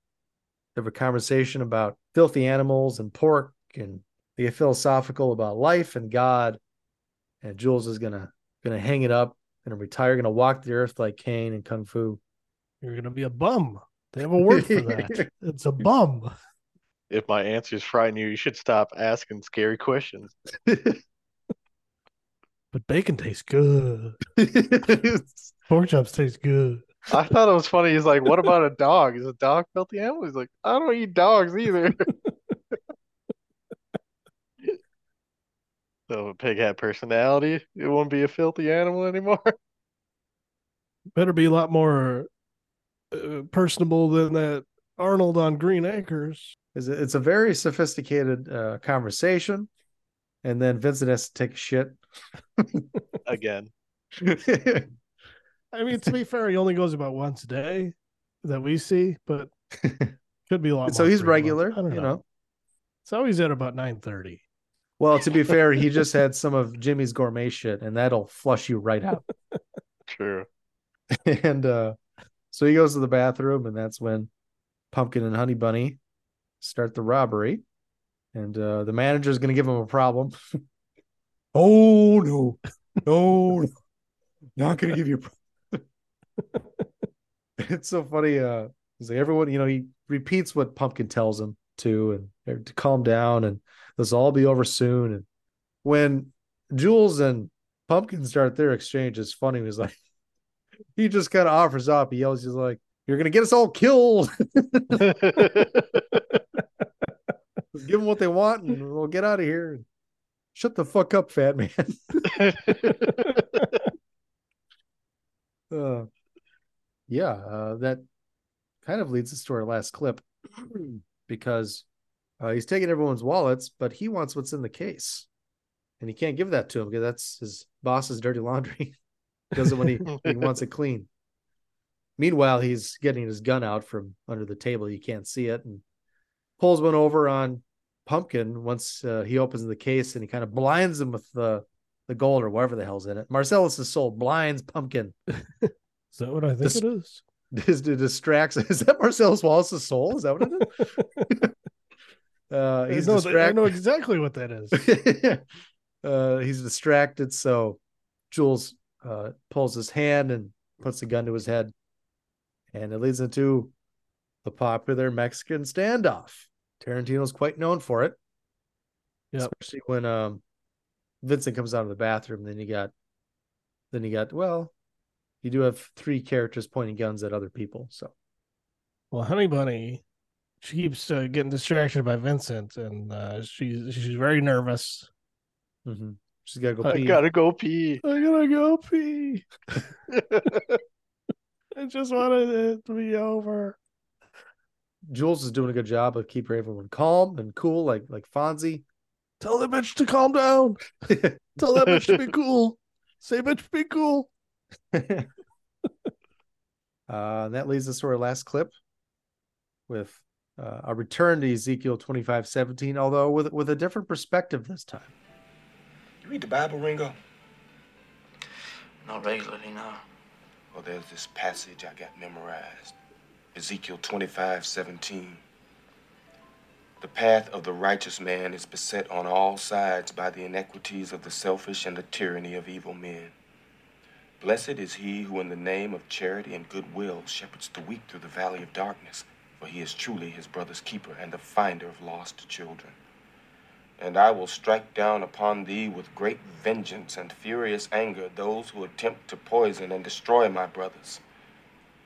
They have a conversation about filthy animals and pork and they get philosophical about life and God, and Jules is gonna gonna hang it up and retire. Gonna walk the earth like Kane and Kung Fu. You're gonna be a bum. They have a word for that. It's a bum. If my answers frighten you, you should stop asking scary questions. But bacon tastes good. Pork chops taste good. I thought it was funny. He's like, "What about a dog? Is a dog filthy animal?" He's like, "I don't eat dogs either." So if a pig had personality, it wouldn't be a filthy animal anymore. Better be a lot more uh, personable than that Arnold on Green Acres. It's a very sophisticated uh, conversation. And then Vincent has to take a shit. Again. I mean, to be fair, he only goes about once a day that we see, but could be a lot more. So he's regular. I don't you know. know. It's always at about nine thirty. Well, to be fair, he just had some of Jimmy's gourmet shit, and that'll flush you right out. True. And uh, so he goes to the bathroom, and that's when Pumpkin and Honey Bunny start the robbery. And uh, the manager's going to give him a problem. Oh, no. No, no. Not going to give you a problem. It's so funny. Uh, He's like, everyone, you know, he repeats what Pumpkin tells him to, and to calm down, and this will all be over soon. And when Jules and Pumpkin start their exchange, it's funny. He's like, he just kind of offers up. He yells, he's like, "You're gonna get us all killed." Just give them what they want, and we'll get out of here. Shut the fuck up, fat man. uh, yeah, uh, that kind of leads us to our last clip, because uh, he's taking everyone's wallets, but he wants what's in the case, and he can't give that to him because that's his boss's dirty laundry. He does it when he, he wants it clean. Meanwhile, he's getting his gun out from under the table. You can't see it, and pulls one over on Pumpkin once uh, he opens the case, and he kind of blinds him with the the gold or whatever the hell's in it. Marcellus' soul blinds Pumpkin. Is that what I think Dis- it is? It distracts. Is that Marcellus Wallace's soul? Is that what it is? uh, he's no, distract- I know exactly what that is. uh, he's distracted, so Jules uh, pulls his hand and puts the gun to his head, and it leads into the popular Mexican standoff. Tarantino's quite known for it. Yep. Especially when um, Vincent comes out of the bathroom. Then you got, then you got, well, you do have three characters pointing guns at other people. So, well, Honey Bunny, she keeps uh, getting distracted by Vincent, and uh, she's she's very nervous. Mm-hmm. She's gotta go. I pee. gotta go pee. I gotta go pee. I just wanted it to be over. Jules is doing a good job of keeping everyone calm and cool, like like Fonzie. Tell that bitch to calm down. Tell that bitch to be cool. Say, bitch, be cool. uh, and that leads us to our last clip with uh, a return to Ezekiel twenty-five seventeen, although with, with a different perspective this time. You read the Bible, Ringo? Not regularly, no. Well, there's this passage I got memorized. Ezekiel twenty-five seventeen. The path of the righteous man is beset on all sides by the iniquities of the selfish and the tyranny of evil men. Blessed is he who in the name of charity and goodwill shepherds the weak through the valley of darkness, for he is truly his brother's keeper and the finder of lost children. And I will strike down upon thee with great vengeance and furious anger those who attempt to poison and destroy my brothers.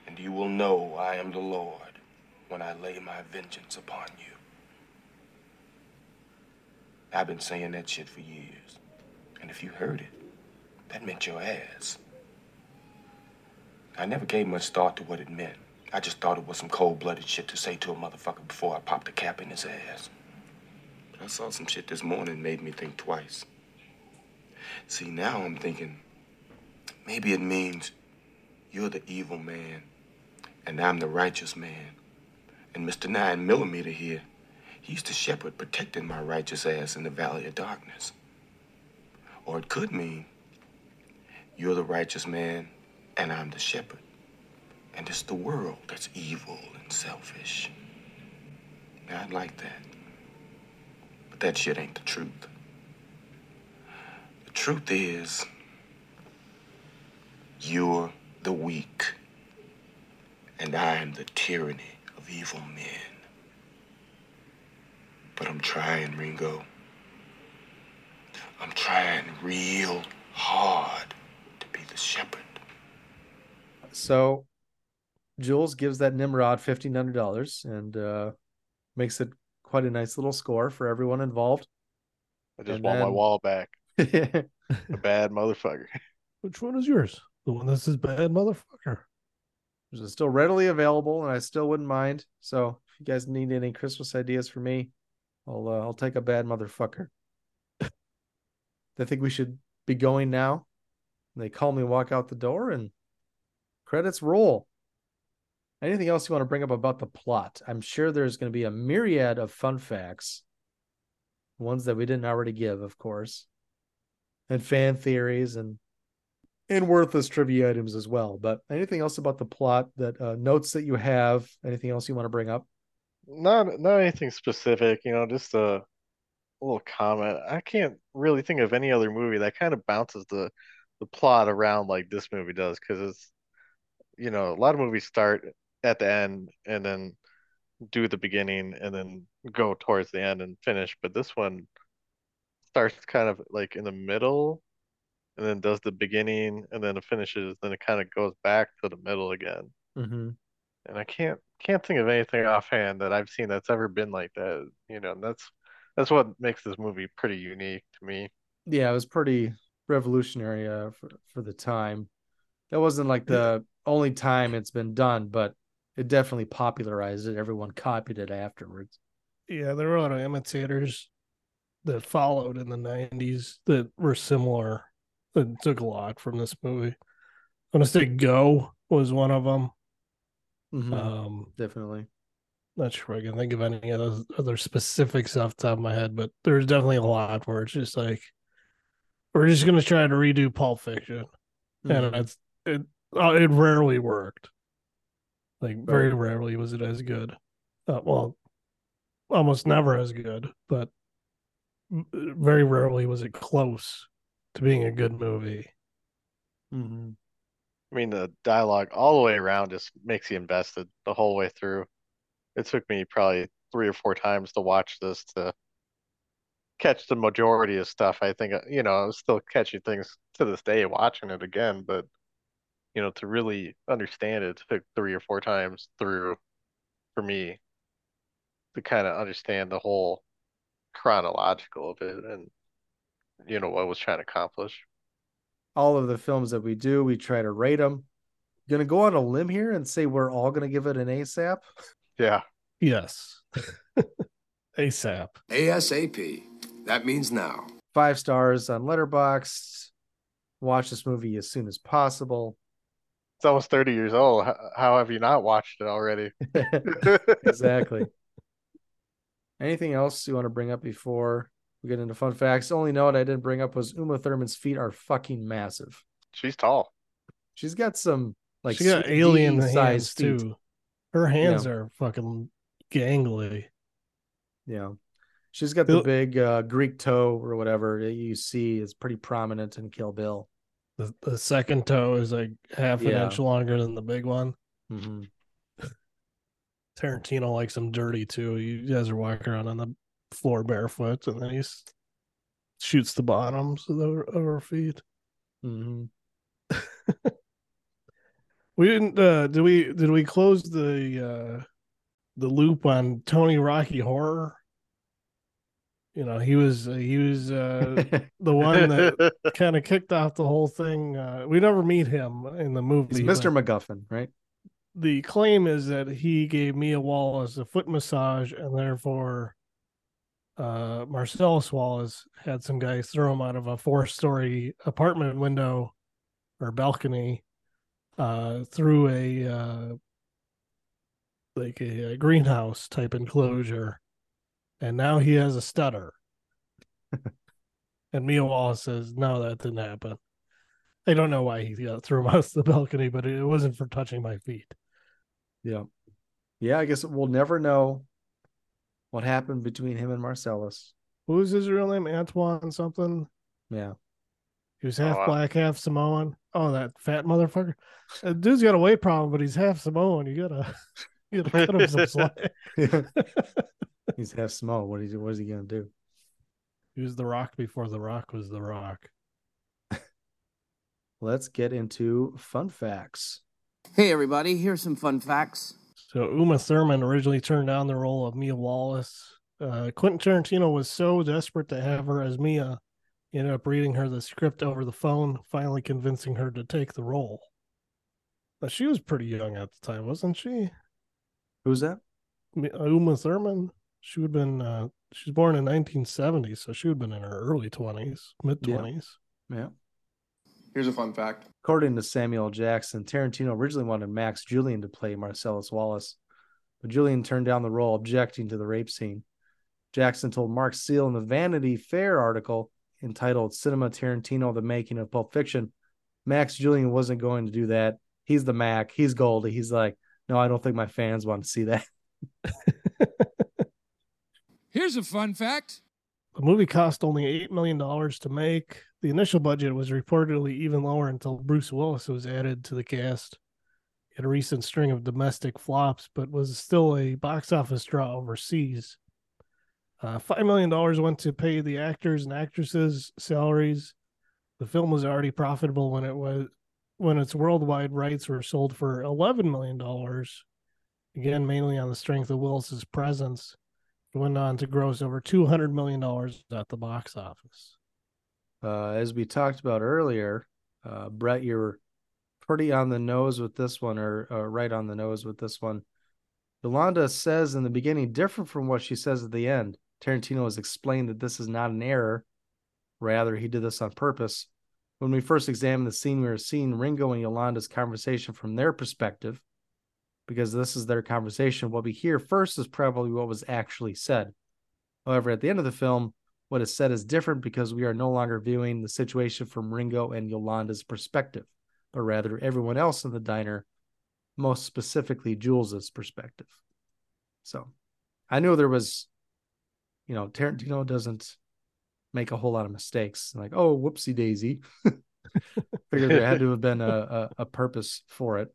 And you will know I am the Lord when I lay my vengeance upon you. I've been saying that shit for years. And if you heard it, that meant your ass. I never gave much thought to what it meant. I just thought it was some cold-blooded shit to say to a motherfucker before I popped a cap in his ass. But I saw some shit this morning that made me think twice. See, now I'm thinking, maybe it means you're the evil man, and I'm the righteous man. And Mister Nine Millimeter here, he's the shepherd protecting my righteous ass in the valley of darkness. Or it could mean you're the righteous man, and I'm the shepherd. And it's the world that's evil and selfish. Now, I'd like that. But that shit ain't the truth. The truth is, you're the weak, and I am the tyranny of evil men. But I'm trying, Ringo. I'm trying real hard to be the shepherd. So Jules gives that Nimrod fifteen hundred dollars and uh, makes it quite a nice little score for everyone involved. I just and want then... my wall back. A bad motherfucker. Which one is yours? The one that's his bad motherfucker. It's still readily available, and I still wouldn't mind. So if you guys need any Christmas ideas for me, I'll uh, I'll take a bad motherfucker. They think we should be going now. And they calmly walk out the door, and credits roll. Anything else you want to bring up about the plot? I'm sure there's going to be a myriad of fun facts, ones that we didn't already give, of course, and fan theories and. And worthless trivia items as well. But anything else about the plot that uh, notes that you have? Anything else you want to bring up? Not not anything specific. You know, just a, a little comment. I can't really think of any other movie that kind of bounces the the plot around like this movie does, because it's, you know, a lot of movies start at the end and then do the beginning and then go towards the end and finish. But this one starts kind of like in the middle and then does the beginning and then it finishes, then it kind of goes back to the middle again. Mm-hmm. And I can't can't think of anything offhand that I've seen that's ever been like that. You know, and that's that's what makes this movie pretty unique to me. Yeah, it was pretty revolutionary uh, for for the time. That wasn't like the only time it's been done, but it definitely popularized it. Everyone copied it afterwards. Yeah, there were a lot of imitators that followed in the nineties that were similar. That took a lot from this movie. I'm gonna say Go was one of them. Mm-hmm. Um, definitely. Not sure I can think of any of those other specifics off the top of my head, but there's definitely a lot where it's just like, we're just gonna try to redo Pulp Fiction, mm-hmm. and it's it it rarely worked. Like very rarely was it as good. Uh, well, almost never as good, but very rarely was it close to being a good movie. Mm-hmm. I mean, the dialogue all the way around just makes you invested the whole way through. It took me probably three or four times to watch this to catch the majority of stuff. I think, you know, I was still catching things to this day watching it again, but you know, to really understand it, it took three or four times through for me to kind of understand the whole chronological of it and, you know, what it was trying to accomplish. All of the films that we do, we try to rate them. Going to go on a limb here and say we're all going to give it an ASAP? Yeah. Yes. ASAP. ASAP. That means now. Five stars on Letterboxd. Watch this movie as soon as possible. It's almost thirty years old. How have you not watched it already? Exactly. Anything else you want to bring up before we get into fun facts? The only note I didn't bring up was Uma Thurman's feet are fucking massive. She's tall. She's got some like she got alien size feet too. Her hands yeah. are fucking gangly. Yeah. She's got the big uh, Greek toe or whatever that you see is pretty prominent in Kill Bill. The, the second toe is like half an yeah. inch longer than the big one. Mm-hmm. Tarantino likes them dirty too. You guys are walking around on the floor barefoot, and then he shoots the bottoms of, the, of her feet. Mm-hmm. we didn't. Uh, did we? Did we close the uh, the loop on Tony Rocky Horror? You know, he was he was uh, the one that kind of kicked off the whole thing. Uh, we never meet him in the movie. He's Mister MacGuffin, right? The claim is that he gave Mia Wallace a foot massage, and therefore uh, Marcellus Wallace had some guys throw him out of a four-story apartment window or balcony uh, through a uh, like a, a greenhouse type enclosure. And now he has a stutter. And Mia Wallace says, no, that didn't happen. I don't know why he threw him out the balcony, but it wasn't for touching my feet. Yeah. Yeah, I guess we'll never know what happened between him and Marcellus. What was his real name? Antoine something? Yeah. He was half oh, black, wow. half Samoan. Oh, that fat motherfucker. That dude's got a weight problem, but he's half Samoan. You gotta, you gotta cut him some slack. He's half small. What is he, what is he going to do? He was The Rock before The Rock was The Rock. Let's get into fun facts. Hey, everybody. Here's some fun facts. So Uma Thurman originally turned down the role of Mia Wallace. Uh, Quentin Tarantino was so desperate to have her as Mia, he ended up reading her the script over the phone, finally convincing her to take the role. But she was pretty young at the time, wasn't she? Who's that? Uma Thurman. She would have been, uh, she was born in nineteen seventy, so she would have been in her early twenties, mid-twenties. Yeah. yeah. Here's a fun fact. According to Samuel Jackson, Tarantino originally wanted Max Julian to play Marcellus Wallace, but Julian turned down the role, objecting to the rape scene. Jackson told Mark Seal in the Vanity Fair article entitled Cinema Tarantino, The Making of Pulp Fiction, Max Julian wasn't going to do that. He's the Mac. He's Goldie. He's like, no, I don't think my fans want to see that. Here's a fun fact. The movie cost only eight million dollars to make. The initial budget was reportedly even lower until Bruce Willis was added to the cast. had a recent string of domestic flops, but was still a box office draw overseas. Uh, five million dollars went to pay the actors and actresses' salaries. The film was already profitable when it was when its worldwide rights were sold for eleven million dollars, again, mainly on the strength of Willis's presence. It went on to gross over two hundred million dollars at the box office. Uh, as we talked about earlier, uh, Brett, you're pretty on the nose with this one, or uh, right on the nose with this one. Yolanda says in the beginning, different from what she says at the end. Tarantino has explained that this is not an error. Rather, he did this on purpose. When we first examined the scene, we were seeing Ringo and Yolanda's conversation from their perspective, because this is their conversation. What we hear first is probably what was actually said. However, at the end of the film, what is said is different because we are no longer viewing the situation from Ringo and Yolanda's perspective, but rather everyone else in the diner, most specifically Jules's perspective. So I knew there was, you know, Tarantino doesn't make a whole lot of mistakes. Like, oh, whoopsie daisy. Figured there had to have been a, a, a purpose for it.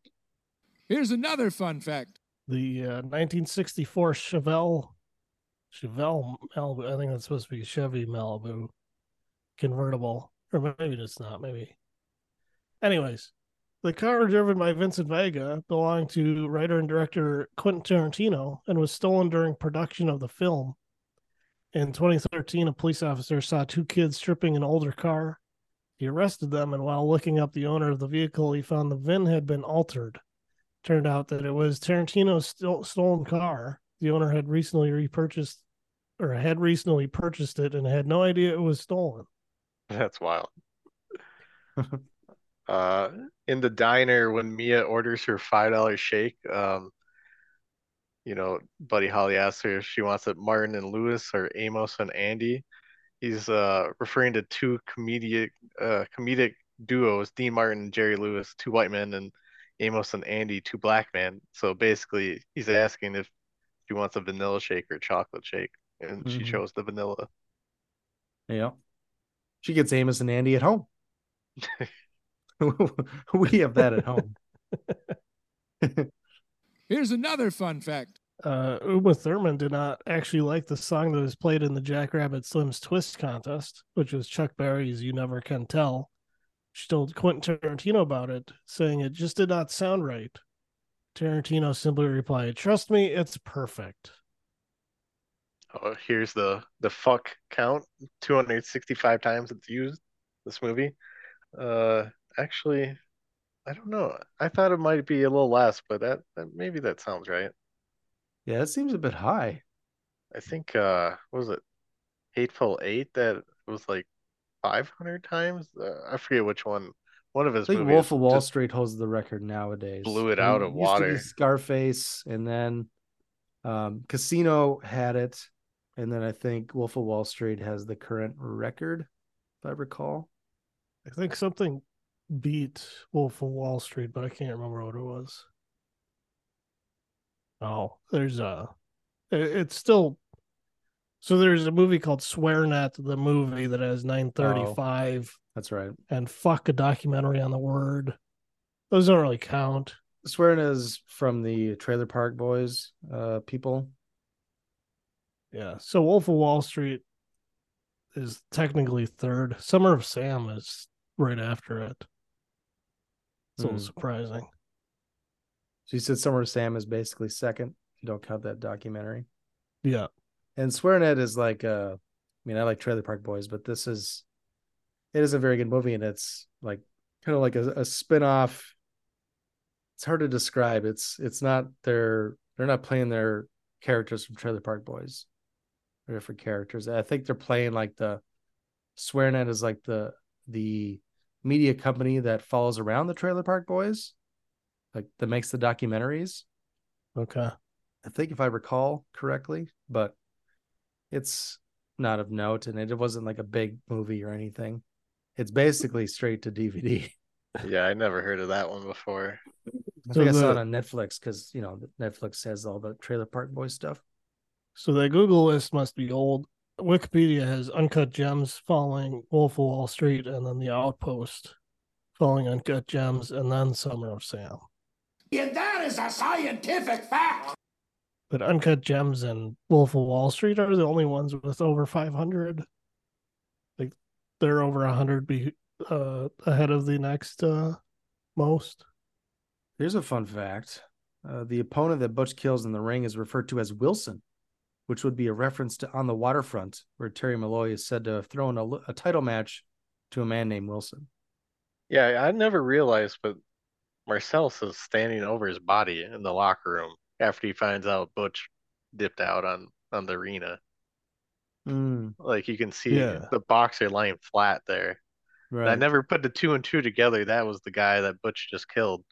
Here's another fun fact. The uh, nineteen sixty-four Chevelle, Chevelle Malibu, I think that's supposed to be Chevy Malibu convertible, or maybe it's not, maybe. Anyways, the car driven by Vincent Vega belonged to writer and director Quentin Tarantino and was stolen during production of the film. In twenty thirteen, a police officer saw two kids stripping an older car. He arrested them, and while looking up the owner of the vehicle, he found the V I N had been altered. Turned out that it was Tarantino's st- stolen car. The owner had recently repurchased, or had recently purchased it, and had no idea it was stolen. That's wild. uh, in the diner, when Mia orders her five dollar shake, um, you know, Buddy Holly asks her if she wants it Martin and Lewis or Amos and Andy. He's uh, referring to two comedic uh, comedic duos, Dean Martin and Jerry Lewis, two white men, and Amos and Andy, two black men. So basically, he's asking if she wants a vanilla shake or chocolate shake, and mm-hmm. she chose the vanilla. Yeah, she gets Amos and Andy at home. We have that at home. Here's another fun fact. Uh, Uma Thurman did not actually like the song that was played in the Jackrabbit Slim's Twist contest, which was Chuck Berry's "You Never Can Tell." She told Quentin Tarantino about it, saying it just did not sound right. Tarantino simply replied, "Trust me, it's perfect." Oh, here's the, the fuck count. two hundred sixty-five times it's used, this movie. Uh, actually, I don't know. I thought it might be a little less, but that, that maybe that sounds right. Yeah, that seems a bit high. I think, uh, what was it? Hateful Eight, that was like five hundred times? Uh, I forget which one. One of his I think movies. Wolf of Wall Street holds the record nowadays. Blew it out I mean, of it water. Used to be Scarface, and then um, Casino had it, and then I think Wolf of Wall Street has the current record, if I recall. I think something beat Wolf of Wall Street, but I can't remember what it was. Oh, there's a... It's still... So there's a movie called Swearnet, the movie that has nine thirty-five. Oh, that's right. And Fuck, a documentary on the word. Those don't really count. Swearnet is from the Trailer Park Boys uh, people. Yeah. So Wolf of Wall Street is technically third. Summer of Sam is right after it. It's mm. a little surprising. So you said Summer of Sam is basically second, if you don't count that documentary. Yeah. And Swearnet is like, uh, I mean, I like Trailer Park Boys, but this is, it is a very good movie, and it's like kind of like a, a spin-off. It's hard to describe. It's it's not their, they're not playing their characters from Trailer Park Boys. They're different characters. I think they're playing like the, Swearnet is like the the media company that follows around the Trailer Park Boys, like that makes the documentaries. Okay. I think if I recall correctly, but it's not of note, and it wasn't like a big movie or anything. It's basically straight to D V D. Yeah, I never heard of that one before. I think so I saw the, it on Netflix, because, you know, Netflix has all the Trailer Park Boys stuff. So the Google list must be old. Wikipedia has Uncut Gems following Wolf of Wall Street, and then The Outpost following Uncut Gems, and then Summer of Sam. And that is a scientific fact. But Uncut Gems and Wolf of Wall Street are the only ones with over five hundred. Like, they're over one hundred be, uh, ahead of the next uh, most. Here's a fun fact. Uh, the opponent that Butch kills in the ring is referred to as Wilson, which would be a reference to On the Waterfront, where Terry Malloy is said to have thrown a, a title match to a man named Wilson. Yeah, I never realized, but Marcellus is standing over his body in the locker room after he finds out Butch dipped out on, on the arena. Mm. Like, you can see yeah. the boxer lying flat there. Right. I never put the two and two together. That was the guy that Butch just killed,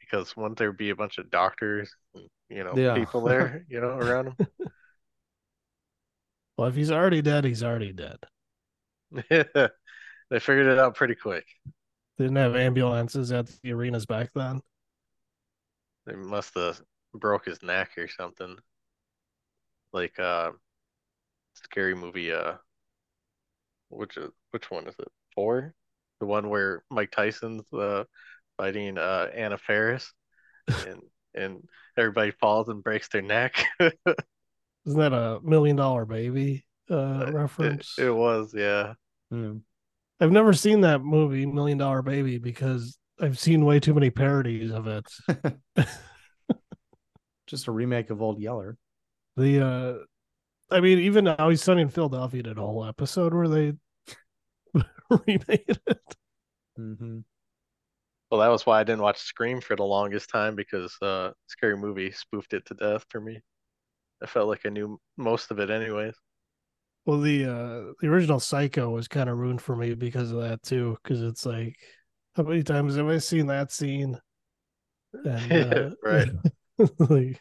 because wouldn't there be a bunch of doctors and, you know, yeah. people there, you know, around him? Well, if he's already dead, he's already dead. They figured it out pretty quick. They didn't have ambulances at the arenas back then. They must have broke his neck or something. Like uh scary movie uh which is, which one is it? Four? The one where Mike Tyson's uh fighting uh Anna Faris and and everybody falls and breaks their neck. Isn't that a Million Dollar Baby uh reference? It, it was, yeah. Mm. I've never seen that movie, Million Dollar Baby, because I've seen way too many parodies of it. Just a remake of Old Yeller. The, uh, I mean, even Now He's Sunny in Philadelphia did a whole episode where they remade it. Mm-hmm. Well, that was why I didn't watch Scream for the longest time, because uh, Scary Movie spoofed it to death for me. I felt like I knew most of it anyways. Well, the uh, the original Psycho was kind of ruined for me because of that, too. Because it's like, how many times have I seen that scene? And, uh, right. Like,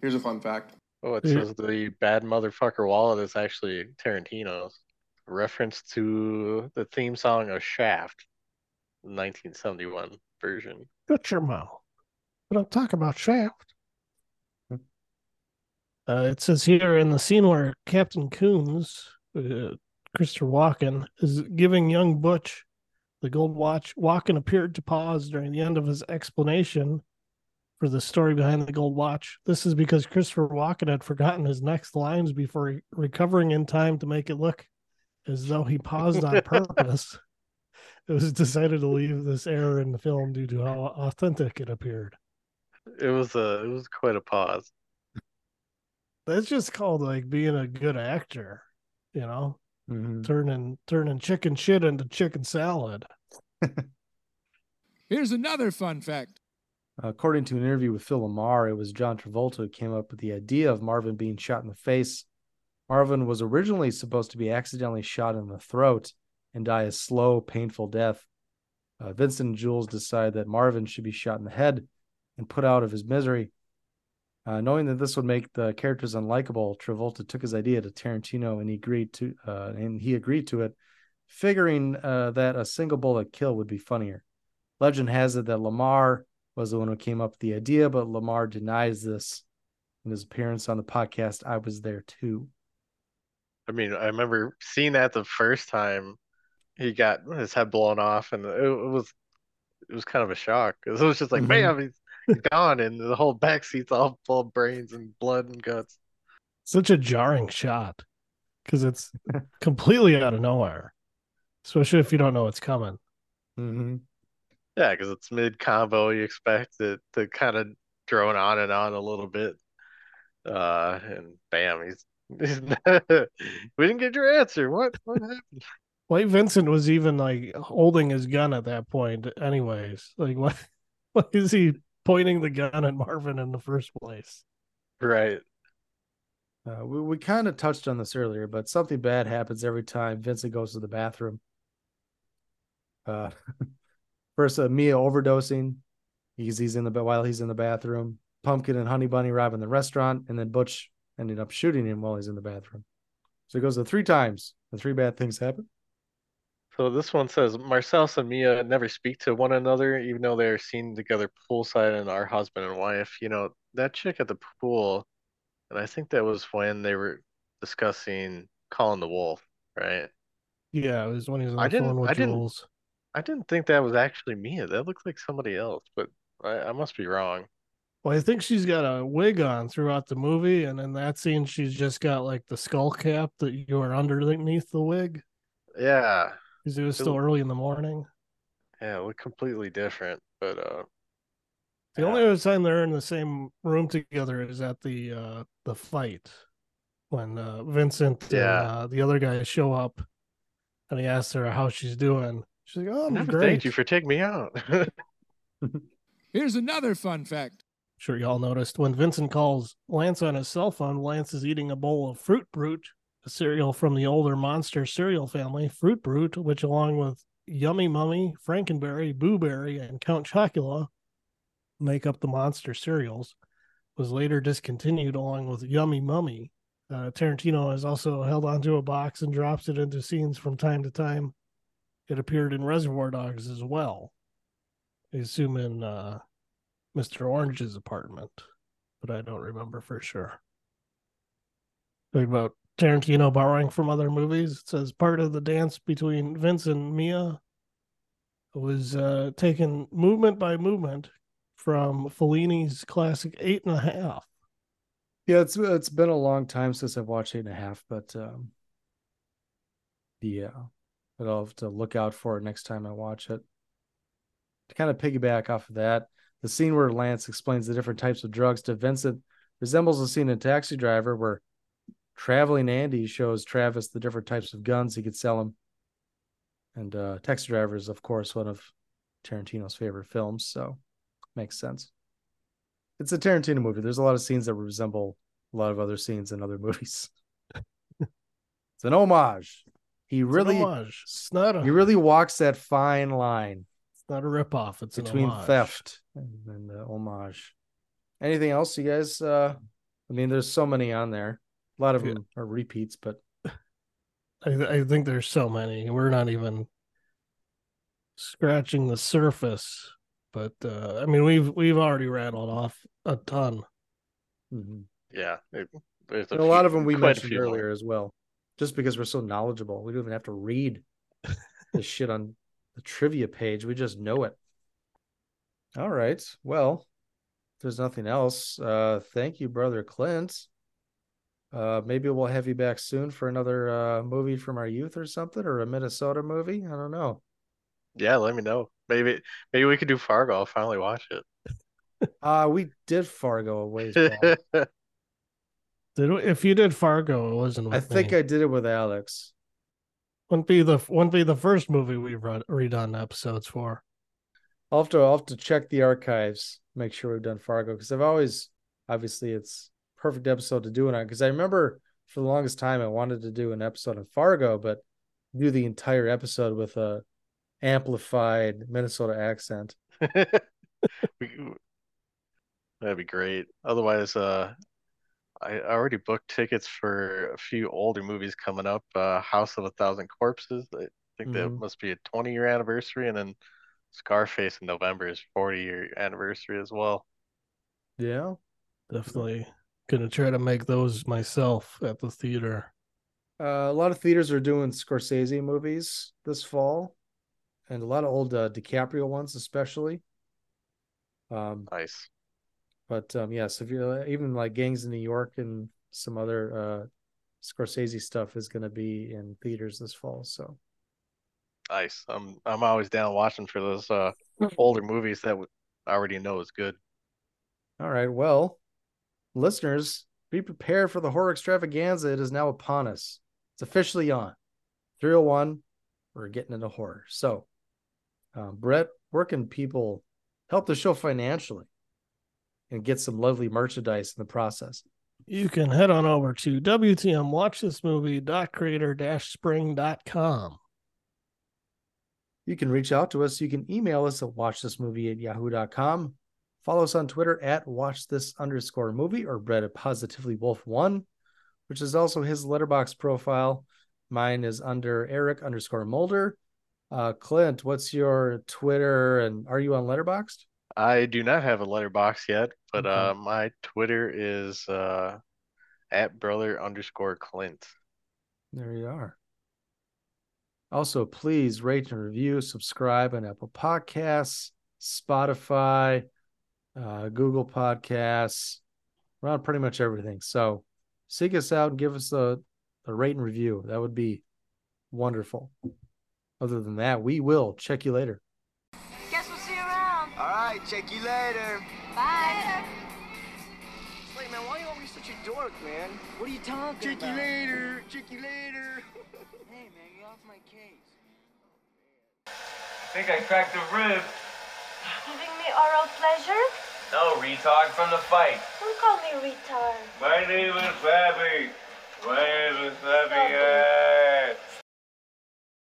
here's a fun fact. Oh, it says the bad motherfucker wallet is actually Tarantino's. A reference to the theme song of Shaft, nineteen seventy-one version. Shut your mouth. But I'm talking about Shaft. Uh, it says here in the scene where Captain Coons, uh, Christopher Walken, is giving young Butch the gold watch, Walken appeared to pause during the end of his explanation for the story behind the gold watch. This is because Christopher Walken had forgotten his next lines before re- recovering in time to make it look as though he paused on purpose. It was decided to leave this error in the film due to how authentic it appeared. It was a, it was quite a pause. That's just called, like, being a good actor, you know, mm-hmm. turning turning chicken shit into chicken salad. Here's another fun fact. According to an interview with Phil Lamar, it was John Travolta who came up with the idea of Marvin being shot in the face. Marvin was originally supposed to be accidentally shot in the throat and die a slow, painful death. Uh, Vincent and Jules decided that Marvin should be shot in the head and put out of his misery. Uh, knowing that this would make the characters unlikable, Travolta took his idea to Tarantino, and he agreed to uh, and he agreed to it, figuring uh, that a single bullet kill would be funnier. Legend has it that Lamar was the one who came up with the idea, but Lamar denies this in his appearance on the podcast I Was There Too. I mean, I remember seeing that the first time he got his head blown off, and it, it was it was kind of a shock. It was just like, man, mm-hmm. gone, and the whole backseat's all full of brains and blood and guts. Such a jarring shot, because it's completely out of nowhere, especially if you don't know it's coming. Mm-hmm. Yeah, because it's mid-combo. You expect it to kind of drone on and on a little bit, uh, and bam, he's, he's we didn't get your answer. What what happened? Why Vincent was even, like, holding his gun at that point anyways? Like, what? Why is he pointing the gun at Marvin in the first place? Right. Uh, we we kind of touched on this earlier, but something bad happens every time Vincent goes to the bathroom. Uh, first, uh, Mia overdosing. He's, he's in the while he's in the bathroom. Pumpkin and Honey Bunny robbing the restaurant, and then Butch ended up shooting him while he's in the bathroom. So it goes to three times. The three bad things happen. So this one says, Marcellus and Mia never speak to one another, even though they're seen together poolside in Our Husband and Wife. You know, that chick at the pool, and I think that was when they were discussing Calling the Wolf, right? Yeah, it was when he was on the phone with Jules. I didn't think that was actually Mia. That looked like somebody else, but I, I must be wrong. Well, I think she's got a wig on throughout the movie, and in that scene, she's just got like the skull cap that you are underneath the wig. Yeah, because it was it still looked, early in the morning. Yeah, it looked completely different. But uh, the yeah. only other time they're in the same room together is at the uh, the fight when uh, Vincent yeah. and uh, the other guy show up, and he asks her how she's doing. She's like, "Oh, I'm great. Thank you for taking me out." Here's another fun fact. Sure y'all noticed when Vincent calls Lance on his cell phone, Lance is eating a bowl of Fruit Brute, a cereal from the older Monster cereal family. Fruit Brute, which along with Yummy Mummy, Frankenberry, Boo Berry, and Count Chocula make up the Monster cereals, was later discontinued along with Yummy Mummy. Uh, Tarantino has also held onto a box and drops it into scenes from time to time. It appeared in Reservoir Dogs as well. I assume in... Uh, Mister Orange's apartment, but I don't remember for sure. Talking about Tarantino borrowing from other movies, it says part of the dance between Vince and Mia was uh, taken movement by movement from Fellini's classic Eight and a Half. Yeah, it's it's been a long time since I've watched Eight and a Half, but um, yeah, but I'll have to look out for it next time I watch it. To kind of piggyback off of that, the scene where Lance explains the different types of drugs to Vincent resembles a scene in Taxi Driver where Traveling Andy shows Travis the different types of guns he could sell him. And uh, Taxi Driver is, of course, one of Tarantino's favorite films, so makes sense. It's a Tarantino movie. There's a lot of scenes that resemble a lot of other scenes in other movies. It's an homage. He it's really, homage. It's not a... he really walks that fine line. Not a ripoff. It's between an homage. Theft and, and uh, homage. Anything else, you guys? Uh, I mean, there's so many on there. A lot of yeah. them are repeats, but I, th- I think there's so many. We're not even scratching the surface. But uh, I mean, we've we've already rattled off a ton. Mm-hmm. Yeah, it, there's a, few, a lot of them we mentioned earlier more. As well. Just because we're so knowledgeable, we don't even have to read the shit on. The trivia page, we just know it. All right, well, if there's nothing else, uh thank you, brother Clint. Uh maybe we'll have you back soon for another uh movie from our youth or something, or a Minnesota movie. I don't know. Yeah, let me know. Maybe maybe we could do Fargo. I'll finally watch it. uh we did Fargo a ways back. If you did Fargo, it wasn't with I think me. I did it with Alex. Wouldn't be the wouldn't be the first movie we've run, redone episodes for. I'll have to I'll have to check the archives, make sure we've done Fargo, because I've always obviously it's perfect episode to do it on, because I remember for the longest time I wanted to do an episode on Fargo, but do the entire episode with a amplified Minnesota accent. That'd be great. Otherwise, uh. I already booked tickets for a few older movies coming up. Uh, House of a Thousand Corpses. I think mm-hmm. that must be a twenty-year anniversary. And then Scarface in November is forty-year anniversary as well. Yeah. Definitely going to try to make those myself at the theater. Uh, a lot of theaters are doing Scorsese movies this fall. And a lot of old uh, DiCaprio ones especially. Um, nice. But um, yes, yeah, so if you're even like Gangs of New York and some other uh, Scorsese stuff is going to be in theaters this fall. So nice. I'm I'm always down watching for those uh, older movies that I already know is good. All right, well, listeners, be prepared for the horror extravaganza. It is now upon us. It's officially on three oh one. We're getting into horror. So, uh, Brett, where can people help the show financially and get some lovely merchandise in the process? You can head on over to w t m watch this movie dot creator dash spring dot com. You can reach out to us. You can email us at watch this movie at yahoo dot com. Follow us on Twitter at watchthisunderscore underscore movie, or Brett at positively wolf one, which is also his Letterboxd profile. Mine is under Eric underscore Mulder. Uh, Clint, what's your Twitter, and are you on Letterboxd? I do not have a Letterboxd yet, but okay. uh, my Twitter is uh, at brother underscore Clint. There you are. Also, please rate and review, subscribe on Apple Podcasts, Spotify, uh, Google Podcasts. We're on pretty much everything. So seek us out and give us a, a rate and review. That would be wonderful. Other than that, we will check you later. Guess we'll see you around. All right, check you later. Bye. Later. Wait, man, why are you always such a dork, man? What are you talking check about? Check you later. Check you later. Hey, man, you're off my case. I think I cracked a rib. Giving me oral pleasure? No, retard from the fight. Don't call me retard. My name is Fabi.